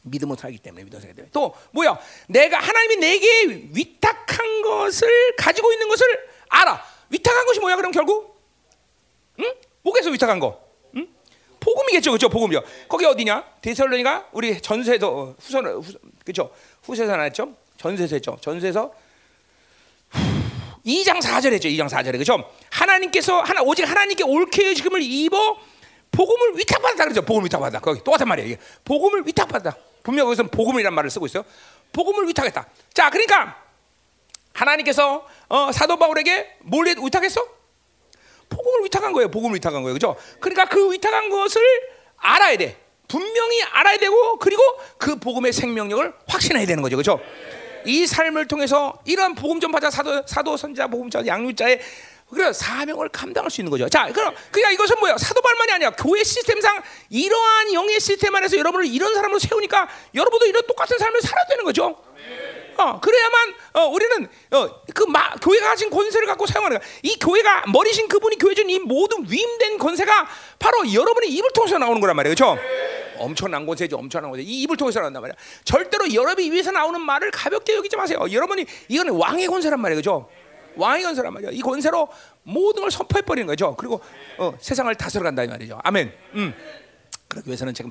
믿음으로 살기 때문에, 믿음으로 살기 때문에. 또 뭐야? 내가 하나님이 내게 위탁한 것을 가지고 있는 것을 알아. 위탁한 것이 뭐야? 그럼 결국? 응? 뭐겠어 위탁한 거? 응? 복음이겠죠, 그렇죠? 복음이죠. 거기 어디냐? 데살로니가 우리 전서에서 어, 후서, 후서 그렇죠? 후서에서 나왔죠? 전서에서 했죠. 전서에서 이 장 사 절 했죠. 이 장 사 절에 그렇죠? 하나님께서 하나 오직 하나님께 옳게 지금을 입어 복음을 위탁받았다 그러죠. 복음을 위탁받았다. 거기 똑같은 말이에요. 복음을 위탁받았다. 분명 거기서 복음이란 말을 쓰고 있어요. 복음을 위탁했다. 자, 그러니까 하나님께서 어, 사도 바울에게 뭘 위탁했어? 복음을 위탁한 거예요. 복음을 위탁한 거예요. 그렇죠? 그러니까 그 위탁한 것을 알아야 돼. 분명히 알아야 되고, 그리고 그 복음의 생명력을 확신해야 되는 거죠. 그렇죠? 이 삶을 통해서 이런 복음 전파자, 사도, 사도 선자, 복음자, 양육자의 그런 사명을 감당할 수 있는 거죠. 자, 그럼 그냥 이것은 뭐예요? 사도발만이 아니야. 교회 시스템상 이러한 영의 시스템 안에서 여러분을 이런 사람으로 세우니까 여러분도 이런 똑같은 삶을 살아야 되는 거죠. 어, 그래야만 어, 우리는 어, 그 마, 교회가 가진 권세를 갖고 사용하는 거야. 이 교회가 머리신 그분이 교회 준 이 모든 위임된 권세가 바로 여러분의 입을 통해서 나오는 거란 말이에요. 그렇죠? 네. 엄청난 권세죠. 엄청난 권세. 이 입을 통해서 나온단 말이야. 절대로 여러분이 입에서 나오는 말을 가볍게 여기지 마세요. 여러분이 이건 왕의 권세란 말이에요. 그렇죠? 왕의 권세란 말이야. 이 권세로 모든 걸 선포해버리는 거죠. 그리고 어, 세상을 다스려간다 이 말이죠. 아멘. 음. 그러기 위해서는 지금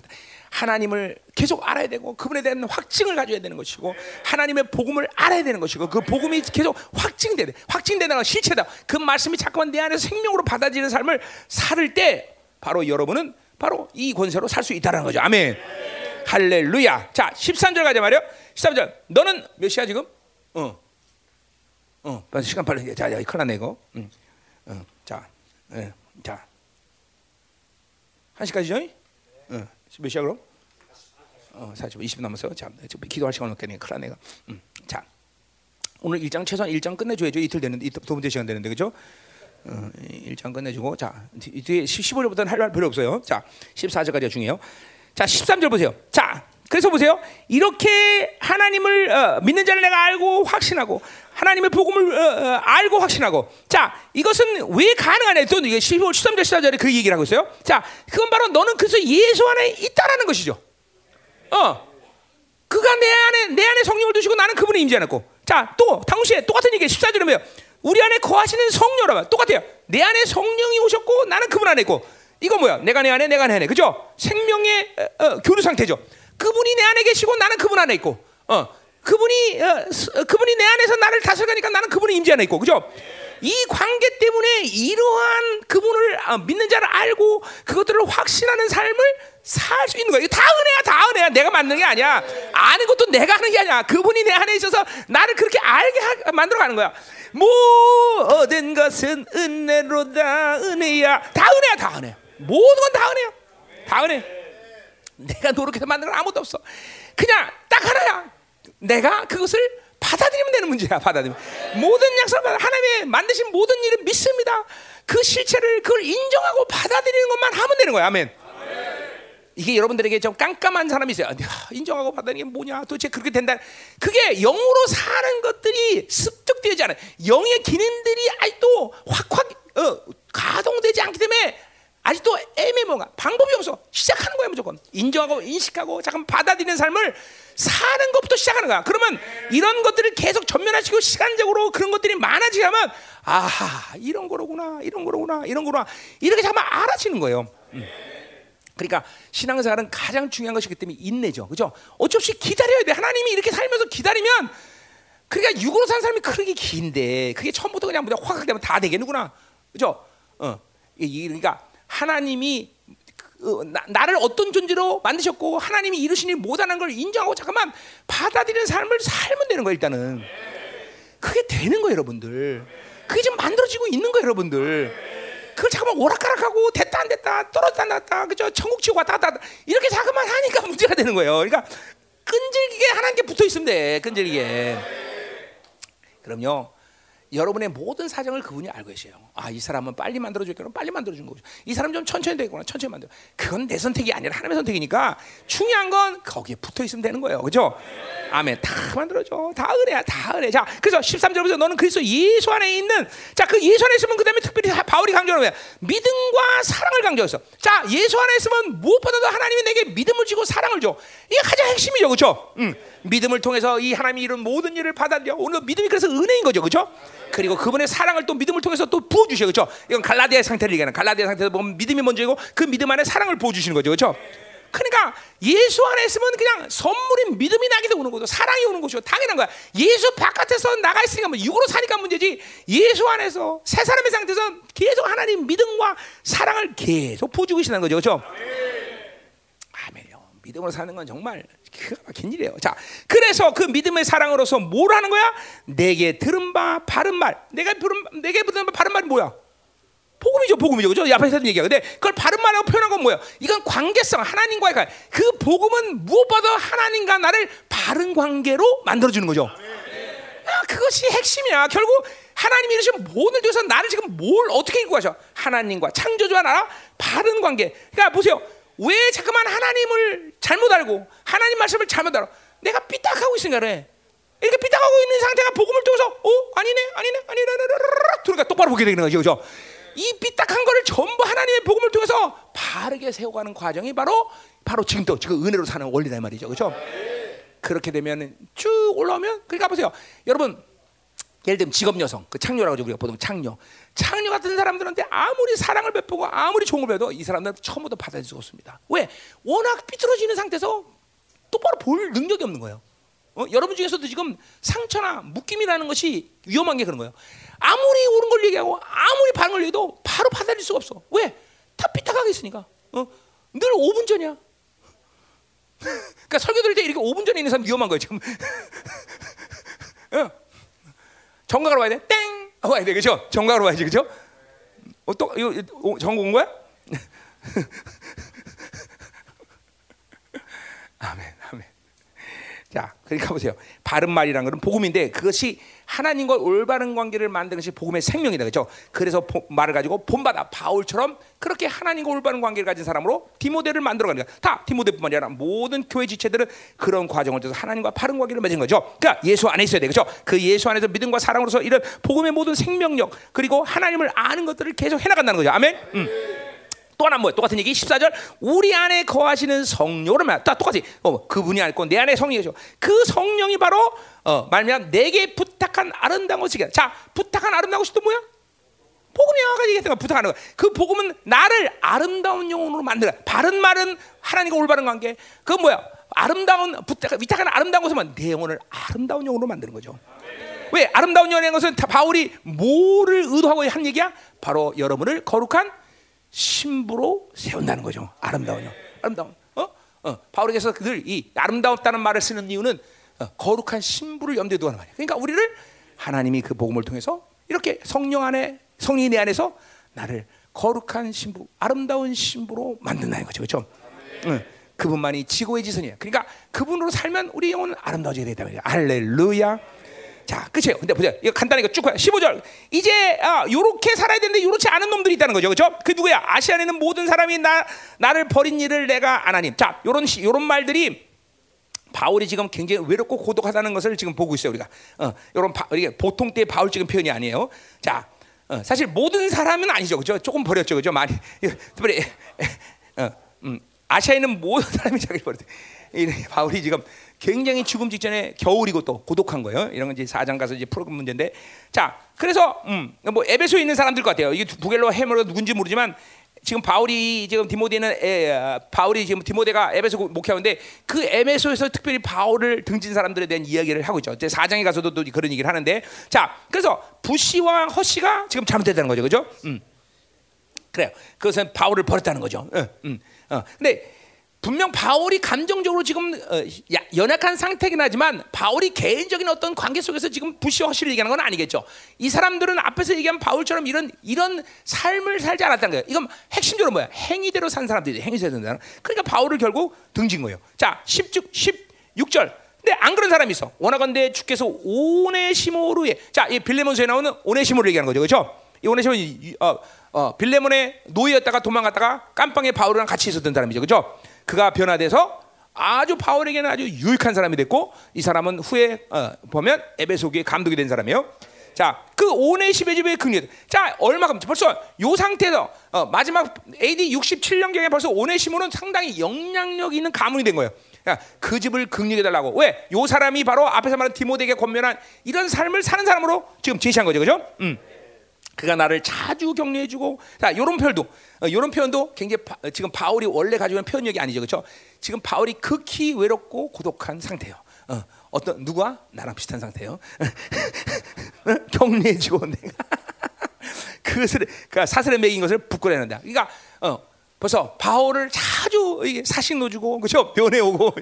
하나님을 계속 알아야 되고 그분에 대한 확증을 가져야 되는 것이고 하나님의 복음을 알아야 되는 것이고 그 복음이 계속 확증돼야 돼. 확증되는 건 실체다. 그 말씀이 자꾸만 내 안에서 생명으로 받아지는 삶을 살 때 바로 여러분은 바로 이 권세로 살 수 있다는 거죠. 아멘. 네. 할렐루야. 자, 십삼 절 가자 말이요. 십삼 절. 너는 몇 시야 지금? 어. 어. 시간 빨리. 자, 야, 큰일 났네 이거. 응. 어. 자. 예. 자. 한 시까지죠? 어. 몇 시야 그럼? 어, 사십 분 이십 분 남았어요. 자, 지금 기도할 시간 없겠네. 큰일 났네가. 음. 자. 오늘 일 장 최소한 일 장 끝내 줘야죠. 이틀 되는데 두 번째 시간 되는데. 그죠? 어, 일 장 끝내주고 자 뒤에 십오 절부터는 할 말 별로 없어요. 자 십사 절까지가 중요해요. 자 십삼 절 보세요. 자 그래서 보세요. 이렇게 하나님을 어, 믿는 자를 내가 알고 확신하고 하나님의 복음을 어, 어, 알고 확신하고 자 이것은 왜 가능하냐 또 이게 십삼 절 십사 절에 그 얘기를 하고 있어요. 자 그건 바로 너는 그래서 예수 안에 있다라는 것이죠. 어 그가 내 안에 내 안에 성령을 두시고 나는 그분을 임재하고 자 또 당시에 똑같은 얘기 십사 절에 뭐예요? 우리 안에 거하시는 성령이라면 똑같아요. 내 안에 성령이 오셨고 나는 그분 안에 있고 이거 뭐야? 내가 내 안에 내가 내 안에 그죠? 생명의 어, 어, 교류 상태죠. 그분이 내 안에 계시고 나는 그분 안에 있고 어, 그분이 어, 그분이 내 안에서 나를 다스려가니까 나는 그분의 임재 안에 있고 그죠? 이 관계 때문에 이러한 그분을 어, 믿는 자를 알고 그것들을 확신하는 삶을 살 수 있는 거야. 이거 다 은혜야, 다 은혜야. 내가 만든 게 아니야. 아는 것도 내가 하는 게 아니야. 그분이 내 안에 있어서 나를 그렇게 알게 하, 만들어가는 거야. 모든 것은 은혜로다 은혜야 다 은혜야 다 은혜야 모든 건 다 은혜야 다 은혜 내가 노력해서 만든 건 아무것도 없어 그냥 딱 하나야 내가 그것을 받아들이면 되는 문제야 받아들이면 모든 약속을 하나님의 만드신 모든 일은 믿습니다 그 실체를 그걸 인정하고 받아들이는 것만 하면 되는 거야 아멘 이게 여러분들에게 좀 깜깜한 사람이 있어요. 인정하고 받는 게 뭐냐? 도대체 그렇게 된다. 그게 영으로 사는 것들이 습득되지 않아요. 영의 기능들이 아직도 확확 어, 가동되지 않기 때문에 아직도 애매모호가 방법이 없어. 시작하는 거야 무조건. 인정하고 인식하고 잠깐 받아들이는 삶을 사는 것부터 시작하는 거야. 그러면 이런 것들을 계속 전면하시고 시간적으로 그런 것들이 많아지면 아하 이런 거로구나 이런 거로구나 이런 거로구나 이렇게 잠깐 알아지는 거예요. 음. 그러니까 신앙생활은 가장 중요한 것이기 때문에 인내죠, 그렇죠? 어쩔 수 없이 기다려야 돼. 하나님이 이렇게 살면서 기다리면, 그러니까 육으로 산 삶이 그렇게 긴데, 그게 처음부터 그냥 그냥 확 되면 다 되겠는구나, 그렇죠? 어, 그러니까 하나님이 어, 나, 나를 어떤 존재로 만드셨고 하나님이 이루신 일 못하는 걸 인정하고 잠깐만 받아들이는 삶을 살면 되는 거야 일단은. 그게 되는 거예요, 여러분들. 그게 지금 만들어지고 있는 거예요, 여러분들. 그걸 잠깐만 오락가락하고 됐다 안 됐다 떨어졌다 안 났다 그죠 천국 지옥 왔다 갔다 이렇게 잠깐만 하니까 문제가 되는 거예요. 그러니까 끈질기게 하나님께 붙어 있으면 돼. 끈질기게. 그럼요. 여러분의 모든 사정을 그분이 알고 계세요. 아, 이 사람은 빨리 만들어줄 거면 빨리 만들어준 거죠. 이 사람 좀 천천히 되거나 천천히 만들어. 그건 내 선택이 아니라 하나님의 선택이니까 중요한 건 거기에 붙어 있으면 되는 거예요. 그죠? 아멘. 다 만들어줘. 다 은혜야. 다 은혜. 자, 그래서 십삼 절부터 너는 그리스도 예수 안에 있는 자, 그 예수 안에 있으면 그 다음에 특별히 바울이 강조하는 거야. 믿음과 사랑을 강조했어. 자, 예수 안에 있으면 무엇보다도 하나님이 내게 믿음을 주고 사랑을 줘. 이게 가장 핵심이죠. 그죠? 음. 믿음을 통해서 이 하나님이 이런 모든 일을 받아들여. 오늘 믿음이 그래서 은혜인 거죠. 그죠? 그리고 그분의 사랑을 또 믿음을 통해서 또 부어 주셔요. 그렇죠? 이건 갈라디아의 상태를 얘기하는 갈라디아 상태에서 보면 믿음이 먼저이고 그 믿음 안에 사랑을 부어 주시는 거죠. 그렇죠? 그러니까 예수 안에 있으면 그냥 선물인 믿음이 나기도 오는 거죠. 사랑이 오는 것이고 당연한 거야. 예수 바깥에서 나가 있으니까 뭐 육으로 사니까 문제지. 예수 안에서 새 사람의 상태에서 계속 하나님 믿음과 사랑을 계속 부어 주고 계시는 거죠. 그렇죠? 아멘요. 믿음으로 사는 건 정말 기가 막힌 일이에요. 자, 그래서 그 믿음의 사랑으로서 뭘 하는 거야? 내게 들은 바 바른 말. 내가 들은 내게 들은 바 바른 말이 뭐야? 복음이죠, 복음이죠, 그죠? 앞에서 했던 얘기야. 근데 그걸 바른 말이라고 표현한 건 뭐야? 이건 관계성, 하나님과의 관계. 그 복음은 무엇보다 하나님과 나를 바른 관계로 만들어주는 거죠. 아, 그것이 핵심이야. 결국 하나님이 이러신 모든 데서 나를 지금 뭘 어떻게 이끌고 가셔? 하나님과 창조주와 나랑 바른 관계. 그러니까 보세요. 왜 자꾸만 하나님을 잘못 알고 하나님 말씀을 잘못 알아? 내가 삐딱하고 있으니까 그래. 이렇게 삐딱하고 있는 상태가 복음을 통해서 어? 아니네 아니네 아니네 그러니까 똑바로 보게 되는 거죠. 그렇죠? 이 삐딱한 거를 전부 하나님의 복음을 통해서 바르게 세워가는 과정이 바로 바로 지금도 지금 은혜로 사는 원리다 이 말이죠. 그렇죠? 그렇게 되면 쭉 올라오면 그러니까 보세요. 여러분 예를 들면 직업 여성, 그 창녀라고 하죠. 우리가 보통 창녀. 창녀 같은 사람들한테 아무리 사랑을 베푸고 아무리 종을 베도 이 사람들은 처음부터 받아들일 수가 없습니다. 왜? 워낙 삐뚤어지는 상태에서 똑바로 볼 능력이 없는 거예요. 어? 여러분 중에서도 지금 상처나 묶임이라는 것이 위험한 게 그런 거예요. 아무리 옳은 걸 얘기하고 아무리 바른 걸 얘기해도 바로 받아들일 수가 없어. 왜? 다 삐딱하게 있으니까. 어? 늘 오 분 전이야. 그러니까 설교 들을 때 이렇게 오 분 전에 있는 사람 위험한 거예요 지금. 어? 정각으로 와야 돼. 땡! 와야 돼. 그죠? 정각으로 와야지. 그죠? 어, 또, 이거, 이거 정국 온 거야? 아멘, 아멘. 자, 그러니까 보세요. 바른 말이란 것은 복음인데 그것이 하나님과 올바른 관계를 만드는 것이 복음의 생명이다. 그죠? 그래서 보, 말을 가지고 본받아. 바울처럼 그렇게 하나님과 올바른 관계를 가진 사람으로 디모데를 만들어가는 거야. 다 디모데뿐만 아니라 모든 교회 지체들은 그런 과정을 통해서 하나님과 바른 관계를 맺은 거죠. 그러니까 예수 안에 있어야 돼. 그죠? 그 예수 안에서 믿음과 사랑으로서 이런 복음의 모든 생명력 그리고 하나님을 아는 것들을 계속 해나간다는 거죠. 아멘? 음. 또 하나 뭐예요? 똑같은 얘기 십사 절 우리 안에 거하시는 성령으로 말 다 똑같이 어, 그분이 안고 내 안에 성령이죠. 그 성령이 바로 어, 말면 내게 부탁한 아름다운 것이야. 자, 부탁한 아름다운 것이 또 뭐야? 복음이야. 아까 얘기했던 거 부탁하는 거야. 그 복음은 나를 아름다운 영혼으로 만들어. 바른 말은 하나님과 올바른 관계. 그 뭐야? 아름다운 부탁 위탁한 아름다운 것은 내 영혼을 아름다운 영혼으로 만드는 거죠. 왜 아름다운 영혼인 것은 다 바울이 뭐를 의도하고 한 얘기야? 바로 여러분을 거룩한 신부로 세운다는 거죠. 아름다운 영, 아름다운. 어, 어. 바울에게서 늘 이 아름다웠다는 말을 쓰는 이유는 어, 거룩한 신부를 염두에 두는 말이야. 그러니까 우리를 하나님이 그 복음을 통해서 이렇게 성령 안에, 성령이 내 안에서 나를 거룩한 신부, 아름다운 신부로 만든다는 거죠. 그렇죠? 응. 그분만이 지고의 지선이야. 그러니까 그분으로 살면 우리 영혼은 아름다워지게 된다. 할렐루야. 자, 그렇죠. 근데 보자. 이거 간단히 이거 쭉 가요. 십오 절. 이제 아, 요렇게 살아야 되는데 요렇지 않은 놈들이 있다는 거죠. 그렇죠? 그 누구야? 아시아에 있는 모든 사람이 나 나를 버린 일을 내가 안 하니. 자, 요런 요런 말들이 바울이 지금 굉장히 외롭고 고독하다는 것을 지금 보고 있어요, 우리가. 어, 요런 바, 이게 보통 때 바울 지금 표현이 아니에요. 자, 어, 사실 모든 사람은 아니죠. 그렇죠? 조금 버렸죠. 그렇죠? 많이. 특별히 어, 음, 아시아에 있는 모든 사람이 자기를 버렸대. 이 바울이 지금 굉장히 죽음 직전에 겨울이고 또 고독한 거예요. 이런 건 이제 사장 가서 이제 프로그램 문제인데, 자 그래서 음, 뭐 에베소에 있는 사람들 같아요. 이게 부겔로 헤머로 누군지 모르지만 지금 바울이 지금 디모데는 에, 바울이 지금 디모데가 에베소 목회하는데 그 에베소에서 특별히 바울을 등진 사람들에 대한 이야기를 하고 있죠. 사장에 가서도 또 그런 얘기를 하는데, 자 그래서 부시와 허시가 지금 잘못됐다는 거죠, 그죠? 음. 그래요. 그것은 바울을 버렸다는 거죠. 음, 음, 어. 근데 분명 바울이 감정적으로 지금 연약한 상태긴 하지만 바울이 개인적인 어떤 관계 속에서 지금 부시 허시를 얘기하는 건 아니겠죠. 이 사람들은 앞에서 얘기한 바울처럼 이런 이런 삶을 살지 않았다는 거예요. 이건 핵심적으로 뭐야? 행위대로 산 사람들이 행위대로 산다는. 그러니까 바울을 결국 등진 거예요. 자, 십육 절. 근데 안 그런 사람이 있어. 원하건대 주께서 오네시모로의 자, 이 빌레몬서에 나오는 오네시모를 얘기하는 거죠, 그렇죠? 이 오네시모 어, 어, 빌레몬의 노예였다가 도망갔다가 깜빵에 바울이랑 같이 있었던 사람이죠, 그렇죠? 그가 변화돼서 아주 바울에게는 아주 유익한 사람이 됐고 이 사람은 후에 어, 보면 에베소교의 감독이 된 사람이에요. 자, 그 오네시모의 집에 근무했다. 자, 얼마큼 벌써 이 상태에서 어, 마지막 에이디 육십칠 년경에 벌써 오네시모는 상당히 영향력 있는 가문이 된 거예요. 그러니까 그 집을 긍휼해달라고. 왜? 이 사람이 바로 앞에서 말한 디모데에게 권면한 이런 삶을 사는 사람으로 지금 제시한 거죠, 그죠? 음. 그가 나를 자주 격려해주고, 자, 요런 표현도, 요런 표현도 굉장히 바, 지금 바울이 원래 가지고 있는 표현력이 아니죠, 그렇죠? 지금 바울이 극히 외롭고 고독한 상태예요. 어, 어떤 누구와 나랑 비슷한 상태예요. 격려해주고 내가 그것을 그러니까 사슬에 매인 것을 부끄러워한다. 그러니까 어, 벌써 바울을 자주 사식 놓주고, 그렇죠? 변해오고,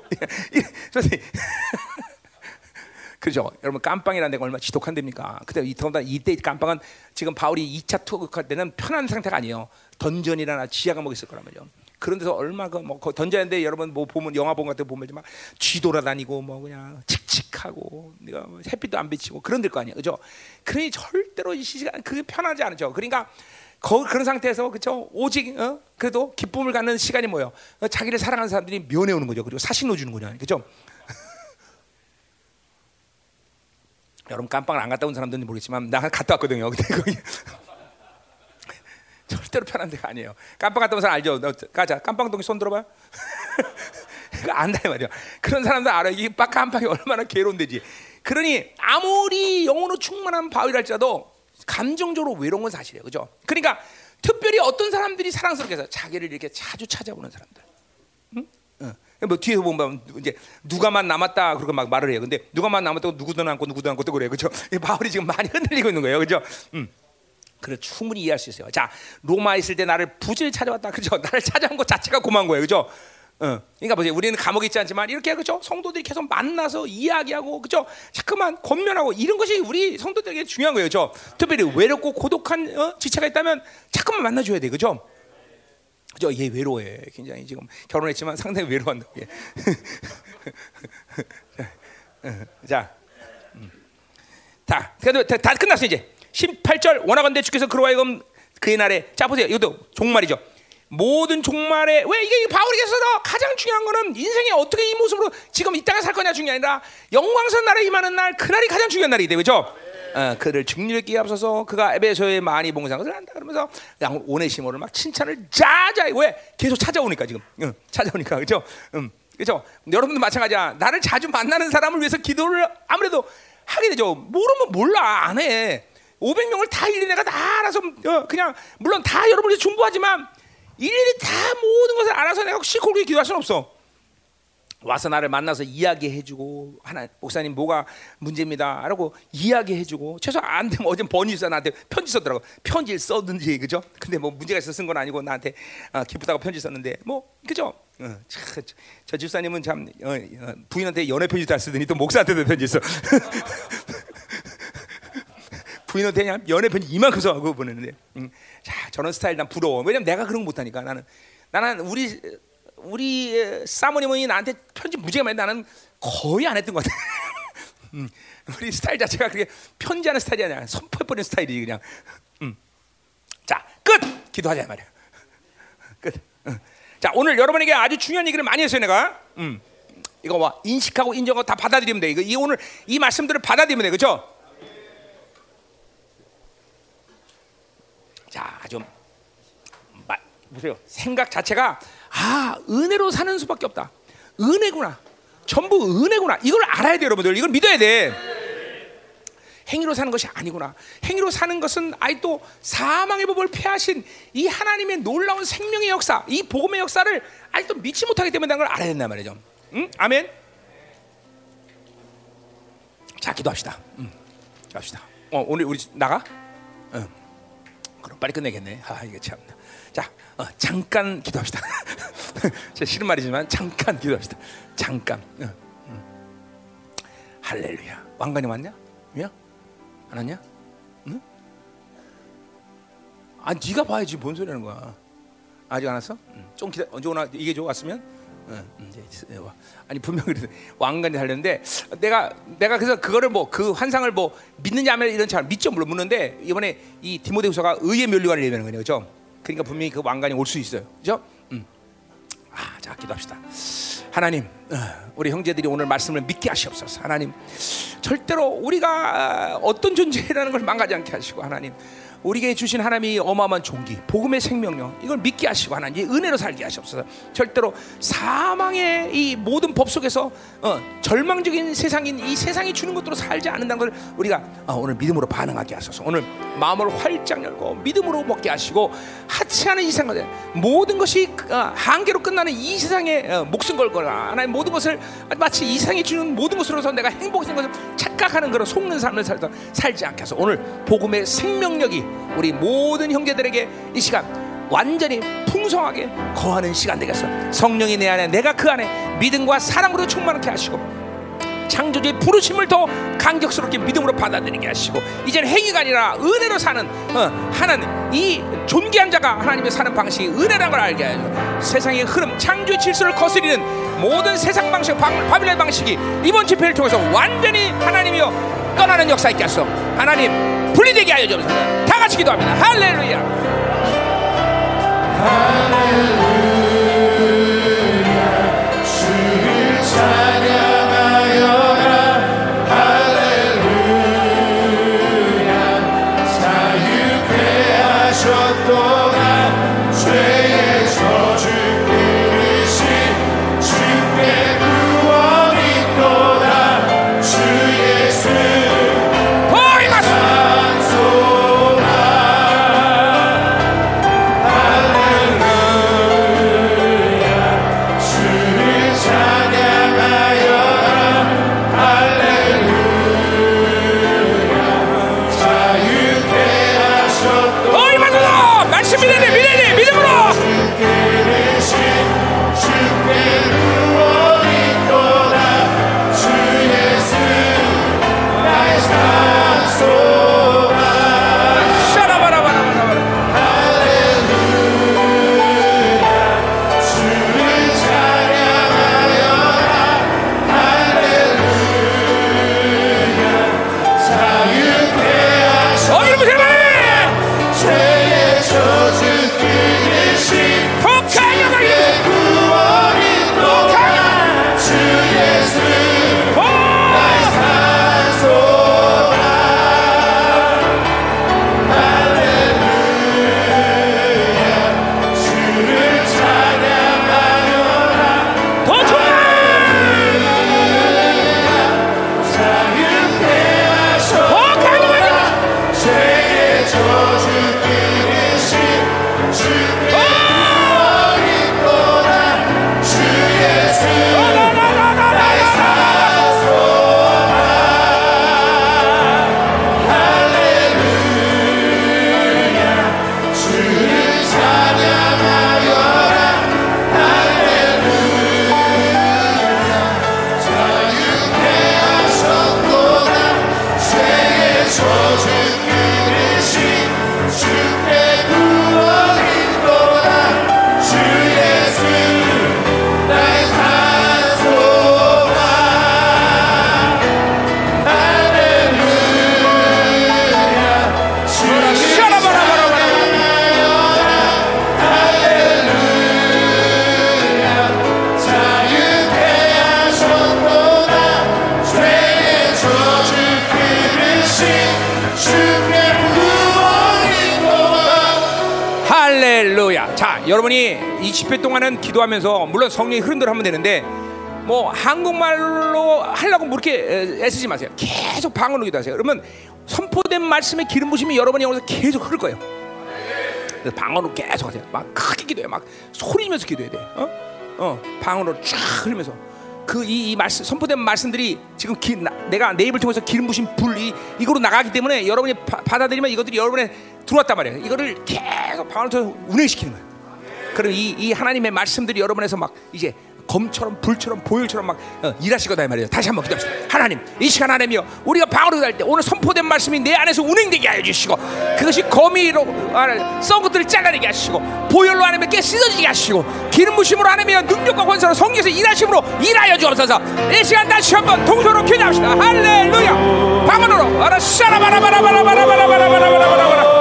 그죠? 여러분 깜빵이라는 데가 얼마나 지독한 데입니까? 그때 이때보다 이때 깜빵은 지금 바울이 이 차 투어할 때는 편한 상태가 아니에요. 던전이라나 지하가 뭐 있을 거란 말이죠. 그런 데서 얼마 그뭐 던전인데 여러분 뭐 보면 영화 본 같은 거 보면 막 쥐돌아다니고 뭐 그냥 칙칙하고 내가 햇빛도 안 비치고 그런 데일 거 아니에요, 그죠? 그러니 절대로 이 시간 그게 편하지 않죠. 그러니까 거, 그런 상태에서 그죠? 오직 어? 그래도 기쁨을 갖는 시간이 뭐예요? 자기를 사랑하는 사람들이 면해오는 거죠. 그리고 사신 놓주는 거냐, 그죠? 여러분 깜빵을 안 갔다 온 사람들은 모르겠지만 나 갔다 왔거든요. 근데 거기 절대로 편한 데가 아니에요. 깜빵 갔다 온 사람 알죠? 가자. 깜빵동에 손 들어봐. 안다 말이야. 그런 사람들 알아. 이게 빡 깜빵이 얼마나 괴로운 데지. 그러니 아무리 영혼으로 충만한 바울이랄지라도 감정적으로 외로운 건 사실이에요. 그죠? 그러니까 특별히 어떤 사람들이 사랑스럽게 해서 자기를 이렇게 자주 찾아오는 사람들. 응? 어. 뭐 뒤에서 보면 이제 누가만 남았다 그렇게 막 말을 해요. 근데 누가만 남았다고 누구도 남고 누구도 남고 또 그래요. 그죠? 바울이 지금 많이 흔들리고 있는 거예요. 그죠? 음. 그래 충분히 이해할 수 있어요. 자, 로마에 있을 때 나를 부지를 찾아왔다. 그죠? 나를 찾아온 것 자체가 고마운 거예요. 그죠? 어. 그러니까 보세요. 우리는 감옥에 있지 않지만 이렇게 그죠? 성도들이 계속 만나서 이야기하고 그죠? 자꾸만 권면하고 이런 것이 우리 성도들에게 중요한 거예요. 그죠? 특별히 외롭고 고독한 어? 지체가 있다면 자꾸만 만나줘야 돼. 그죠? 그죠? 얘 외로워해. 굉장히 지금 결혼했지만 상당히 외로워한다. 예. 자, 음. 다, 그래도 다, 다 끝났어 이제. 십팔 절 원하건대 주께서 그로 하여금 그의 날에 자 보세요. 이것도 종말이죠. 모든 종말에 왜 이게 바울에게서 가장 중요한 거는 인생에 어떻게 이 모습으로 지금 이 땅에 살 거냐 중요한 아니라 영광선 나라에 임하는 날 그날이 가장 중요한 날이기 때문에 그렇죠? 어, 그를 증류했기에 앞서서 그가 에베소에 많이 봉사한 것을 한다 그러면서 양을 오네시모를 막 칭찬을 자자히 왜 계속 찾아오니까 지금 응, 찾아오니까 그렇죠? 음, 그렇죠? 여러분도 마찬가지야. 나를 자주 만나는 사람을 위해서 기도를 아무래도 하게 되죠. 모르면 몰라 안 해. 오백 명을 다 일일이 내가 다 알아서 어, 그냥 물론 다 여러분이 중보하지만 일일이 다 모든 것을 알아서 내가 혹시 고르게 기도할 수는 없어. 와서 나를 만나서 이야기해주고 하나님 목사님 뭐가 문제입니다 라고 이야기해주고 최소 안 되면 어제 번지사 나한테 편지 썼더라고. 편지를 썼는지 그죠? 근데 뭐 문제가 있어서 쓴 건 아니고 나한테 어, 기쁘다고 편지 썼는데 뭐 그죠? 어, 저, 저 집사님은 참 어, 어, 부인한테 연애 편지 다 쓰더니 또 목사한테도 편지 써. 부인한테 그냥 연애 편지 이만큼 써 그거 보냈는데 음. 자 저런 스타일 난 부러워. 왜냐면 내가 그런 거 못하니까 나는 나는 우리 우리 사모님이 나한테 편지 무지하게 많이 나는 거의 안 했던 것 같아. 음. 우리 스타일 자체가 그게 편지하는 스타일이 아니야. 선포해버리는 스타일이 그냥. 음. 자 끝 기도하자 말이야. 끝. 음. 자 오늘 여러분에게 아주 중요한 얘기를 많이 했어요 내가. 음. 이거 와 인식하고 인정하고 다 받아들이면 돼. 이거 이 오늘 이 말씀들을 받아들이면 돼. 그렇죠? 자, 좀 마, 보세요. 생각 자체가 아 은혜로 사는 수밖에 없다. 은혜구나. 전부 은혜구나. 이걸 알아야 돼요, 여러분들. 이걸 믿어야 돼. 행위로 사는 것이 아니구나. 행위로 사는 것은 아이 또 사망의 법을 폐하신 이 하나님의 놀라운 생명의 역사, 이 복음의 역사를 아이 또 믿지 못하기 때문에 그걸 알아야 된단 말이죠. 응? 아멘. 자, 기도합시다. 응. 기도합시다. 어, 오늘 우리 나가? 응. 그럼 빨리 끝내겠네. 아 이게 참. 자 어, 잠깐 기도합시다. 제 싫은 말이지만 잠깐 기도합시다. 잠깐. 어, 음. 할렐루야. 왕관이 왔냐? 왜요? 안 왔냐? 응? 아 네가 봐야지 뭔 소리하는 거야. 아직 안 왔어? 응. 좀 기다. 언제 오나? 이게 좀 왔으면. 응, 이제 와. 아니 분명히 왕관이 달렸는데 내가 내가 그래서 그거를 뭐 그 환상을 뭐 믿느냐 하면 이런 잘 믿죠 물론 묻는데 이번에 이 디모데 후서가 의의 면류관을 얘기하는 거네요, 그렇죠? 그러니까 분명히 그 왕관이 올 수 있어요, 그렇죠? 음. 아, 자 기도합시다. 하나님, 우리 형제들이 오늘 말씀을 믿게 하시옵소서. 하나님, 절대로 우리가 어떤 존재라는 걸 망가지 않게 하시고, 하나님. 우리에게 주신 하나님이 어마어마한 종기 복음의 생명력 이걸 믿게 하시고 하나님 은혜로 살게 하시옵소서. 절대로 사망의 이 모든 법 속에서 어, 절망적인 세상인 이 세상이 주는 것들로 살지 않는다는 것을 우리가 어, 오늘 믿음으로 반응하게 하소서. 오늘 마음을 활짝 열고 믿음으로 먹게 하시고 하찮은 이 세상에 모든 것이 어, 한계로 끝나는 이 세상에 어, 목숨 걸거나 하나님 모든 것을 마치 이 세상이 주는 모든 것으로서 내가 행복한 것을 착각하는 그런 속는 삶을 살던, 살지 않게 해서 오늘 복음의 생명력이 우리 모든 형제들에게 이 시간 완전히 풍성하게 거하는 시간 되겠어. 성령이 내 안에 내가 그 안에 믿음과 사랑으로 충만하게 하시고 창조주의 부르심을 더 강격스럽게 믿음으로 받아들이게 하시고 이제는 행위가 아니라 은혜로 사는 어, 하나님 이 존귀한 자가 하나님의 사는 방식이 은혜라는 걸 알게 하죠. 세상의 흐름 창조의 질서를 거스리는 모든 세상 방식 바빌론 방식이 이번 집회를 통해서 완전히 하나님이여 떠나는 역사 있게 하소. 하나님 분리되게 하여 주옵소서. 다 같이 기도합니다. 할렐루야. 할렐루야. 주를 찬양하여라. 할렐루야. 자유케 하셨도다. 죄의 저주 끊으신 주께 구원이 있도다. 주 예수 믿어야 돼, 믿어야 돼, 믿음으로! 집회 동안은 기도하면서 물론 성령의 흐름대로 하면 되는데 뭐 한국말로 하려고 그렇게 애쓰지 마세요. 계속 방언으로 기도하세요. 그러면 선포된 말씀의 기름 부심이 여러분의 영혼에서 계속 흐를 거예요. 그래서 방언으로 계속 하세요. 막 크게 기도해요. 막 소리면서 기도해야 돼요. 어? 어, 방언으로 쫙 흐르면서 그 이 이 말씀, 선포된 말씀들이 지금 기, 나, 내가 내 입을 통해서 기름 부심 불이 이거로 나가기 때문에 여러분이 바, 받아들이면 이것들이 여러분에 들어왔단 말이에요. 이거를 계속 방언으로 통해서 운행시키는 거예요. 그럼 이, 이 하나님의 말씀들이 여러분에서 막 이제 검처럼 불처럼 보혈처럼 막 어, 일하시거다 이 말이에요. 다시 한번 기도합시다. 하나님, 이 시간 하나님이여, 우리가 방언으로 기도할 때 오늘 선포된 말씀이 내 안에서 운행되게 하여 주시고, 그것이 거미로 아, 썩은 것들을 잘라내게 하시고, 보혈로 하나님의 깨 씻어지게 하시고, 기름 부심으로 하나님의 능력과 권세로 성령에서 일하심으로 일하여 주옵소서. 이 시간 다시 한번 동서로 기도합시다. 할렐루야. 방언으로 알아 샤라바라바라바라바라바라바라바라바라바라.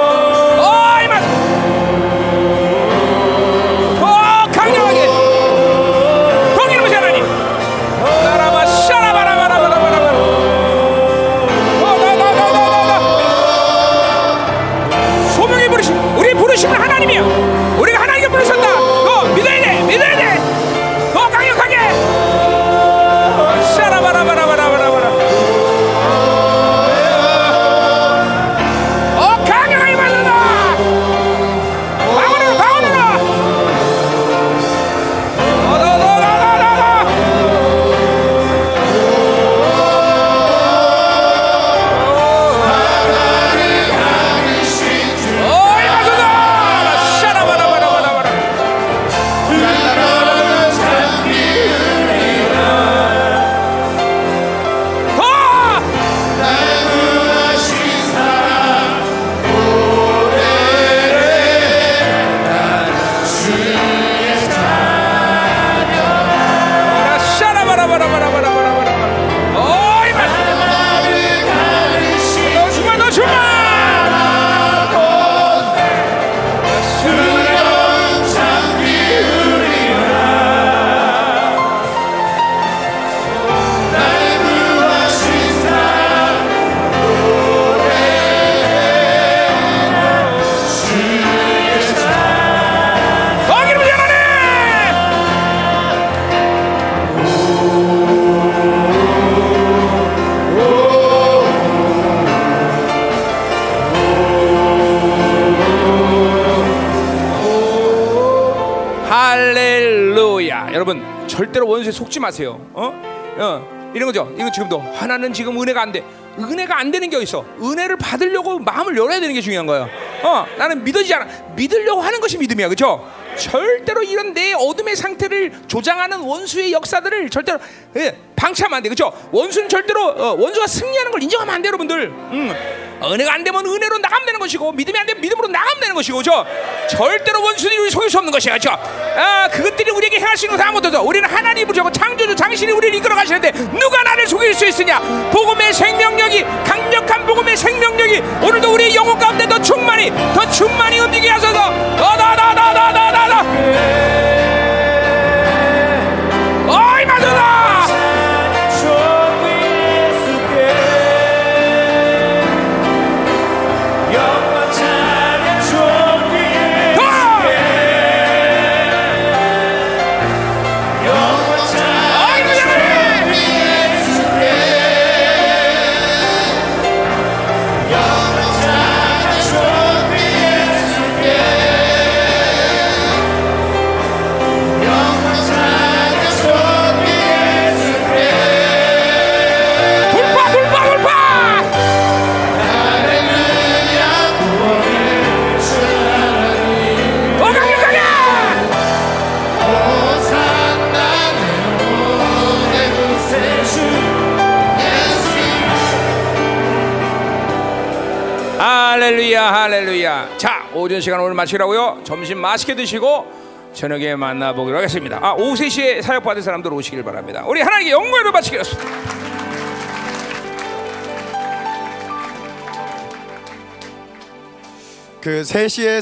절대로 원수에 속지 마세요. 어? 어, 이런 거죠. 이거 지금도 하나는 지금 은혜가 안 돼. 은혜가 안 되는 게 어딨어? 은혜를 받으려고 마음을 열어야 되는 게 중요한 거예요. 어, 나는 믿어지지 않아. 믿으려고 하는 것이 믿음이야, 그렇죠? 절대로 이런 내 어둠의 상태를 조장하는 원수의 역사들을 절대로 예, 방치하면 안 돼, 그렇죠? 원수는 절대로 어, 원수가 승리하는 걸 인정하면 안 돼, 여러분들. 음. 은혜가 안 되면 은혜로 나가면 되는 것이고, 믿음이 안 되면 믿음으로 나가면 되는 것이고, 그렇죠? 절대로 원수들이 우리 속일 수 없는 것이야, 그렇죠? 아, 그것들이 우리에게 행할 수 있는 건 아무것도 없어. 우리는 하나님이 부르고 창조주 당신이 우리를 이끌어 가시는데 누가 나를 속일 수 있으냐? 복음의 생명력이, 강력한 복음의 생명력이 오늘도 우리의 영혼 가운데 더 충만히 더 충만히 움직이게 하소서. 더더더더더더더더 어이 맞아라. 할렐루야. 자, 오전 시간 오늘 마치라고요. 점심 맛있게 드시고 저녁에 만나보기로 하겠습니다. 아, 오후 세 시에 사역 받은 사람들 오시길 바랍니다. 우리 하나님께 영광을 바치겠습니다. 그 세 시에